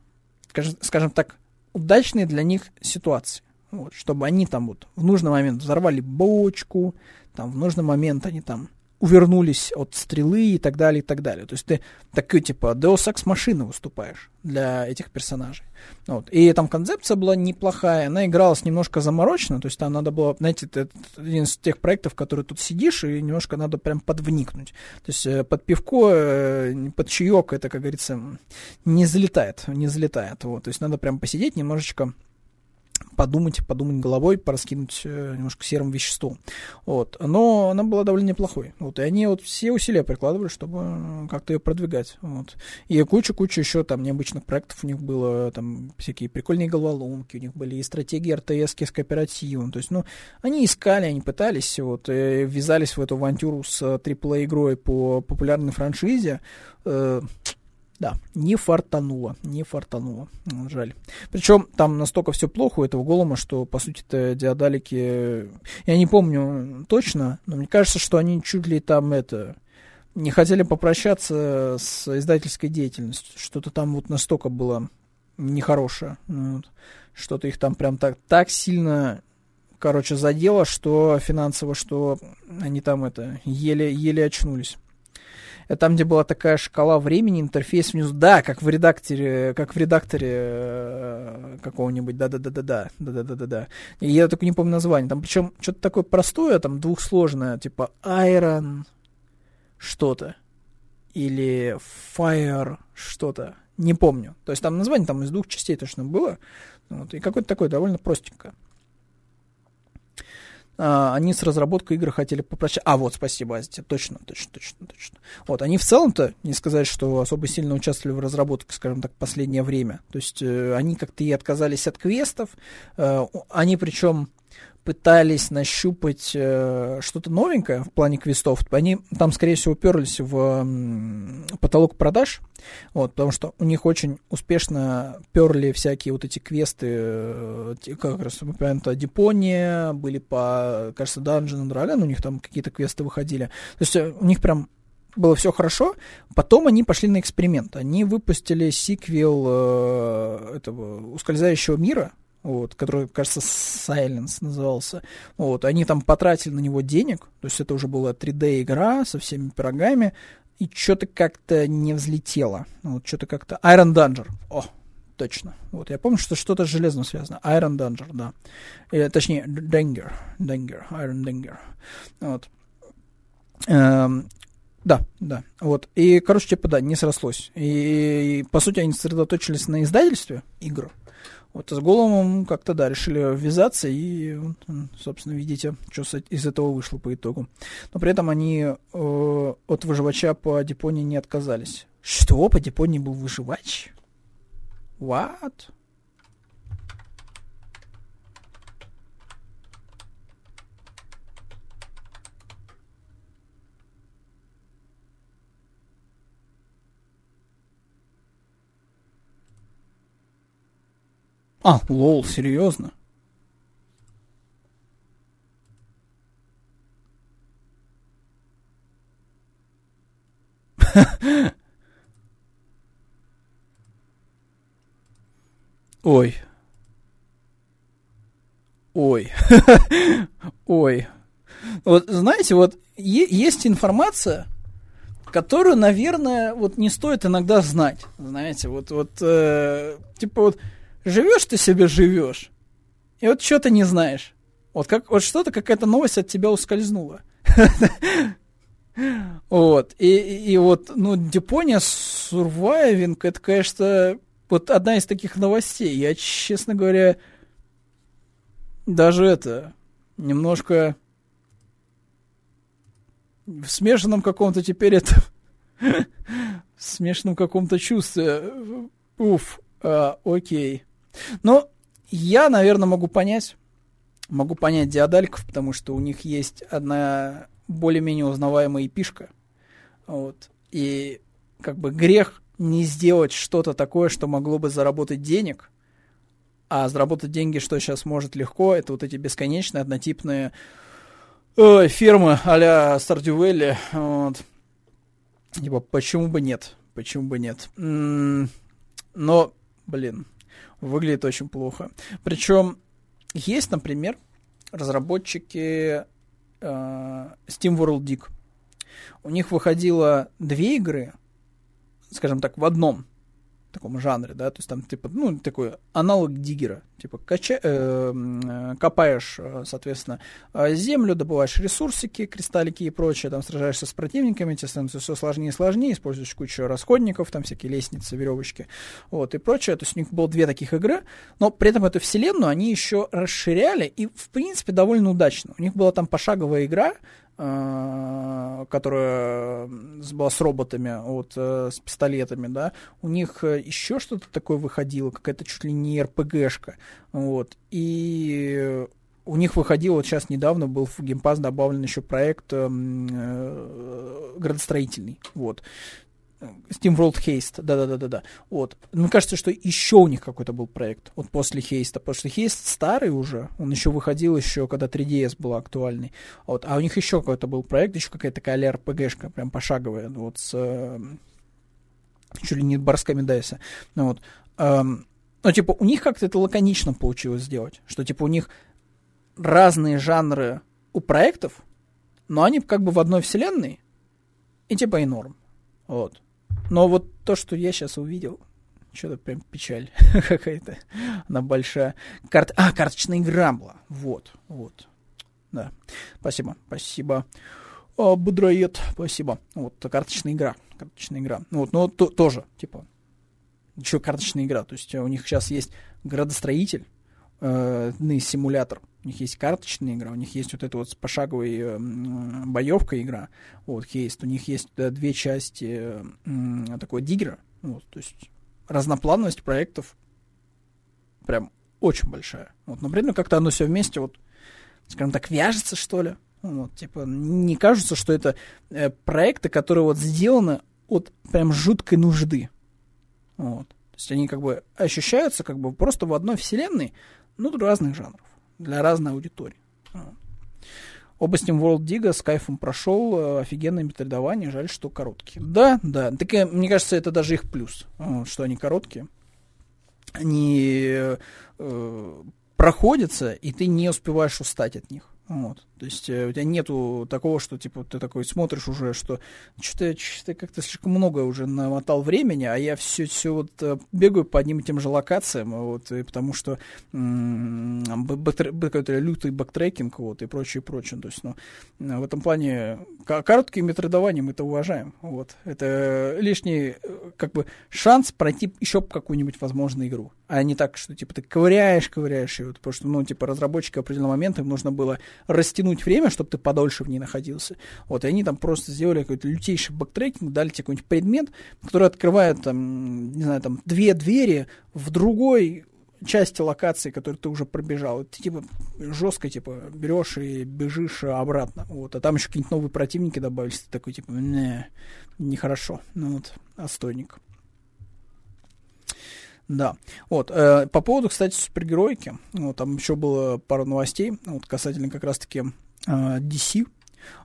скажем так, удачные для них ситуации. Вот, чтобы они там вот в нужный момент взорвали бочку, там в нужный момент они там увернулись от стрелы и так далее, и так далее. То есть ты такой, типа, Deus Ex Machina выступаешь для этих персонажей. Вот. И там концепция была неплохая, она игралась немножко заморочно, то есть там надо было, знаете, это один из тех проектов, которые тут сидишь, и немножко надо прям подвникнуть. То есть под пивко, под чаек это, как говорится, не залетает. Вот. То есть надо прям посидеть немножечко, подумать головой, пораскинуть немножко серым веществом. Вот. Но она была довольно неплохой. Вот. И они вот все усилия прикладывали, чтобы как-то ее продвигать. Вот. И куча еще там необычных проектов у них было, там всякие прикольные головоломки, у них были и стратегии РТСки с кооперативом. То есть, они искали, они пытались, вот, и ввязались в эту авантюру с AAA-игрой по популярной франшизе. Да, не фартануло, жаль. Причем там настолько все плохо у этого голома, что, по сути-то, диадалики, я не помню точно, но мне кажется, что они чуть ли там не хотели попрощаться с издательской деятельностью, что-то там вот настолько было нехорошее, вот, что-то их там прям так сильно... задело, что финансово, что они там еле очнулись. Это там, где была такая шкала времени, интерфейс внизу. Да, как в редакторе какого-нибудь. Да. И я только не помню название. Там причем что-то такое простое, там двухсложное, типа Iron что-то. Или Fire что-то. Не помню. То есть там название там из двух частей точно было. Вот, и какое-то такое довольно простенькое. Они с разработкой игр хотели попрощаться. Вот, спасибо, Азите, точно. Вот, они в целом-то, не сказать, что особо сильно участвовали в разработке, скажем так, в последнее время. То есть, они как-то и отказались от квестов. Они, причем, пытались нащупать что-то новенькое в плане квестов. Они там, скорее всего, уперлись в потолок продаж, вот, потому что у них очень успешно перли всякие вот эти квесты, как раз, например, Дипония, были по, кажется, Dungeon and Dragon, у них там какие-то квесты выходили. То есть у них прям было все хорошо, потом они пошли на эксперимент. Они выпустили сиквел этого «Ускользающего мира», вот, который, кажется, Silence назывался. Вот, они там потратили на него денег, то есть это уже была 3D-игра со всеми пирогами, и что-то как-то не взлетело. Вот, что-то как-то... Iron Danger. Точно. Вот, я помню, что что-то с железным связано. Iron Danger, да. Точнее, Danger. Iron Danger. Вот. Да. Вот. И, короче, не срослось. И, по сути, они сосредоточились на издательстве игр. Вот с Голумом как-то, да, решили ввязаться, и, собственно, видите, что из этого вышло по итогу. Но при этом они от выживача по Дипонии не отказались. Что? По Дипонии был выживач? What? Лол, серьезно? Ой. Вот, знаете, вот есть информация, которую, наверное, вот не стоит иногда знать. Знаете, живешь ты себе, и вот что-то не знаешь. Что-то, какая-то новость от тебя ускользнула. Вот. И Дипония, Сурвайвинг, это, конечно, вот одна из таких новостей. Я, честно говоря, даже немножко в смешанном каком-то теперь в смешанном каком-то чувстве. Окей. Но Я, наверное, могу понять диадальков, потому что у них есть одна более-менее узнаваемая эпишка. Вот. И как бы грех не сделать что-то такое, что могло бы заработать денег, а заработать деньги, что сейчас может легко, это вот эти бесконечные однотипные фермы а-ля Стардювелли. Вот. Типа, почему бы нет? Почему бы нет? Но, блин, выглядит очень плохо. Причем есть, например, разработчики Steam World Dig. У них выходило две игры, скажем так, в одном таком жанре, да, то есть там, типа, ну, такой аналог диггера, типа, копаешь, соответственно, землю, добываешь ресурсики, кристаллики и прочее, там, сражаешься с противниками, тебе становится все сложнее и сложнее, используешь кучу расходников, там, всякие лестницы, веревочки, вот, и прочее, то есть у них было две таких игры, но при этом эту вселенную они еще расширяли, и, в принципе, довольно удачно, у них была там пошаговая игра, которая была с роботами, вот, с пистолетами, да, у них еще что-то такое выходило, какая-то чуть ли не РПГшка, вот, и у них выходил, вот сейчас недавно был в Game Pass добавлен еще проект градостроительный, вот, Steam World Heist, да-да-да-да-да, вот. Мне кажется, что еще у них какой-то был проект, вот после Хейста, потому что Хейст старый уже, он еще выходил еще, когда 3DS была актуальной, вот, а у них еще какой-то был проект, еще какая-то такая а-ля РПГшка, прям пошаговая, вот, с чуть ли не барсками Дайса, вот. Но, типа, у них как-то это лаконично получилось сделать, что, типа, у них разные жанры у проектов, но они как бы в одной вселенной, и, типа, и норм, вот. Но вот то, что я сейчас увидел, что-то прям печаль какая-то, она большая. Карточная игра была, вот, да, спасибо, Бодроед, спасибо, вот, карточная игра, вот, но тоже, типа, еще карточная игра, то есть у них сейчас есть градостроитель, симулятор, у них есть карточная игра, у них есть вот эта вот с пошаговой боевка игра, вот, Хейст, у них есть две части такого диггера, вот, то есть разноплановость проектов прям очень большая, вот, но при этом как-то оно все вместе, вот, скажем так, вяжется, что ли, вот, типа, не кажется, что это проекты, которые вот сделаны от прям жуткой нужды, вот, то есть они как бы ощущаются как бы просто в одной вселенной, ну, разных жанров, для разной аудитории. Оба Steam World Dig'а с кайфом прошел, офигенное метридование, жаль, что короткие. Да, так, мне кажется, это даже их плюс, что они короткие. Они проходятся, и ты не успеваешь устать от них. Вот. То есть у тебя нету такого, что типа ты такой смотришь уже, что что-то как-то слишком много уже намотал времени, а я все вот бегаю по одним и тем же локациям, вот, и потому что какой-то лютый бэктрекинг, вот, и прочее. То есть, ну, в этом плане короткие метридования мы-то уважаем. Вот. Это лишний как бы шанс пройти еще какую-нибудь возможную игру. А не так, что типа ты ковыряешь, и вот, потому что, ну, типа, разработчики в определенный момент им нужно было растянуть время, чтобы ты подольше в ней находился. Вот, и они там просто сделали какой-то лютейший бэктрекинг, дали тебе какой-нибудь предмет, который открывает, там, не знаю, там, две двери в другой части локации, которую ты уже пробежал. Ты, типа, жестко, типа, берешь и бежишь обратно. Вот, а там еще какие-нибудь новые противники добавились. Ты такой, типа, нехорошо. Ну, вот, отстойник. Да, вот, по поводу, кстати, супергероики, вот, там еще было пару новостей, вот, касательно как раз-таки DC,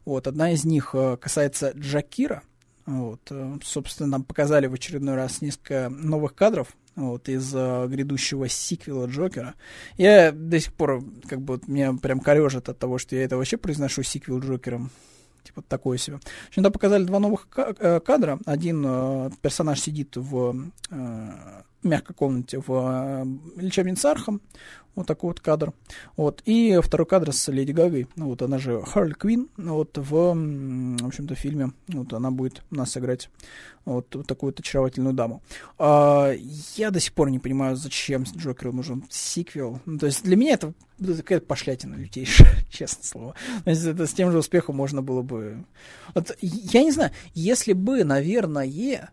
вот, одна из них касается Джокера, вот, собственно, нам показали в очередной раз несколько новых кадров, вот, из грядущего сиквела Джокера. Я до сих пор, как бы, вот, меня прям корежит от того, что я это вообще произношу, сиквел Джокером. Типа такое себе. В общем, там показали два новых кадра. Один персонаж сидит в мягкой комнате в лечебнице Архам. Вот такой вот кадр. Вот. И второй кадр с Леди Гагой. Вот она же Харли Квинн. Вот в общем-то фильме. Вот она будет у нас играть вот такую вот очаровательную даму. Я до сих пор не понимаю, зачем Джокеру нужен сиквел. Ну, то есть для меня это какая-то пошлятина лютейшая, честное слово. То есть это с тем же успехом можно было бы... Вот, я не знаю, если бы, наверное,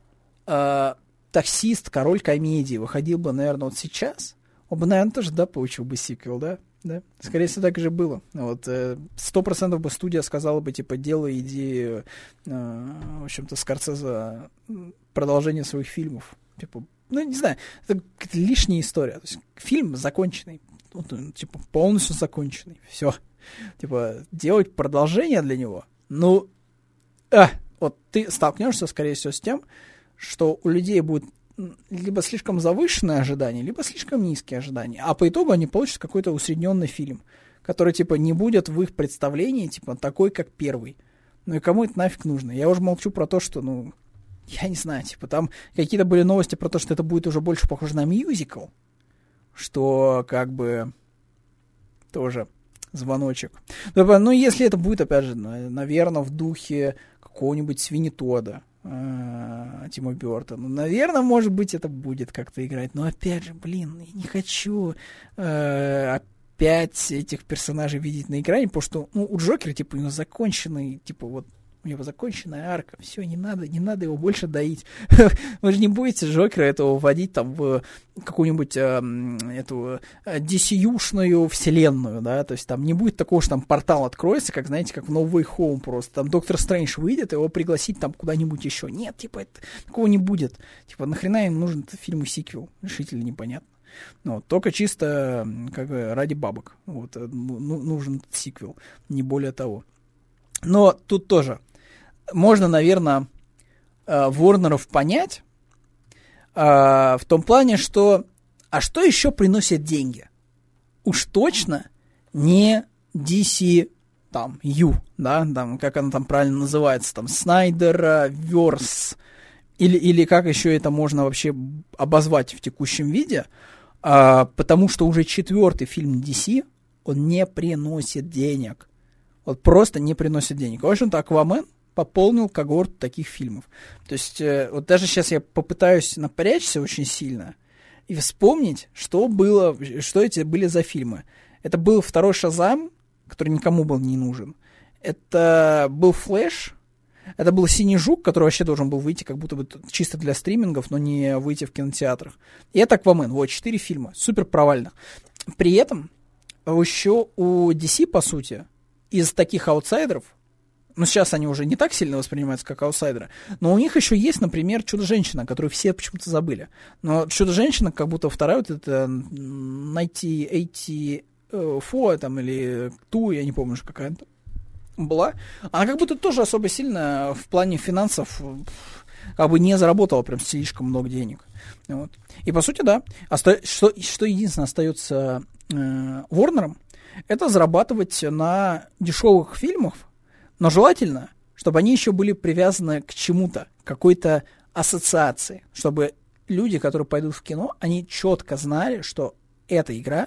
«Таксист», «Король комедии» выходил бы, наверное, вот сейчас... он бы, наверное, тоже, да, получил бы сиквел, да? Да? Скорее всего, так же было. Вот, 100% бы студия сказала бы, типа, делай, иди, в общем-то, Скорсезе продолжение своих фильмов. Типа, ну, не знаю, это лишняя история. То есть, фильм законченный, он, типа, полностью законченный, все. Типа, делать продолжение для него, ну, вот ты столкнешься, скорее всего, с тем, что у людей будет либо слишком завышенные ожидания, либо слишком низкие ожидания. А по итогу они получат какой-то усредненный фильм, который, типа, не будет в их представлении, типа, такой, как первый. Ну и кому это нафиг нужно? Я уже молчу про то, что, ну, я не знаю, типа, там какие-то были новости про то, что это будет уже больше похоже на мюзикл, что, как бы, тоже звоночек. Ну, если это будет, опять же, наверное, в духе какого-нибудь Свинни Тодда, Тима Бёртона. Наверное, может быть, это будет как-то играть. Но опять же, блин, я не хочу опять этих персонажей видеть на экране, потому что, ну, у Джокера, типа, у него законченный, типа, вот, у него законченная арка. Все, не надо его больше доить. Вы же не будете Джокера этого вводить там в какую-нибудь эту DCU-шную вселенную, да, то есть там не будет такого, что там портал откроется, как, знаете, как в No Way Home просто. Там Доктор Стрэндж выйдет, его пригласить там куда-нибудь еще. Нет, типа, это, такого не будет. Типа, нахрена им нужен этот фильм сиквел? Решительно непонятно. Ну, только чисто как бы ради бабок. Вот, ну, нужен сиквел, не более того. Но тут тоже можно, наверное, Ворнеров понять в том плане, что а что еще приносит деньги? Уж точно не DC, там, U, да, там, как оно там правильно называется, там, Снайдера, Верс, или как еще это можно вообще обозвать в текущем виде, потому что уже 4-й фильм DC, он не приносит денег. Вот просто не приносит денег. В общем-то, Аквамен пополнил когорту таких фильмов. То есть, вот даже сейчас я попытаюсь напрячься очень сильно и вспомнить, что было, что эти были за фильмы. Это был второй Шазам, который никому был не нужен. Это был Флэш. Это был Синий Жук, который вообще должен был выйти как будто бы чисто для стримингов, но не выйти в кинотеатрах. И это Аквамен. Вот, 4 фильма. Супер провально. При этом еще у DC, по сути, из таких аутсайдеров, ну, сейчас они уже не так сильно воспринимаются, как аутсайдеры, но у них еще есть, например, Чудо-женщина, которую все почему-то забыли. Но Чудо-женщина, как будто вторая, вот это 1984, там, или 2, я не помню, какая она была, она как будто тоже особо сильно в плане финансов как бы не заработала прям слишком много денег. Вот. И, по сути, да, что единственное остается Warner'ом, это зарабатывать на дешевых фильмах, но желательно, чтобы они еще были привязаны к чему-то, какой-то ассоциации, чтобы люди, которые пойдут в кино, они четко знали, что эта игра,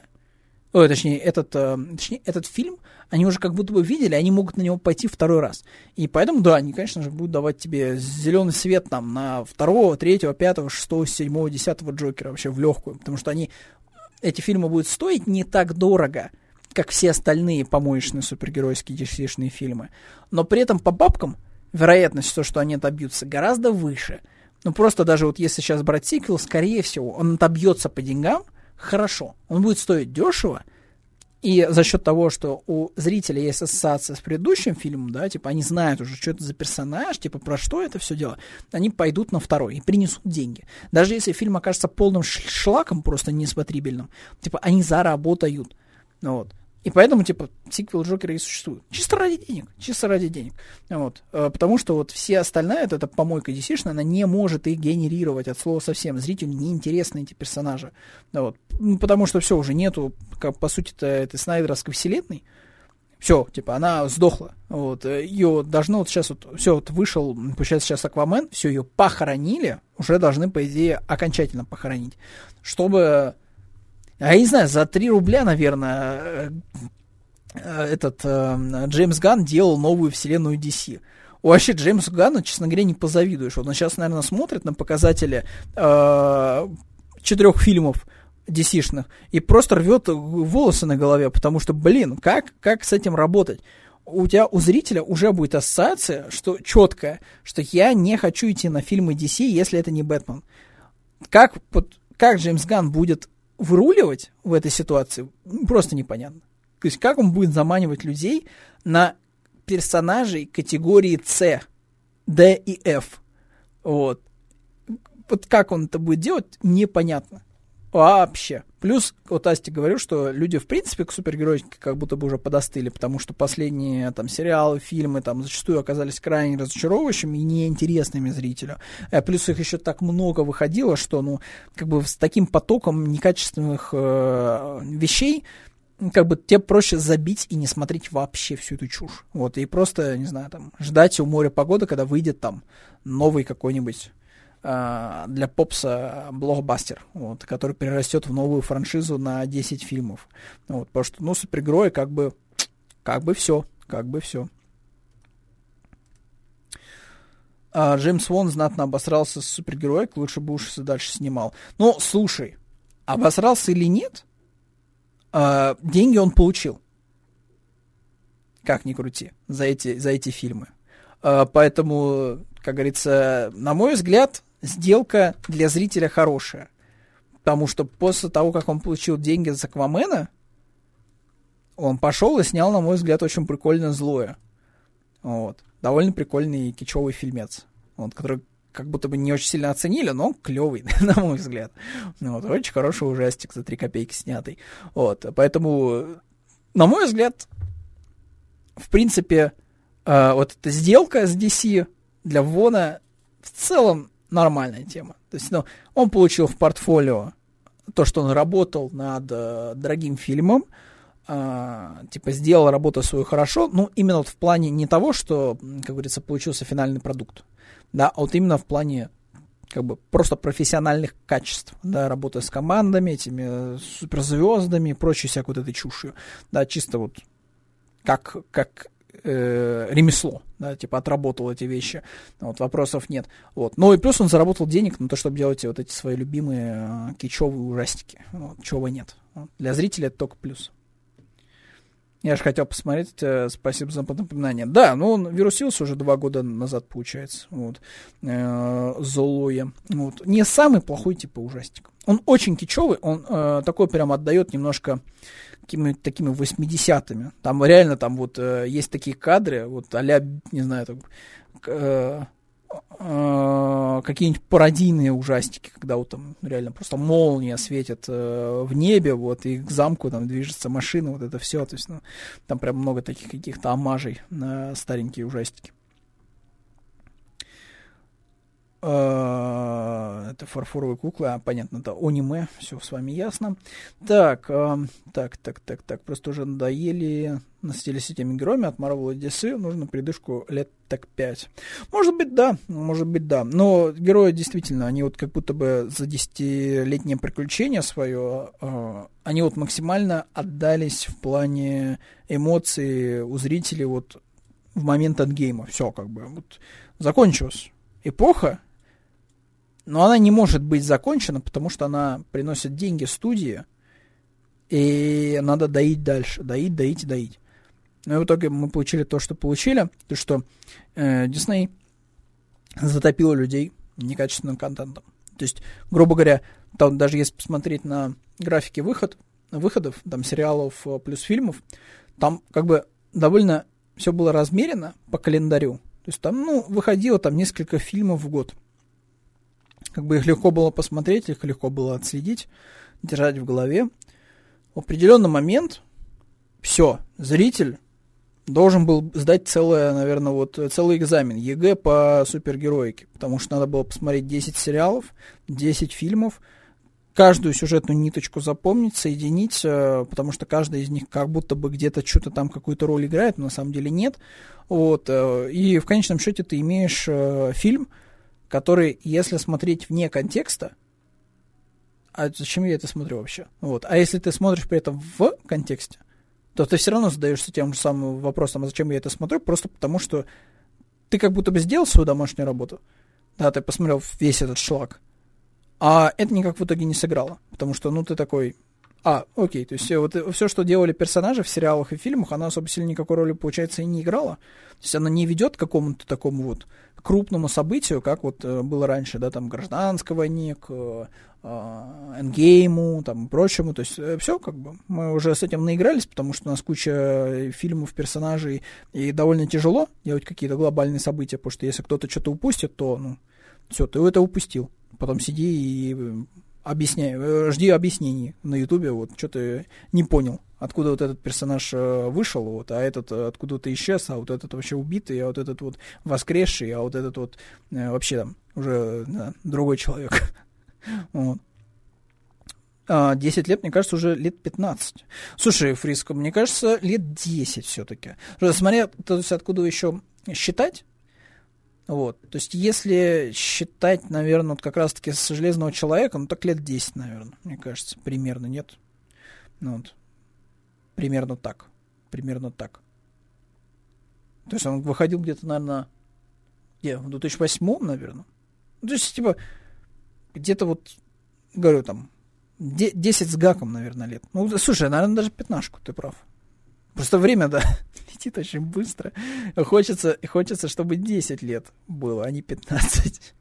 ой, точнее, этот фильм, они уже как будто бы видели, они могут на него пойти второй раз. И поэтому, да, они, конечно же, будут давать тебе зеленый свет там на 2, 3, 5, 6, 7, 10 Джокера вообще в легкую, потому что они, эти фильмы будут стоить не так дорого, как все остальные помоечные супергеройские DC-шные фильмы. Но при этом по бабкам вероятность, то, что они отобьются, гораздо выше. Ну, просто даже вот если сейчас брать сиквел, скорее всего, он отобьется по деньгам хорошо. Он будет стоить дешево, и за счет того, что у зрителя есть ассоциация с предыдущим фильмом, да, типа они знают уже, что это за персонаж, типа про что это все дело, они пойдут на второй и принесут деньги. Даже если фильм окажется полным шлаком, просто несмотрибельным, типа они заработают. Вот. И поэтому, типа, сиквел Джокера и существует. Чисто ради денег. Чисто ради денег. Вот. Потому что вот все остальная, эта помойка DC-шная, она не может их генерировать от слова совсем. Зрителю неинтересны эти персонажи. Вот. Ну, потому что все, уже нету, как, по сути-то, этой снайдеровской вселенной. Все, типа, она сдохла. Вот. Ее должно вот сейчас вот, все, вот вышел, получается, сейчас Аквамен, все, ее похоронили, уже должны, по идее, окончательно похоронить. Чтобы... А я не знаю, за 3 рубля, наверное, этот Джеймс Ганн делал новую вселенную DC. Вообще, Джеймсу Ганну, честно говоря, не позавидуешь. Вот он сейчас, наверное, смотрит на показатели 4 фильмов DC-шных и просто рвет волосы на голове, потому что, блин, как с этим работать? У тебя, у зрителя уже будет ассоциация, что четкая, что я не хочу идти на фильмы DC, если это не Бэтмен. Как Джеймс Ганн будет выруливать в этой ситуации просто непонятно. То есть как он будет заманивать людей на персонажей категории С, Д и Ф. Вот. Вот как он это будет делать, непонятно. Вообще. Плюс, вот Асти говорил, что люди, в принципе, к супергероике как будто бы уже подостыли, потому что последние там сериалы, фильмы там зачастую оказались крайне разочаровывающими и неинтересными зрителю. Плюс их еще так много выходило, что, ну, как бы с таким потоком некачественных вещей, как бы тебе проще забить и не смотреть вообще всю эту чушь. Вот, и просто, не знаю, там, ждать у моря погоды, когда выйдет там новый какой-нибудь для попса блокбастер, вот, который перерастет в новую франшизу на 10 фильмов. Вот, потому что, ну, супергерои как бы все. Джеймс Вон знатно обосрался с супергероек, лучше бы уж дальше снимал. Ну, слушай, обосрался или нет, деньги он получил. Как ни крути, за эти фильмы. Поэтому, как говорится, на мой взгляд, сделка для зрителя хорошая. Потому что после того, как он получил деньги за Аквамена, он пошел и снял, на мой взгляд, очень прикольно «Злое». Вот. Довольно прикольный и кичевый фильмец, вот, который как будто бы не очень сильно оценили, но он клевый, на мой взгляд. Вот. Очень хороший ужастик за 3 копейки снятый. Вот. Поэтому, на мой взгляд, в принципе, вот эта сделка с DC для Вона в целом нормальная тема. То есть, ну, он получил в портфолио то, что он работал над дорогим фильмом, типа сделал работу свою хорошо, ну, именно вот в плане не того, что, как говорится, получился финальный продукт, да, а вот именно в плане как бы просто профессиональных качеств, да, работы с командами, этими суперзвездами и прочей всякой вот этой чушью, да, чисто вот как ремесло, да, типа отработал эти вещи, вот, вопросов нет. Вот. Ну и плюс он заработал денег на то, чтобы делать вот эти свои любимые кичевые ужастики, вот, чего нет. Вот. Для зрителя это только плюс. Я же хотел посмотреть, спасибо за напоминание. Да, ну он вирусился уже 2 года назад, получается, вот, «Золое». Вот. Не самый плохой типа ужастик. Он очень кичевый, он такой прям отдает немножко какими-то такими 80-ми. Там реально там вот есть такие кадры, вот а-ля, не знаю, там, какие-нибудь пародийные ужастики, когда вот там реально просто молния светит в небе, вот, и к замку там движется машина, вот это все, то есть, ну, там прям много таких каких-то омажей на старенькие ужастики. Это фарфоровые куклы, понятно, это аниме, все с вами ясно. Так, просто уже надоели, насытились этими героями от Marvel и DC, нужно передышку лет так 5. Может быть, да, но герои действительно, они вот как будто бы за 10-летнее приключение свое, они вот максимально отдались в плане эмоций у зрителей вот в момент эндгейма, все как бы, вот закончилось. Эпоха, но она не может быть закончена, потому что она приносит деньги студии, и надо доить дальше, доить. Ну и в итоге мы получили то, что получили, то, что Disney затопила людей некачественным контентом. То есть, грубо говоря, там даже если посмотреть на графики выходов, там сериалов плюс фильмов, там как бы довольно все было размерено по календарю. То есть там, ну, выходило там несколько фильмов в год. Как бы их легко было посмотреть, их легко было отследить, держать в голове. В определенный момент все, зритель должен был сдать целый экзамен ЕГЭ по супергероике, потому что надо было посмотреть 10 сериалов, 10 фильмов, каждую сюжетную ниточку запомнить, соединить, потому что каждая из них как будто бы где-то что-то там какую-то роль играет, но на самом деле нет. Вот. И в конечном счете ты имеешь фильм, который, если смотреть вне контекста, а зачем я это смотрю вообще? Вот. А если ты смотришь при этом в контексте, то ты все равно задаешься тем же самым вопросом, а зачем я это смотрю, просто потому что ты как будто бы сделал свою домашнюю работу, да, ты посмотрел весь этот шлак, а это никак в итоге не сыграло, потому что, ну, ты такой, А, окей, то есть вот все, что делали персонажи в сериалах и фильмах, она особо сильно никакой роли, получается, и не играла. То есть она не ведет к какому-то такому вот крупному событию, как вот было раньше, да, там, гражданской войне, к эндгейму, там, прочему. То есть все, как бы, мы уже с этим наигрались, потому что у нас куча фильмов, персонажей, и довольно тяжело делать какие-то глобальные события, потому что если кто-то что-то упустит, то, ну, все, ты это упустил. Потом сиди и объясняй, жди объяснений на Ютубе, вот, что ты не понял, откуда вот этот персонаж вышел, вот, а этот откуда-то исчез, а вот этот вообще убитый, а вот этот вот воскресший, а вот этот вот вообще там уже, да, другой человек. Вот. 10 лет, мне кажется, уже лет 15. Слушай, Фриско, мне кажется, лет 10 все-таки. Смотря, то есть, откуда еще считать. Вот. То есть, если считать, наверное, вот как раз-таки с «Железного человека», ну, так лет 10, наверное, мне кажется. Примерно, нет? Ну, вот. Примерно так. Примерно так. То есть, он выходил где-то, наверное, где? В 2008, наверное. Ну, то есть, типа, где-то вот, говорю, там, 10 с гаком, наверное, лет. Ну, слушай, наверное, даже 15-ку, ты прав. Просто время, да, летит очень быстро. Хочется, чтобы 10 лет было, а не 15.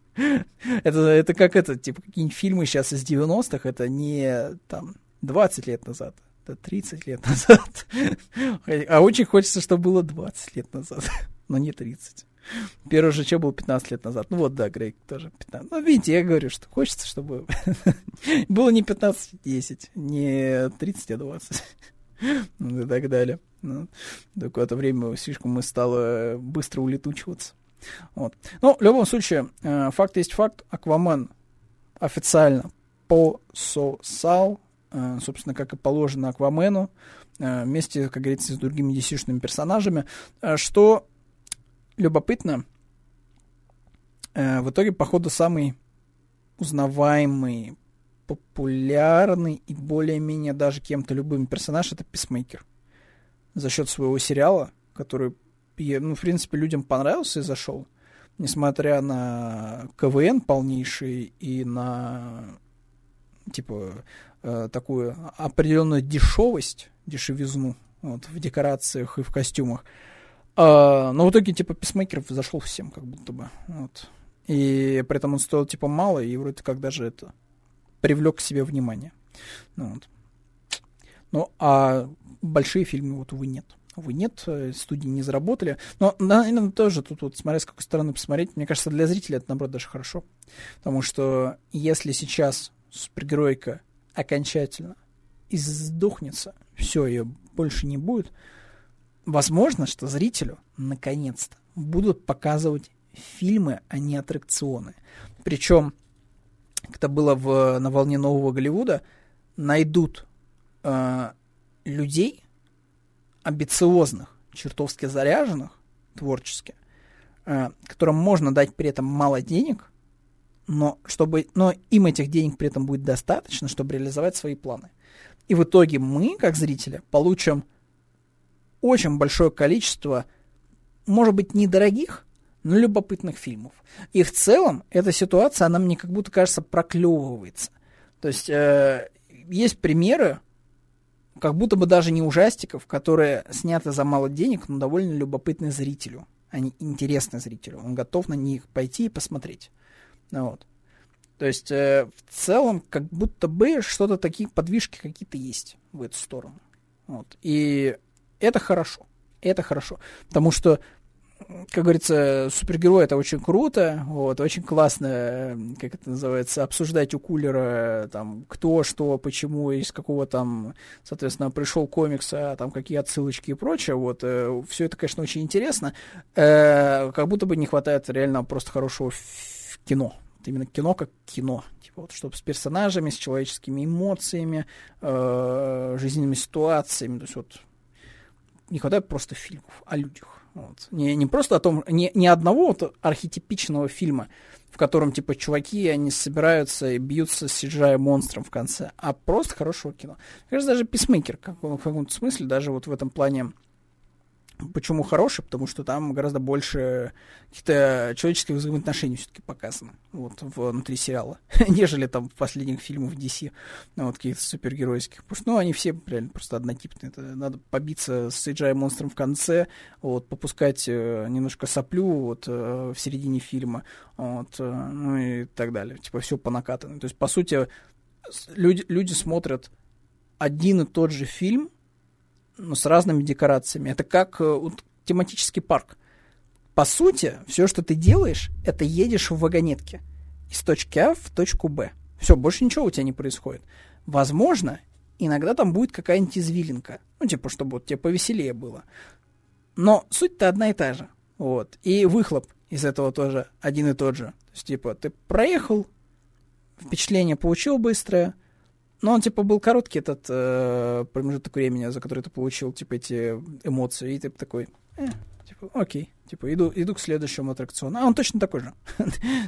Это как это, типа, какие-нибудь фильмы сейчас из 90-х, это не там 20 лет назад, это 30 лет назад. А очень хочется, чтобы было 20 лет назад, но не 30. Первый ЖЧ был 15 лет назад. Ну вот, да, Грейг тоже 15. Ну, видите, я говорю, что хочется, чтобы было не 15, 10, не 30, а 20. И так далее. Ну, какое-то время слишком стало быстро улетучиваться. Вот. Но в любом случае, факт есть факт. Аквамен официально пососал, собственно, как и положено Аквамену, вместе, как говорится, с другими DC-шными персонажами, что любопытно, в итоге, походу, самый узнаваемый, популярный и более-менее даже кем-то любимый персонаж — это Писмейкер. За счет своего сериала, который, ну, в принципе, людям понравился и зашел, несмотря на КВН полнейший и на, типа, такую определенную дешевость, дешевизну, вот, в декорациях и в костюмах. Но в итоге, типа, Писмейкер зашел всем, как будто бы. Вот. И при этом он стоил, типа, мало, и вроде как даже это привлек к себе внимание. Ну, вот. Ну, а большие фильмы, вот, увы, нет. Увы, нет, студии не заработали. Но, наверное, тоже тут, вот, смотря с какой стороны посмотреть, мне кажется, для зрителя это, наоборот, даже хорошо. Потому что если сейчас супергеройка окончательно издохнется, все, ее больше не будет, возможно, что зрителю, наконец-то, будут показывать фильмы, а не аттракционы. Причем это было на волне нового Голливуда, найдут людей амбициозных, чертовски заряженных творчески, которым можно дать при этом мало денег, но им этих денег при этом будет достаточно, чтобы реализовать свои планы. И в итоге мы, как зрители, получим очень большое количество, может быть, недорогих, но любопытных фильмов. И в целом эта ситуация, она мне как будто, кажется, проклевывается. То есть есть примеры, как будто бы даже не ужастиков, которые сняты за мало денег, но довольно любопытны зрителю. Они интересны зрителю. Он готов на них пойти и посмотреть. Вот. То есть в целом как будто бы что-то, такие подвижки какие-то есть в эту сторону. Вот. И это хорошо. Это хорошо. Потому что, как говорится, супергерой — это очень круто, вот, очень классно, как это называется, обсуждать у кулера, там, кто, что, почему, из какого там, соответственно, пришел комикс, а там какие отсылочки и прочее, вот, все это, конечно, очень интересно, как будто бы не хватает реально просто хорошего кино, вот именно кино как кино, типа, вот, чтобы с персонажами, с человеческими эмоциями, жизненными ситуациями, то есть, вот, не хватает просто фильмов о людях. Вот. Не просто о том, не одного вот архетипичного фильма, в котором, типа, чуваки, они собираются и бьются с CGI-монстром в конце, а просто хорошего кино. Кажется, даже Писмейкер, в каком-то смысле, даже вот в этом плане Почему хороший? Потому что там гораздо больше каких-то человеческих взаимоотношений все-таки показано вот, внутри сериала, нежели там в последних фильмах DC, ну, вот, каких-то супергеройских. Потому что ну, они все реально просто однотипные. Это надо побиться с CGI-монстром в конце, вот, попускать немножко соплю вот, в середине фильма, вот, ну и так далее. Типа все по накатанной. То есть, по сути, люди смотрят один и тот же фильм, но с разными декорациями. Это как вот, тематический парк. По сути, все, что ты делаешь, это едешь в вагонетке из точки А в точку Б. Все, больше ничего у тебя не происходит. Возможно, иногда там будет какая-нибудь извилинка. Ну, типа, чтобы вот тебе повеселее было. Но суть-то одна и та же. Вот. И выхлоп из этого тоже один и тот же. То есть, типа, ты проехал, впечатление получил быстрое, но он, типа, был короткий этот промежуток времени, за который ты получил, типа, эти эмоции, и ты такой, типа, окей, типа, иду к следующему аттракциону. А он точно такой же.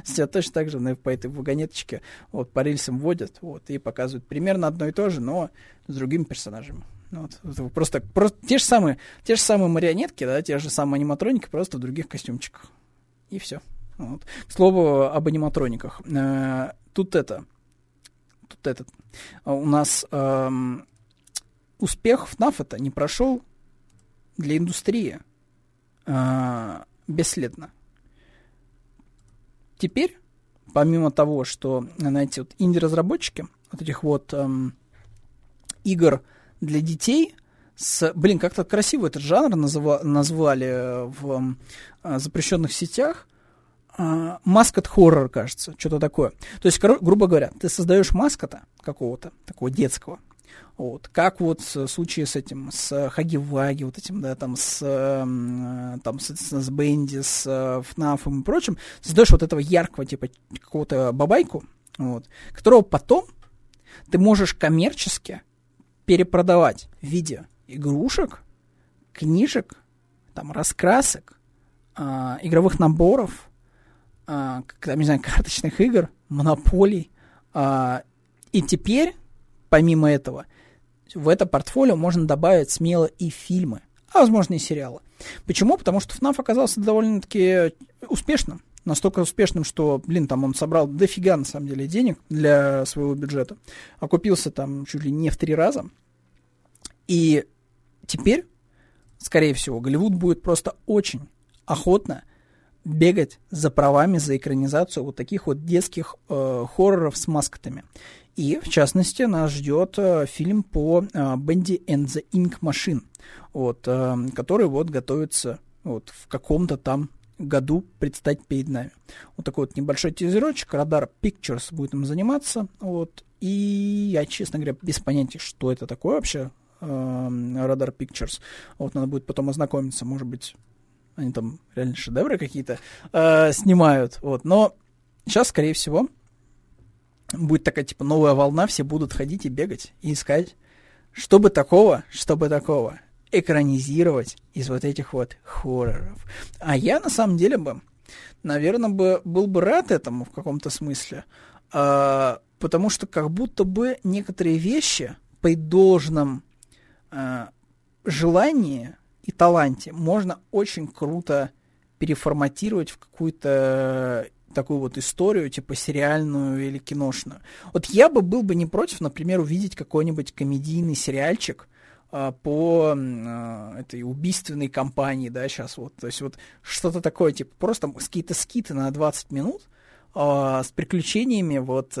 Тебя точно так же по этой вагонеточке вот, по рельсам водят, вот, и показывают примерно одно и то же, но с другими персонажами. Вот, просто те же самые марионетки, да, те же самые аниматроники, просто в других костюмчиках. И все. Вот. К слову, об аниматрониках. У нас успех FNAF-то не прошел для индустрии бесследно. Теперь, помимо того, что, знаете, вот инди-разработчики вот этих вот игр для детей с... Блин, как-то красиво этот жанр назвали в запрещенных сетях. Маскот хоррор, кажется, что-то такое. То есть, грубо говоря, ты создаешь маскота какого-то, такого детского, вот, как вот в случае с этим, с Хаги-Ваги, вот этим, да, там, с Бенди, с ФНАФом и прочим, создаешь вот этого яркого, типа, какого-то бабайку, вот, которого потом ты можешь коммерчески перепродавать в виде игрушек, книжек, там, раскрасок, игровых наборов, там, не знаю, карточных игр, монополий. И теперь, помимо этого, в это портфолио можно добавить смело и фильмы, а, возможно, и сериалы. Почему? Потому что FNAF оказался довольно-таки успешным. Настолько успешным, что, блин, там он собрал дофига, на самом деле, денег для своего бюджета. Окупился там чуть ли не в 3 раза. И теперь, скорее всего, Голливуд будет просто очень охотно бегать за правами, за экранизацию вот таких вот детских хорроров с маскотами. И, в частности, нас ждет фильм по Bendy and the Ink Machine, вот, который вот готовится вот, в каком-то там году предстать перед нами. Вот такой вот небольшой тизерочек, Radar Pictures будет им заниматься, вот, и я, честно говоря, без понятия, что это такое вообще, Radar Pictures. Вот, надо будет потом ознакомиться, может быть, они там реально шедевры какие-то снимают. Вот. Но сейчас, скорее всего, будет такая типа новая волна, все будут ходить и бегать, и искать, чтобы такого экранизировать из вот этих вот хорроров. А я, на самом деле, наверное, был бы рад этому в каком-то смысле, потому что как будто бы некоторые вещи при должном желании и таланте можно очень круто переформатировать в какую-то такую вот историю, типа сериальную или киношную. Вот я бы был бы не против, например, увидеть какой-нибудь комедийный сериальчик по этой убийственной кампании, да, сейчас вот. То есть вот что-то такое, типа просто какие-то скиты на 20 минут с приключениями вот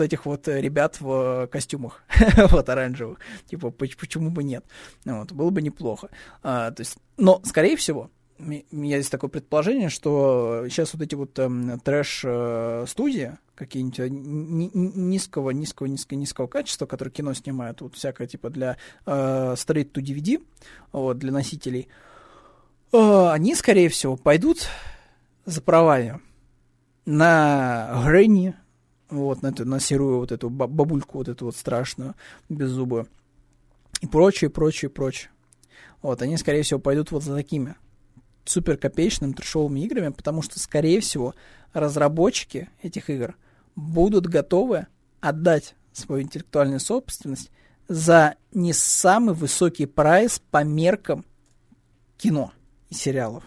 этих вот ребят в костюмах вот оранжевых. Типа, почему бы нет? Вот, было бы неплохо. То есть, но, скорее всего, у меня здесь такое предположение, что сейчас вот эти вот трэш-студии, какие-нибудь низкого качества, которые кино снимают, вот всякое типа для straight to DVD, вот, для носителей, они, скорее всего, пойдут за правами на Грэнни, вот, на серую вот эту бабульку, вот эту вот страшную, беззубую, и прочее. Вот, они, скорее всего, пойдут вот за такими суперкопеечными трешовыми играми, потому что, скорее всего, разработчики этих игр будут готовы отдать свою интеллектуальную собственность за не самый высокий прайс по меркам кино и сериалов.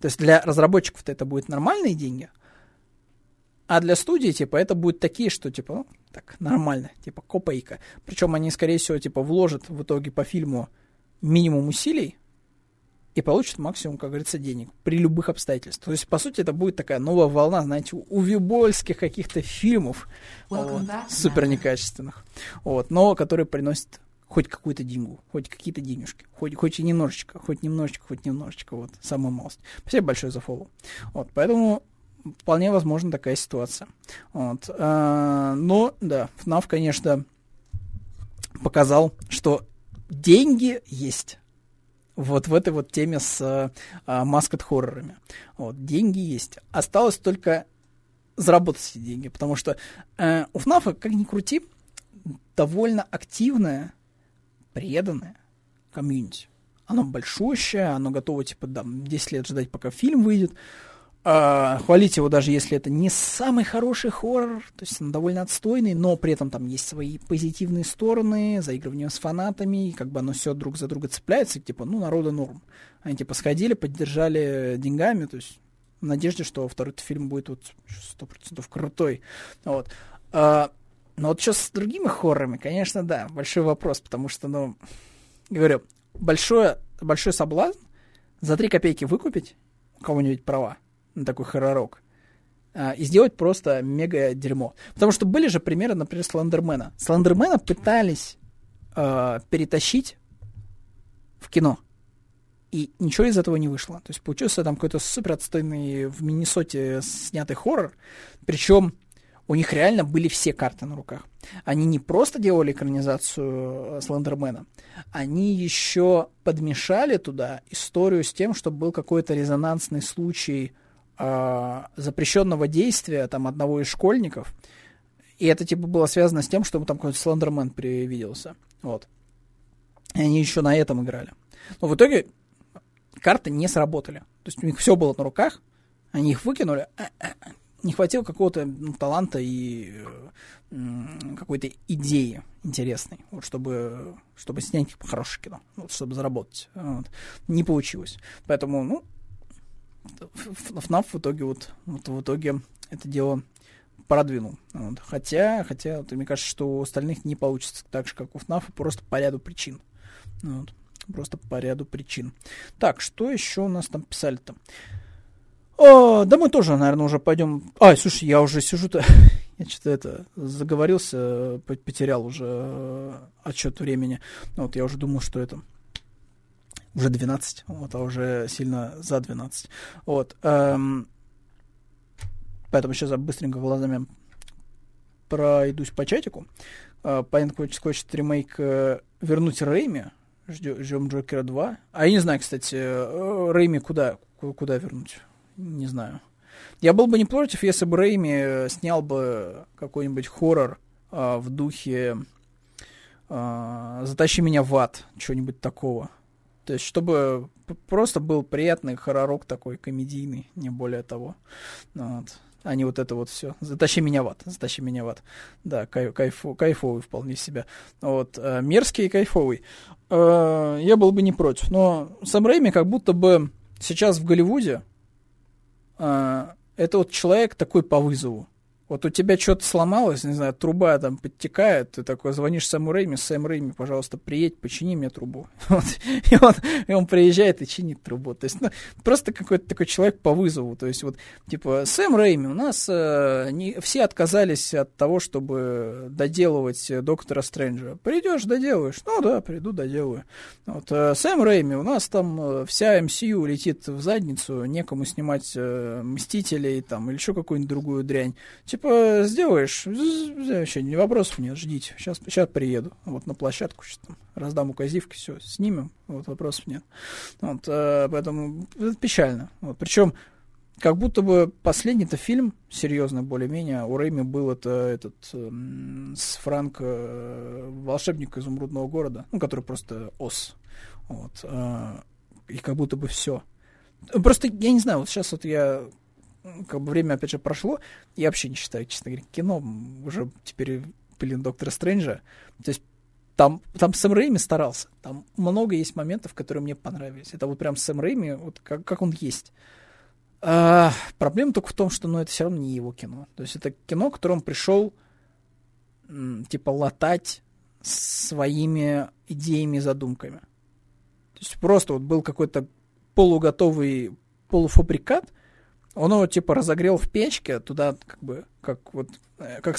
То есть для разработчиков-то это будут нормальные деньги, а для студии, типа, это будут такие, что, типа, ну, так, нормально, типа, копейка. Причем они, скорее всего, типа, вложат в итоге по фильму минимум усилий и получат максимум, как говорится, денег при любых обстоятельствах. То есть, по сути, это будет такая новая волна, знаете, у вибольских каких-то фильмов супер некачественных, но которые приносят хоть какую-то деньгу, хоть какие-то денежки, хоть и немножечко, хоть немножечко, вот, самую малость. Спасибо большое за фоллоу. Вот, поэтому вполне возможна такая ситуация. Вот. Но, да, FNAF, конечно, показал, что деньги есть. Вот в этой вот теме с маскот-хоррорами. Вот, деньги есть. Осталось только заработать эти деньги, потому что у FNAF, как ни крути, довольно активная, преданная комьюнити. Оно большущее, оно готово, типа, да, 10 лет ждать, пока фильм выйдет. Хвалить его, даже если это не самый хороший хоррор, то есть он довольно отстойный, но при этом там есть свои позитивные стороны, заигрывание с фанатами, и как бы оно все друг за друга цепляется, и, типа, ну, народу норм. Они, типа, сходили, поддержали деньгами, то есть в надежде, что второй фильм будет вот 100% крутой. Вот. Но вот сейчас с другими хоррорами, конечно, да, большой вопрос, потому что, ну, говорю, большой соблазн за 3 копейки выкупить у кого-нибудь права на такой хорророк и сделать просто мега-дерьмо. Потому что были же примеры, например, Слендермена. Слендермена пытались перетащить в кино, и ничего из этого не вышло. То есть получился там какой-то супер отстойный в Миннесоте снятый хоррор, причем у них реально были все карты на руках. Они не просто делали экранизацию Слендермена, они еще подмешали туда историю с тем, чтобы был какой-то резонансный случай запрещенного действия там одного из школьников. И это типа было связано с тем, что там какой-то Слендермен привиделся. Вот. И они еще на этом играли. Но в итоге карты не сработали. То есть у них все было на руках, они их выкинули. Не хватило какого-то таланта и какой-то идеи интересной, вот, чтобы снять хорошее кино, вот, чтобы заработать. Вот. Не получилось. Поэтому, ну, FNAF в итоге, в итоге это дело продвинул. Вот. Хотя вот, мне кажется, что у остальных не получится так же, как у FNAF, просто по ряду причин. Вот. Просто по ряду причин. Так, что еще у нас там писали-то? Да мы тоже, наверное, уже пойдем... слушай, я уже сижу-то... Я что-то заговорился, потерял уже отсчет времени. Вот, я уже думал, что это... Уже 12, вот, а уже сильно за 12. Вот. Поэтому сейчас я быстренько глазами пройдусь по чатику. Понятно, хочет ремейк вернуть Рэйми. Ждем Джокера 2. А я не знаю, кстати, Рэйми куда вернуть? Не знаю. Я был бы не против, если бы Рэйми снял бы какой-нибудь хоррор в духе «Затащи меня в ад», чего-нибудь такого. То есть, чтобы просто был приятный хорророк такой, комедийный, не более того. Вот. А не вот это вот все. «Затащи меня в ад», «Затащи меня в ад». Да, кайфовый вполне себе. Вот. Мерзкий и кайфовый. Я был бы не против. Но сам Рэйми как будто бы сейчас в Голливуде это вот человек такой по вызову. Вот у тебя что-то сломалось, не знаю, труба там подтекает, ты такой звонишь Сэм Рэйми, пожалуйста, приедь, почини мне трубу. Вот. И он приезжает и чинит трубу. То есть, ну, просто какой-то такой человек по вызову. То есть, вот, типа, Сэм Рэйми, у нас все отказались от того, чтобы доделывать Доктора Стрэнджа. Придешь, доделаешь. Ну да, приду, доделаю. Вот, Сэм Рэйми, у нас там вся MCU летит в задницу, некому снимать Мстителей там, или еще какую-нибудь другую дрянь. Типа, сделаешь, вообще вопросов нет, ждите, сейчас приеду, вот на площадку, сейчас там раздам указивки, все, снимем, вот вопросов нет. Вот, поэтому это печально. Вот, причем, как будто бы последний-то фильм, серьезно, более-менее, у Рэйми был с Франк, волшебник изумрудного города, ну, который просто ос, вот, и как будто бы все. Просто, я не знаю, вот сейчас вот я... Как бы время, опять же, прошло. Я вообще не считаю, честно говоря, кино уже теперь, блин, Доктора Стрэнджа. То есть Там Сэм Рэйми старался. Там много есть моментов, которые мне понравились. Это вот прям Сэм Рэйми, вот как он есть. А, проблема только в том, что это все равно не его кино. То есть это кино, к которому пришел типа латать своими идеями и задумками. То есть просто вот был какой-то полуготовый полуфабрикат, он его типа разогрел в печке, туда как бы, как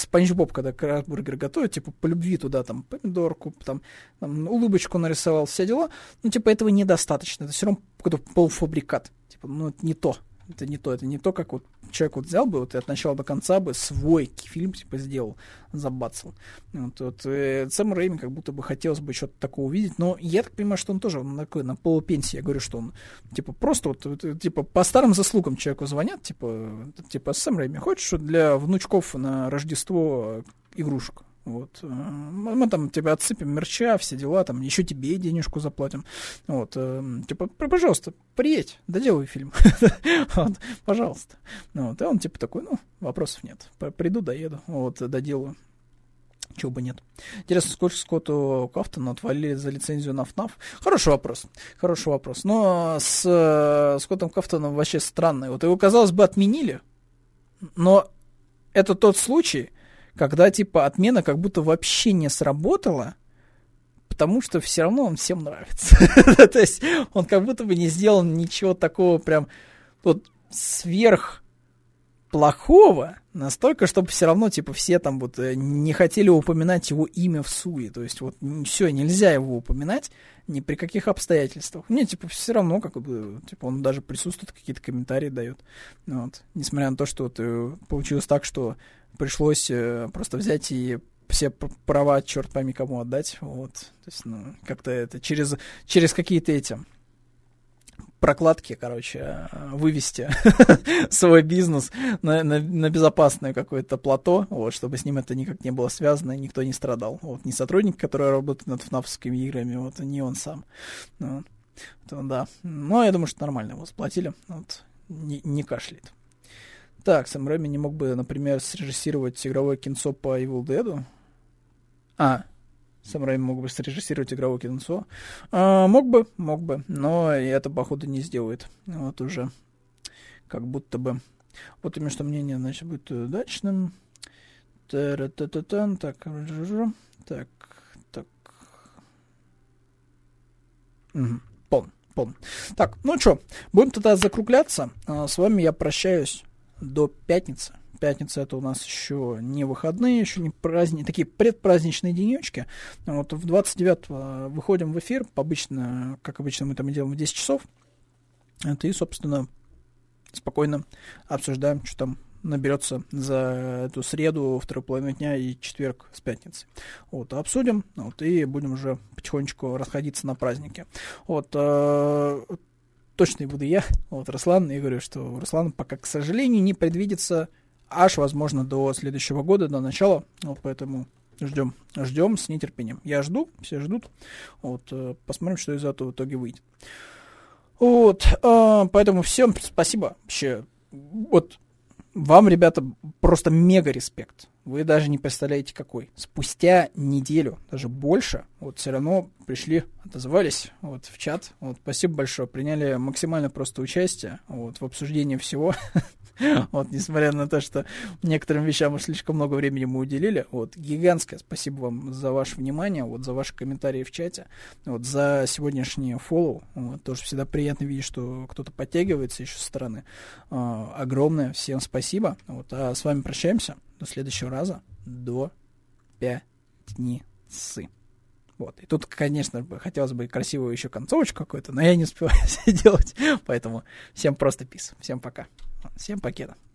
Спанч Боб, когда краббургер готовит, типа по любви туда там помидорку, там улыбочку нарисовал, все дела. Ну типа этого недостаточно, это все равно какой-то полуфабрикат. Типа, это не то, это не то, как вот человек взял бы и от начала до конца бы свой фильм типа сделал, забацал. Сэм Рэйми как будто бы хотелось бы что-то такое увидеть, но я так понимаю, что он тоже такой на полупенсии. Я говорю, что он типа просто по старым заслугам человеку звонят, типа Сэм Рэйми, хочешь для внучков на Рождество игрушек? Мы там тебя отсыпем мерча, все дела, там еще тебе денежку заплатим. Пожалуйста, приедь, доделай фильм. Пожалуйста. А он типа такой, вопросов нет. Приду, доеду, доделаю. Чего бы нет. Интересно, сколько Скотту Кафтону отвалили за лицензию на ФНАФ? Хороший вопрос. Но с Скоттом Кафтоном вообще странно. Его, казалось бы, отменили, но это тот случай, когда, отмена как будто вообще не сработала, потому что все равно он всем нравится. То есть он как будто бы не сделал ничего такого прям сверх плохого, настолько, чтобы все равно, все там не хотели упоминать его имя в суе. То есть все, нельзя его упоминать ни при каких обстоятельствах. Мне, все равно, как бы, он даже присутствует, какие-то комментарии дает. Несмотря на то, что получилось так, что пришлось просто взять и все права, черт пойми, кому отдать. То есть, как-то это через какие-то прокладки, вывести свой бизнес на безопасное какое-то плато, чтобы с ним это никак не было связано, и никто не страдал. Не сотрудник, который работает над ФНАФовскими играми, не он сам. Да. Но я думаю, что нормально его заплатили. Не кашляет. Так, Сэм Рэйми не мог бы, например, срежиссировать игровое кинцо по Evil Dead? Сэм Рэйми мог бы срежиссировать игровое кинцо? Мог бы, но это, походу, не сделает. Уже как будто бы. Именно что мнение, значит, будет удачным. Так. Полно. Так, что, будем тогда закругляться. С вами я прощаюсь до пятницы. Пятница — это у нас еще не выходные, еще не праздники, такие предпраздничные денечки. В 29-го выходим в эфир, как обычно мы там и делаем в 10 часов. И, собственно, спокойно обсуждаем, что там наберется за эту среду, вторую половину дня и четверг с пятницы. Обсудим, и будем уже потихонечку расходиться на праздники. Точно буду я, Руслан, и говорю, что Руслан пока, к сожалению, не предвидится аж, возможно, до следующего года, до начала, поэтому ждем с нетерпением. Я жду, все ждут, посмотрим, что из этого в итоге выйдет. Поэтому всем спасибо вообще, вам, ребята, просто мега респект. Вы даже не представляете, какой. Спустя неделю, даже больше, все равно пришли, отозвались в чат. Спасибо большое. Приняли максимально просто участие в обсуждении всего. Несмотря на то, что некоторым вещам уж слишком много времени мы уделили. Гигантское спасибо вам за ваше внимание, за ваши комментарии в чате, за сегодняшние фоллоу. Тоже всегда приятно видеть, что кто-то подтягивается еще со стороны. Огромное всем спасибо. А с вами прощаемся. До следующего раза, до пятницы. И тут, конечно, хотелось бы красивую еще концовочку какую-то, но я не успеваю все делать, поэтому всем просто пис, всем пока, всем пакета.